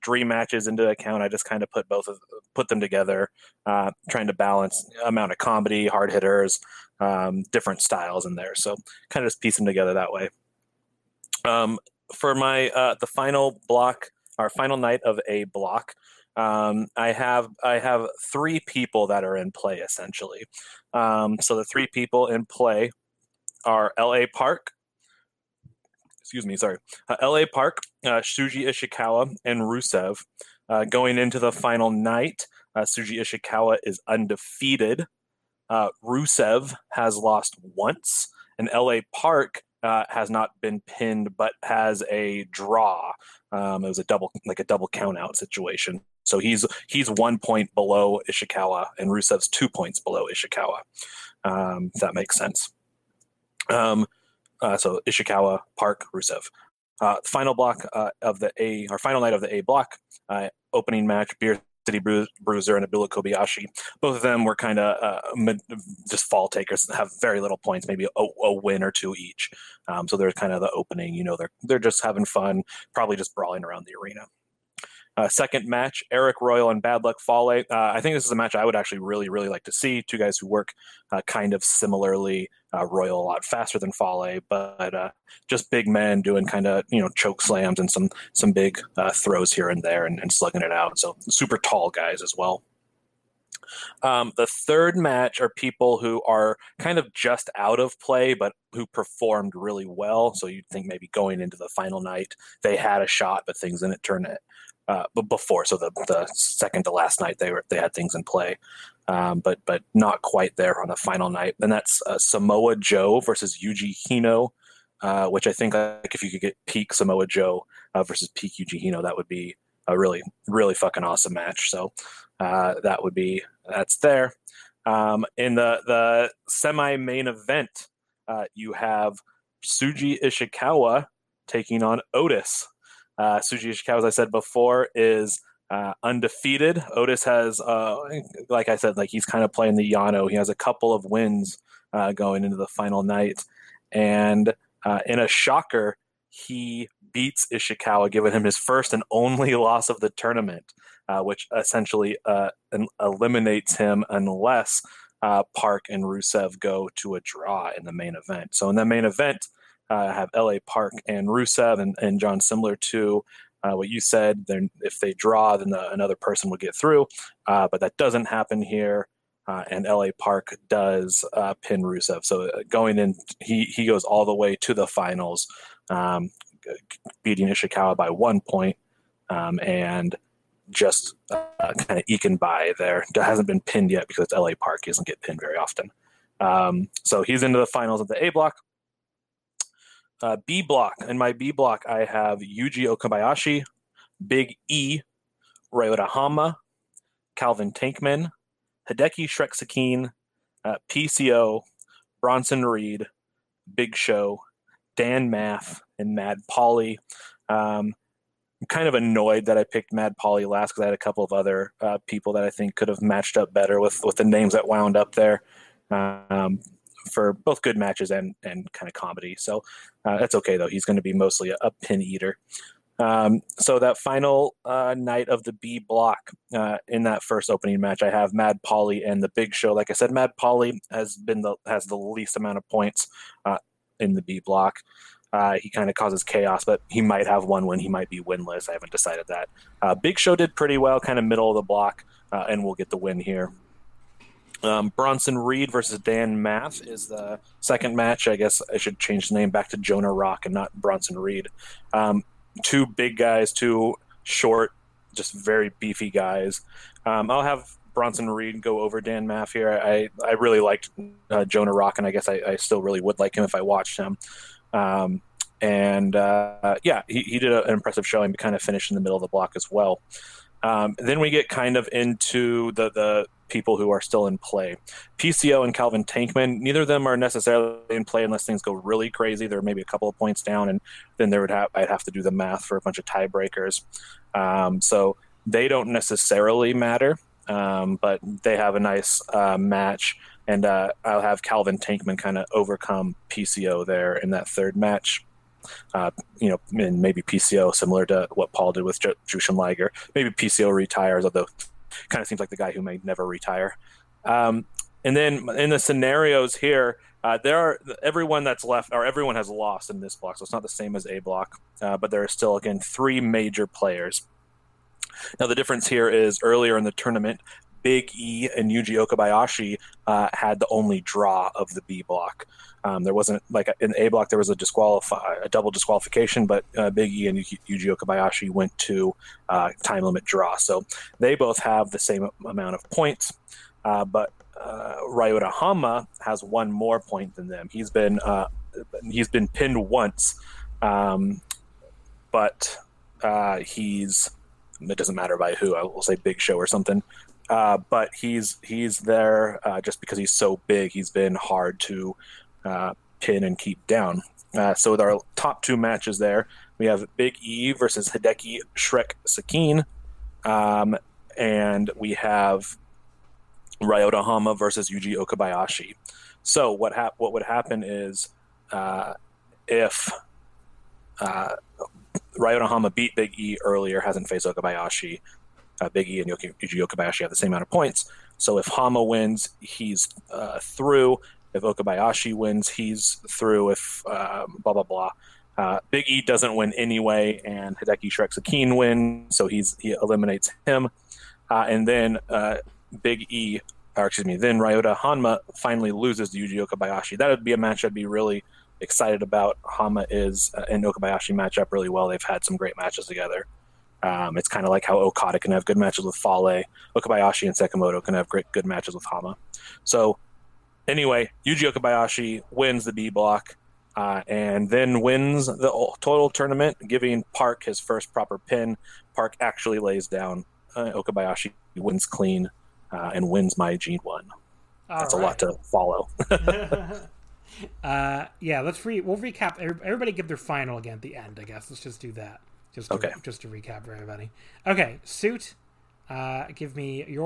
dream matches into account. I just kind of put them together, trying to balance amount of comedy, hard hitters, different styles in there. So kind of just piece them together that way. For my the final block, our final night of A block. I have three people that are in play, essentially. So the three people in play are L.A. Park. Excuse me, sorry. L.A. Park, Shuji Ishikawa, and Rusev. Going into the final night, Shuji Ishikawa is undefeated. Rusev has lost once, and L.A. Park has not been pinned, but has a draw. It was a double count out situation. So he's 1 point below Ishikawa, and Rusev's 2 points below Ishikawa. If that makes sense. So Ishikawa, Park, Rusev. Final block of the A, or final night of the A block. Opening match: Beer City Bruiser and Abdullah Kobayashi. Both of them were kind of just fall takers. Have very little points, maybe a win or two each. So they're kind of the opening. They're just having fun, probably just brawling around the arena. Second match, Eric Royal and Bad Luck Fale. I think this is a match I would actually really, really like to see. Two guys who work kind of similarly. Royal a lot faster than Fale, but just big men doing kind of choke slams and some big throws here and there and slugging it out. So super tall guys as well. The third match are people who are kind of just out of play, but who performed really well. So you'd think maybe going into the final night they had a shot, but things didn't turn it. But before, so the second to last night, they had things in play, but not quite there on the final night. And that's Samoa Joe versus Yuji Hino, which I think if you could get peak Samoa Joe versus peak Yuji Hino, that would be a really, really fucking awesome match. So that would be, that's there. In the semi-main event, you have Tsuji Ishikawa taking on Otis. Tsuji Ishikawa, as I said before, is undefeated. Otis has, like I said, like he's kind of playing the Yano. He has a couple of wins going into the final night. And in a shocker, he beats Ishikawa, giving him his first and only loss of the tournament, which essentially eliminates him unless Park and Rusev go to a draw in the main event. So in the main event, I have LA Park and Rusev and John Simler to what you said. Then if they draw, then another person would get through. But that doesn't happen here. And LA Park does pin Rusev. So going in, he goes all the way to the finals, beating Ishikawa by 1 point and just kind of eking by there. Hasn't been pinned yet because it's LA Park. He doesn't get pinned very often. So he's into the finals of the A block. B block. In my B block, I have Yuji Okabayashi, Big E, Ryota Hama, Calvin Tankman, Hideki Shrek Sakin, PCO, Bronson Reed, Big Show, Dan Maff, and Mad Polly. I'm kind of annoyed that I picked Mad Polly last because I had a couple of other people that I think could have matched up better with the names that wound up there. For both good matches and kind of comedy. So that's okay, though. He's going to be mostly a pin eater. So that final night of the B block, in that first opening match, I have Mad Polly and the Big Show. Like I said, Mad Polly has the least amount of points in the B block. He kind of causes chaos, but he might have one win. He might be winless. I haven't decided that. Big Show did pretty well, kind of middle of the block, and we'll get the win here. Bronson Reed versus Dan Maff is the second match. I guess I should change the name back to Jonah Rock and not Bronson Reed. Two big guys, two short, just very beefy guys. I'll have Bronson Reed go over Dan Maff here. I really liked Jonah Rock, and I guess I still really would like him if I watched him. He did an impressive showing, but kind of finished in the middle of the block as well. Then we get kind of into the people who are still in play. PCO and Calvin Tankman, neither of them are necessarily in play unless things go really crazy. There are maybe a couple of points down, and then I'd have to do the math for a bunch of tiebreakers. So they don't necessarily matter, but they have a nice match. And I'll have Calvin Tankman kind of overcome PCO there in that third match. And maybe PCO, similar to what Paul did with Jushin Liger, maybe PCO retires, although kind of seems like the guy who may never retire. And then in the scenarios here, there are everyone that's left, or everyone has lost in this block, so it's not the same as A block, but there are still, again, three major players. Now, the difference here is earlier in the tournament, Big E and Yuji Okabayashi had the only draw of the B block. There wasn't, like in A block, there was a double disqualification, but Big E and Yuji Okabayashi went to time limit draw. So they both have the same amount of points, but Ryota Hama has one more point than them. He's been pinned once, but it doesn't matter by who. I will say Big Show or something. But he's there just because he's so big. He's been hard to pin and keep down. So with our top two matches there, we have Big E versus Hideki Shrek Sakin, and we have Ryota Hama versus Yuji Okabayashi. So what would happen is if Ryota Hama beat Big E earlier, hasn't faced Okabayashi, Big E and Yuji Okabayashi have the same amount of points. So if Hama wins, he's through. If Okabayashi wins, he's through. If blah, blah, blah. Big E doesn't win anyway, and Hideki Shrek Sakin wins, so he eliminates him. Then Ryota Hanma finally loses to Yuji Okabayashi. That would be a match I'd be really excited about. Hama is and Okabayashi match up really well. They've had some great matches together. It's kind of like how Okada can have good matches with Fale. Okabayashi and Sekimoto can have good matches with Hama. So anyway, Yuji Okabayashi wins the B block. and then wins the total tournament, giving Park his first proper pin. Park actually lays down. Okabayashi wins clean and wins my G1. That's right. A lot to follow. We'll recap. Everybody give their final again at the end, I guess. Let's just do that. Just to recap for everybody. Okay, Suit, give me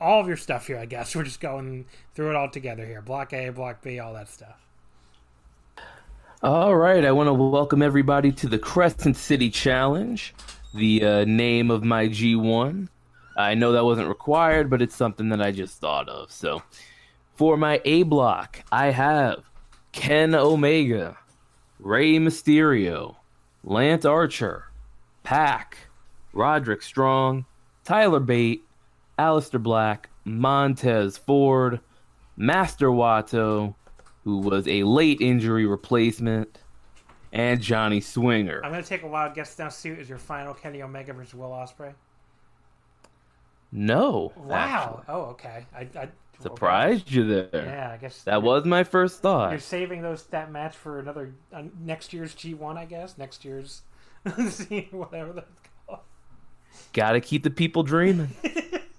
all of your stuff here, I guess. We're just going through it all together here. Block A, Block B, all that stuff. All right, I want to welcome everybody to the Crescent City Challenge, the name of my G1. I know that wasn't required, but it's something that I just thought of. So for my A block, I have Ken Omega, Rey Mysterio, Lance Archer, Pac, Roderick Strong, Tyler Bate, Aleister Black, Montez Ford, Master Wato, who was a late injury replacement, and Johnny Swinger. I'm going to take a wild guess now, Suit, is your final Kenny Omega versus Will Ospreagh? No. Wow. Actually. Oh, okay. I surprised you there. Yeah, I guess that was my first thought. You're saving that match for another next year's G1, I guess. Next year's whatever that's called. Gotta keep the people dreaming.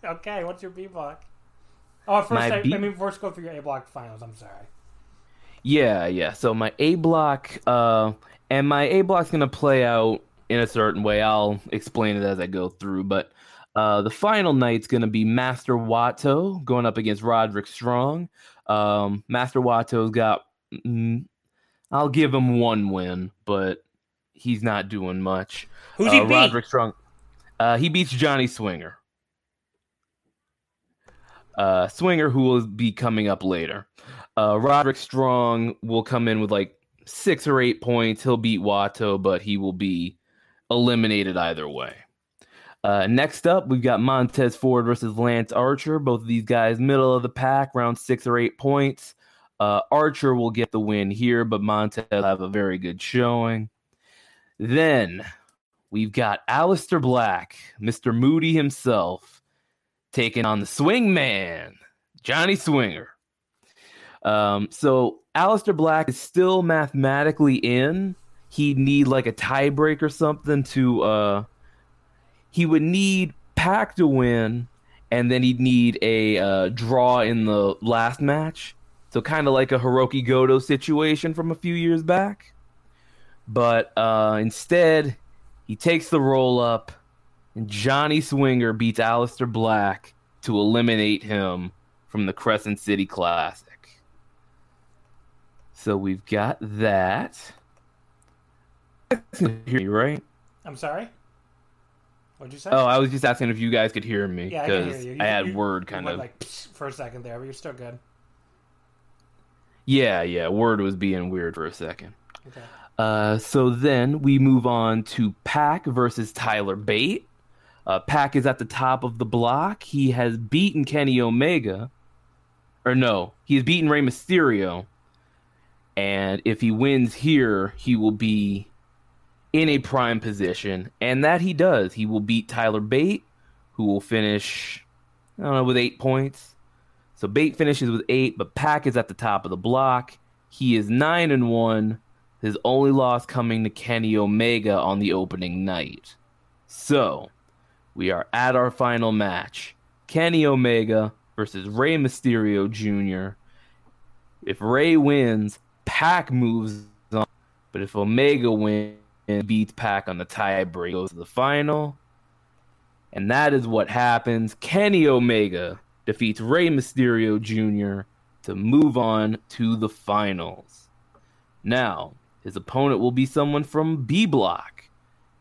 Okay, what's your B block? Oh, first first go through your A block finals. I'm sorry. Yeah. So my A block, and my A block's gonna play out in a certain way. I'll explain it as I go through, but. The final night's going to be Master Wato going up against Roderick Strong. Master Wato's got, I'll give him one win, but he's not doing much. Who's he beat? Roderick Strong. He beats Johnny Swinger. Swinger, who will be coming up later. Roderick Strong will come in with like 6 or 8 points. He'll beat Wato, but he will be eliminated either way. Next up, we've got Montez Ford versus Lance Archer. Both of these guys, middle of the pack, around 6 or 8 points. Archer will get the win here, but Montez will have a very good showing. Then we've got Aleister Black, Mr. Moody himself, taking on the Swingman, Johnny Swinger. So Aleister Black is still mathematically in. He'd need like a tiebreak or something to... he would need Pac to win, and then he'd need a draw in the last match. So kind of like a Hirooki Goto situation from a few years back. But instead, he takes the roll-up, and Johnny Swinger beats Aleister Black to eliminate him from the Crescent City Classic. So we've got that. You hear me, right? I'm sorry? What'd you say? Oh, I was just asking if you guys could hear me. Yeah, I can hear you. I had word kind of like for a second there, but you're still good. Yeah. Word was being weird for a second. Okay. So then we move on to Pac versus Tyler Bate. Pac is at the top of the block. He has beaten Kenny Omega, he has beaten Rey Mysterio, and if he wins here, he will be in a prime position, and that he does. He will beat Tyler Bate, who will finish, with 8 points. So Bate finishes with 8, but Pac is at the top of the block. He is 9-1, his only loss coming to Kenny Omega on the opening night. So, we are at our final match. Kenny Omega versus Rey Mysterio Jr. If Rey wins, Pac moves on, but if Omega wins, and beats Pac on the tiebreak, goes to the final. And that is what happens. Kenny Omega defeats Rey Mysterio Jr. to move on to the finals. Now, his opponent will be someone from B Block.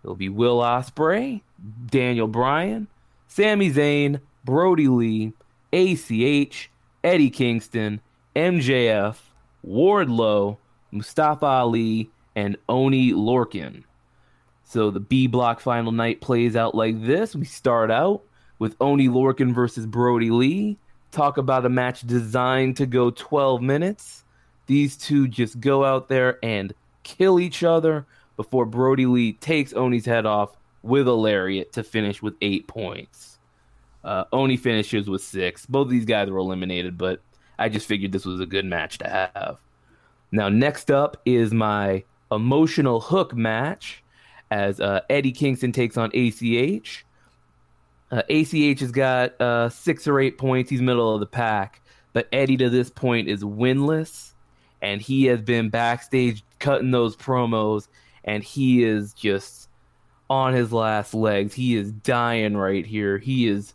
It'll be Will Ospreay, Daniel Bryan, Sami Zayn, Brody Lee, ACH, Eddie Kingston, MJF, Wardlow, Mustafa Ali, and Oni Lorcan. So the B block final night plays out like this. We start out with Oni Lorcan versus Brody Lee. Talk about a match designed to go 12 minutes. These two just go out there and kill each other before Brody Lee takes Oni's head off with a lariat to finish with 8 points. Oni finishes with 6. Both of these guys were eliminated, but I just figured this was a good match to have. Now, next up is my emotional hook match as Eddie Kingston takes on ACH. ACH has got 6 or 8 points. He's middle of the pack. But Eddie, to this point, is winless. And he has been backstage cutting those promos. And he is just on his last legs. He is dying right here. He is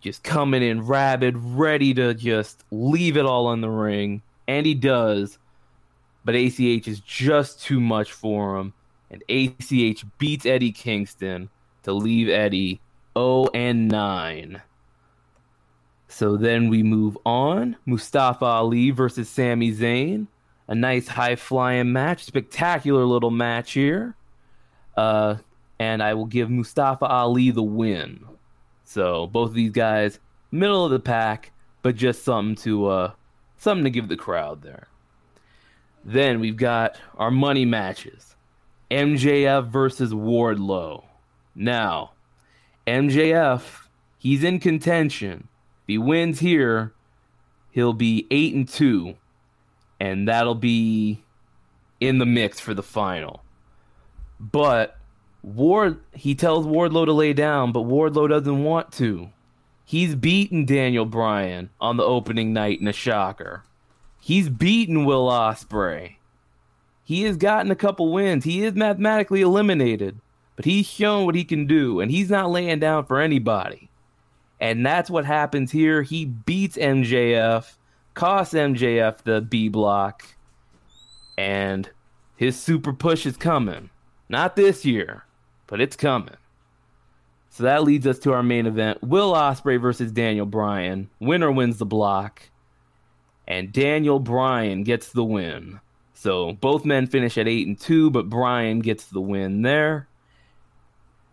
just coming in rabid, ready to just leave it all on the ring. And he does. But ACH is just too much for him. And ACH beats Eddie Kingston to leave Eddie 0-9. So then we move on. Mustafa Ali versus Sami Zayn. A nice high-flying match. Spectacular little match here. And I will give Mustafa Ali the win. So both of these guys, middle of the pack, but just something to give the crowd there. Then we've got our money matches. MJF versus Wardlow. Now, MJF, he's in contention. If he wins here, he'll be 8-2, and that'll be in the mix for the final. But he tells Wardlow to lay down, but Wardlow doesn't want to. He's beaten Daniel Bryan on the opening night in a shocker. He's beaten Will Ospreay. He has gotten a couple wins. He is mathematically eliminated, but he's shown what he can do, and he's not laying down for anybody. And that's what happens here. He beats MJF, costs MJF the B block, and his super push is coming. Not this year, but it's coming. So that leads us to our main event. Will Ospreay versus Daniel Bryan. Winner wins the block. And Daniel Bryan gets the win. So both men finish at 8-2, but Bryan gets the win there.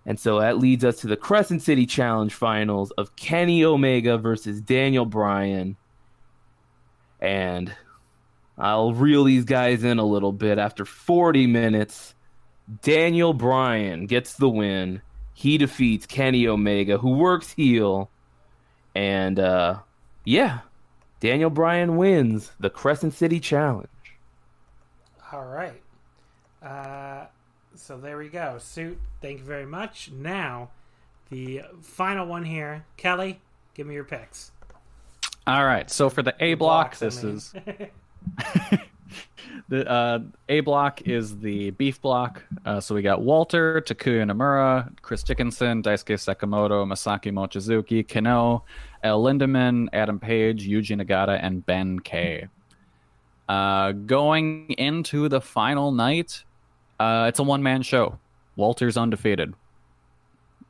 And so that leads us to the Crescent City Challenge Finals of Kenny Omega versus Daniel Bryan. And I'll reel these guys in a little bit. After 40 minutes, Daniel Bryan gets the win. He defeats Kenny Omega, who works heel. And, Daniel Bryan wins the Crescent City Challenge. All right. So there we go. Suit, thank you very much. Now, the final one here. Kelly, give me your picks. All right. So for the A block, this is... the A block is the beef block. So we got Walter, Takuya Nomura, Chris Dickinson, Daisuke Sakamoto, Masaki Mochizuki, Kano, El Lindemann, Adam Page, Yuji Nagata, and Ben Kay. Going into the final night, it's a one-man show. Walter's undefeated.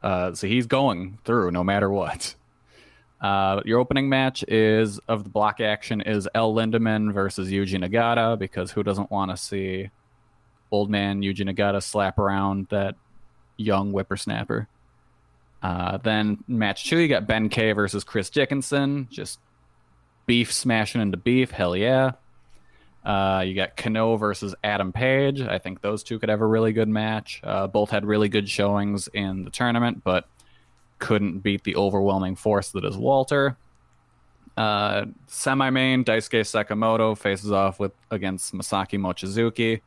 So he's going through no matter what. Your opening match is of the block action is El Lindemann versus Yuji Nagata, because who doesn't want to see old man Yuji Nagata slap around that young whippersnapper? Then match 2, you got Ben Kay versus Chris Dickinson. Just beef smashing into beef. Hell yeah. You got Kano versus Adam Page. I think those two could have a really good match. Both had really good showings in the tournament, but couldn't beat the overwhelming force that is Walter. Semi-main, Daisuke Sakamoto faces off against Masaki Mochizuki.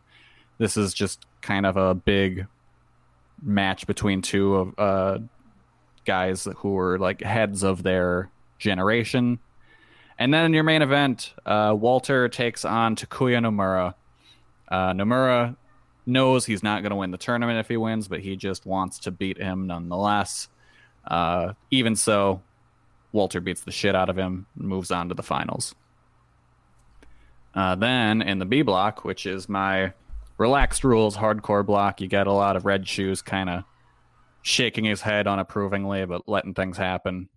This is just kind of a big match between two of guys who were like heads of their generation. And then in your main event, Walter takes on Takuya Nomura. Nomura knows he's not going to win the tournament if he wins, but he just wants to beat him nonetheless. Even so, Walter beats the shit out of him and moves on to the finals. Then in the B block, which is my relaxed rules hardcore block, you get a lot of Red Shoes kind of shaking his head unapprovingly but letting things happen.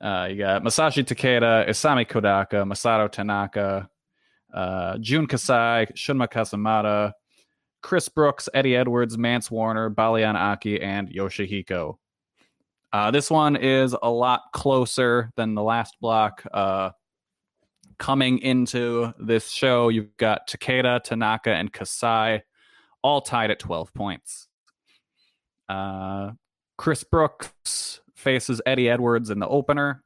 You got Masashi Takeda, Isami Kodaka, Masato Tanaka, Jun Kasai, Shunma Kasamata, Chris Brooks, Eddie Edwards, Mance Warner, Balian Aki, and Yoshihiko. This one is a lot closer than the last block. Coming into this show, you've got Takeda, Tanaka, and Kasai all tied at 12 points. Chris Brooks faces Eddie Edwards in the opener.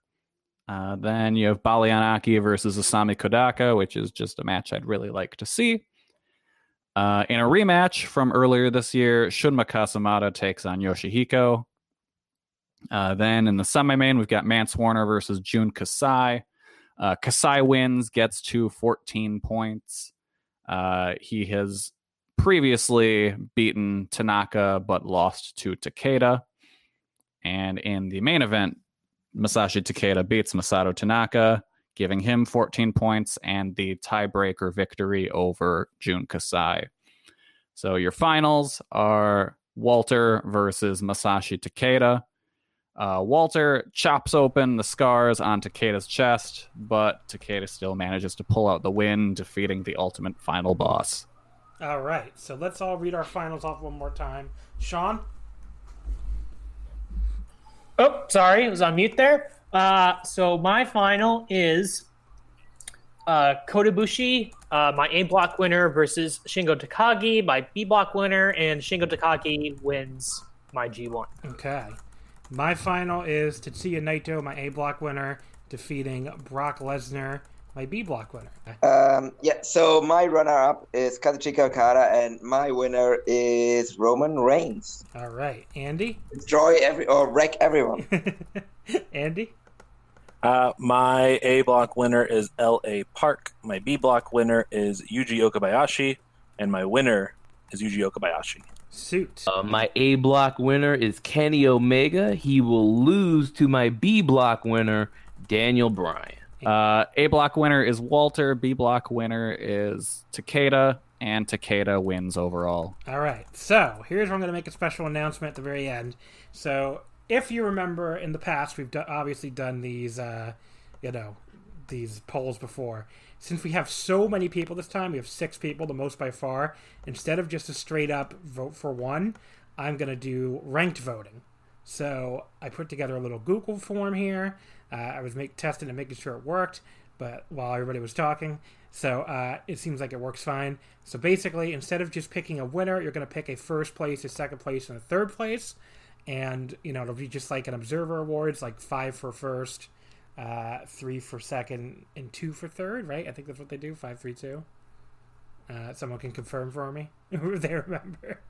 Then you have Balyanaki versus Asami Kodaka, which is just a match I'd really like to see. In a rematch from earlier this year, Shunma Kasamata takes on Yoshihiko. Then in the semi-main, we've got Mance Warner versus Jun Kasai. Kasai wins, gets to 14 points. He has previously beaten Tanaka, but lost to Takeda. And in the main event, Masashi Takeda beats Masato Tanaka, giving him 14 points and the tiebreaker victory over Jun Kasai. So your finals are Walter versus Masashi Takeda. Walter chops open the scars on Takeda's chest, but Takeda still manages to pull out the win, defeating the ultimate final boss. All right, so let's all read our finals off one more time. Sean? Oh, sorry, it was on mute there. So my final is Kota Ibushi, my A block winner, versus Shingo Takagi, my B block winner, and Shingo Takagi wins my G1. Okay. My final is Tetsuya Naito, my A block winner, defeating Brock Lesnar, my B block winner. So my runner-up is Kazuchika Okada, and my winner is Roman Reigns. All right, Andy? Wreck everyone. Andy? My A block winner is L.A. Park. My B block winner is Yuji Okabayashi, and my winner is Yuji Okabayashi. Suit. My A block winner is Kenny Omega. He will lose to my B block winner, Daniel Bryan. A block winner is Walter. B block winner is Takeda, and Takeda wins overall. All right. So here's where I'm going to make a special announcement at the very end. So if you remember, in the past we've obviously done these, these polls before. Since we have so many people this time, we have 6 people, the most by far, instead of just a straight-up vote for one, I'm going to do ranked voting. So I put together a little Google form here. I was testing and making sure it worked, but while everybody was talking. So it seems like it works fine. So basically, instead of just picking a winner, you're going to pick a first place, a second place, and a third place. And, it'll be just like an observer awards, like 5 for first, 3 for second, and 2 for third, right? I think that's what they do, 5, 3, 2. Someone can confirm for me if they remember.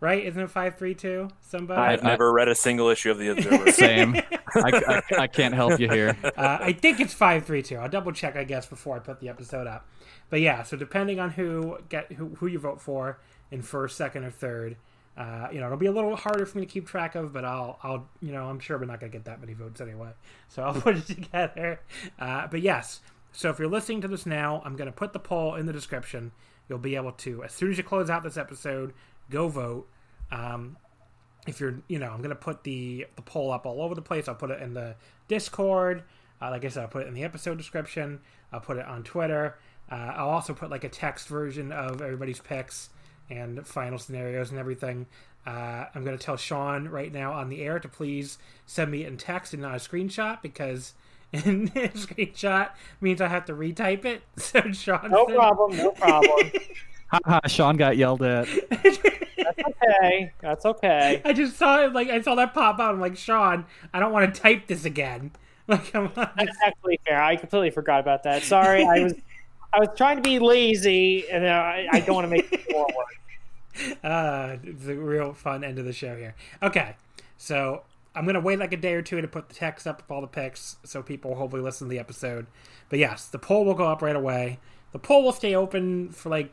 Right? Isn't it 5, 3, 2? Somebody? I've never read a single issue of The Observer. Same. I can't help you here. I think it's 5, 3, 2. I'll double check, I guess, before I put the episode up. But yeah, so depending on who you vote for in first, second, or third, it'll be a little harder for me to keep track of, but I'll I'm sure we're not going to get that many votes anyway. So I'll put it together. But yes, so if you're listening to this now, I'm going to put the poll in the description. You'll be able to, as soon as you close out this episode, go vote. If you're, I'm going to put the poll up all over the place. I'll put it in the Discord. Like I said, I'll put it in the episode description. I'll put it on Twitter. I'll also put like a text version of everybody's picks and final scenarios and everything. I'm going to tell Sean right now on the air to please send me in text and not a screenshot, because in a screenshot means I have to retype it. So Sean, no problem. Sean got yelled at. That's okay. I just saw it. I saw that pop out. I'm like, Sean, I don't want to type this again. That's actually fair. I completely forgot about that. Sorry, I was trying to be lazy, and I don't want to make it more work. It's a real fun end of the show here. Okay, so I'm going to wait like a day or two to put the text up with all the picks, so people will hopefully listen to the episode. But yes, the poll will go up right away. The poll will stay open for a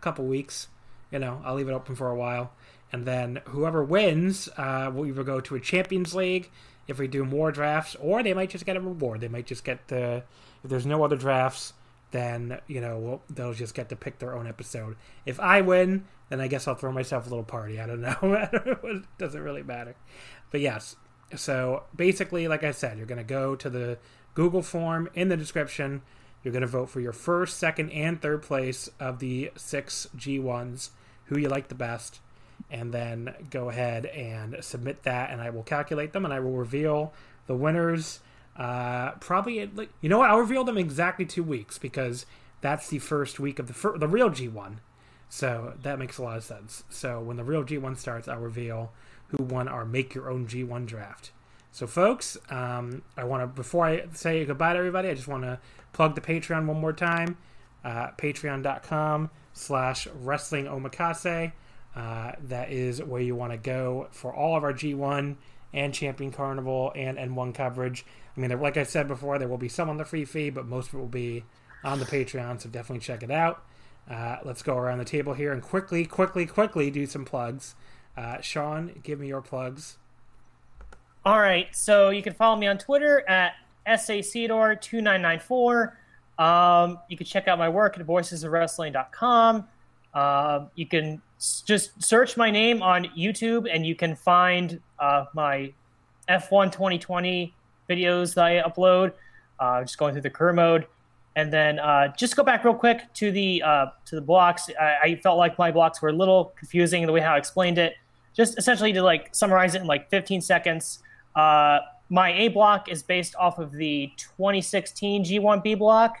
couple weeks. I'll leave it open for a while. And then whoever wins will either go to a Champions League if we do more drafts, or they might just get a reward. They might just get if there's no other drafts, then, they'll just get to pick their own episode. If I win, then I guess I'll throw myself a little party. I don't know. It doesn't really matter. But yes, so basically, like I said, you're going to go to the Google form in the description. You're going to vote for your first, second, and third place of the 6 G1s, who you like the best, and then go ahead and submit that, and I will calculate them, and I will reveal the winners. I'll reveal them exactly 2 weeks, because that's the first week of the real G1, so that makes a lot of sense. So when the real G1 starts, I'll reveal who won our Make Your Own G1 draft. So, folks, I want to, before I say goodbye to everybody, I just want to plug the Patreon one more time. Patreon.com/WrestlingOmakase. That is where you want to go for all of our G1 and Champion Carnival and N1 coverage. I mean, like I said before, there will be some on the free feed, but most of it will be on the Patreon, so definitely check it out. Let's go around the table here and quickly do some plugs. Sean, give me your plugs. All right, so you can follow me on Twitter at SACDOR2994. You can check out my work at voicesofwrestling.com. You can just search my name on YouTube, and you can find my F1 2020 videos that I upload, just going through the career mode. And then just go back real quick to the blocks. I felt like my blocks were a little confusing the way how I explained it. Just essentially to like summarize it in like 15 seconds. My A block is based off of the 2016 G1B block.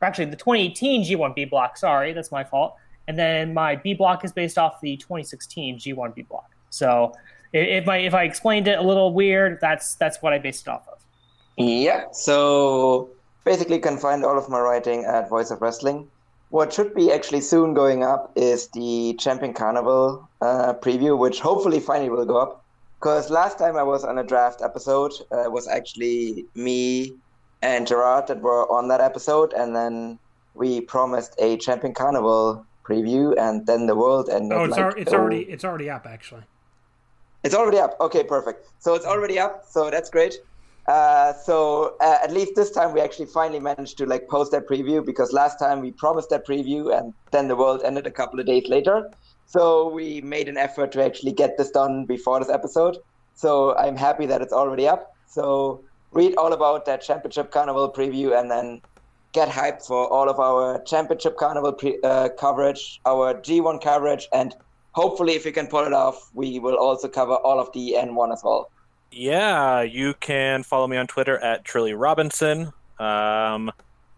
Or actually, the 2018 G1B block. Sorry, that's my fault. And then my B block is based off the 2016 G1B block. So if I explained it a little weird, that's what I based it off of. Yeah, so basically you can find all of my writing at Voice of Wrestling. What should be actually soon going up is the Champion Carnival preview, which hopefully finally will go up. Because last time I was on a draft episode, it was actually me and Gerard that were on that episode, and then we promised a Champion Carnival preview, and then the world ended. Oh, it's already up, actually. It's already up. Okay, perfect. So it's already up, so that's great. So at least this time we actually finally managed to like post that preview, because last time we promised that preview and then the world ended a couple of days later. So we made an effort to actually get this done before this episode. So I'm happy that it's already up. So read all about that Championship Carnival preview and then get hyped for all of our Championship Carnival coverage, our G1 coverage, and hopefully if we can pull it off, we will also cover all of the N1 as well. Yeah, you can follow me on Twitter at Trilly Robinson.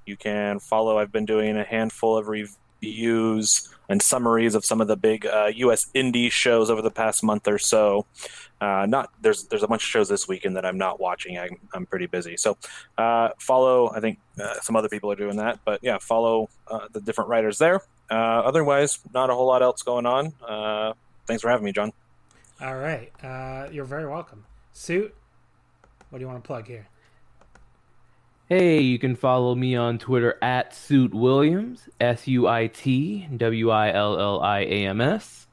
You can follow, I've been doing a handful of reviews and summaries of some of the big U.S. indie shows over the past month or so. There's a bunch of shows this weekend that I'm not watching. I'm pretty busy. So follow, I think some other people are doing that. But yeah, follow the different writers there. Otherwise, not a whole lot else going on. Thanks for having me, John. All right. You're very welcome. Suit, what do you want to plug here? Hey, you can follow me on Twitter at SuitWilliams, SuitWilliams.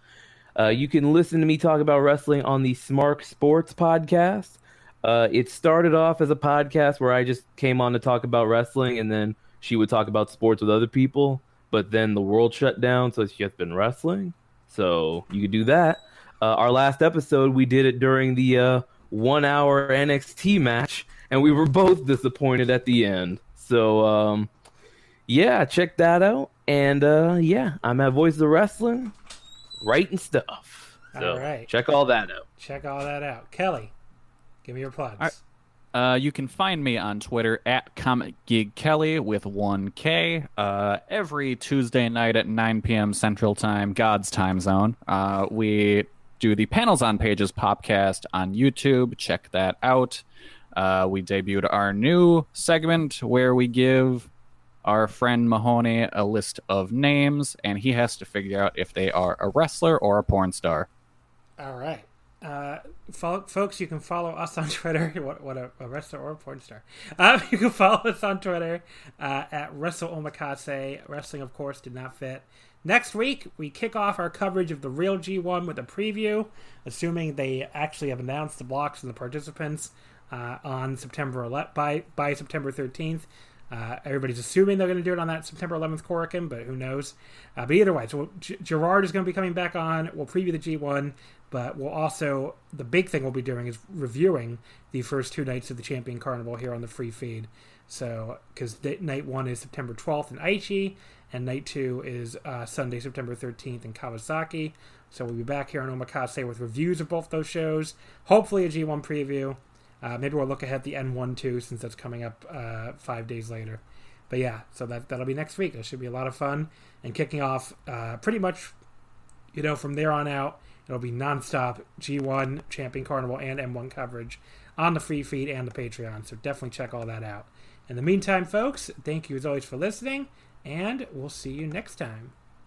You can listen to me talk about wrestling on the Smark Sports podcast. It started off as a podcast where I just came on to talk about wrestling, and then she would talk about sports with other people, but then the world shut down, so it's just been wrestling. So you could do that. Our last episode, we did it during the 1 hour NXT match, and we were both disappointed at the end. So yeah, check that out. And yeah, I'm at Voice of Wrestling, writing stuff. So all right, check all that out. Kelly, give me your plugs. All right. You can find me on Twitter at Comic Gig Kelly with 1K every Tuesday night at 9 p.m. Central Time, God's time zone. We do the Panels on Pages podcast on YouTube. Check that out. We debuted our new segment where we give our friend Mahoney a list of names, and he has to figure out if they are a wrestler or a porn star. All right. Folks, you can follow us on Twitter. What a wrestler or a porn star. You can follow us on Twitter at WrestleOmakase. Wrestling, of course, did not fit. Next week, we kick off our coverage of the real G1 with a preview, assuming they actually have announced the blocks and the participants on by September 13th. Everybody's assuming they're going to do it on that September 11th Korakuen, but who knows? But either way, so Gerard is going to be coming back on. We'll preview the G1, but we'll also, the big thing we'll be doing is reviewing the first two nights of the Champion Carnival here on the free feed. So, because night one is September 12th in Aichi, and night two is Sunday, September 13th in Kawasaki. So we'll be back here on Omakase with reviews of both those shows. Hopefully a G1 preview. Maybe we'll look ahead at the N1 too, since that's coming up 5 days later. But yeah, so that'll be next week. It should be a lot of fun. And kicking off pretty much, you know, from there on out, There'll be nonstop G1, Champion Carnival, and M1 coverage on the free feed and the Patreon, so definitely check all that out. In the meantime, folks, thank you as always for listening, and we'll see you next time.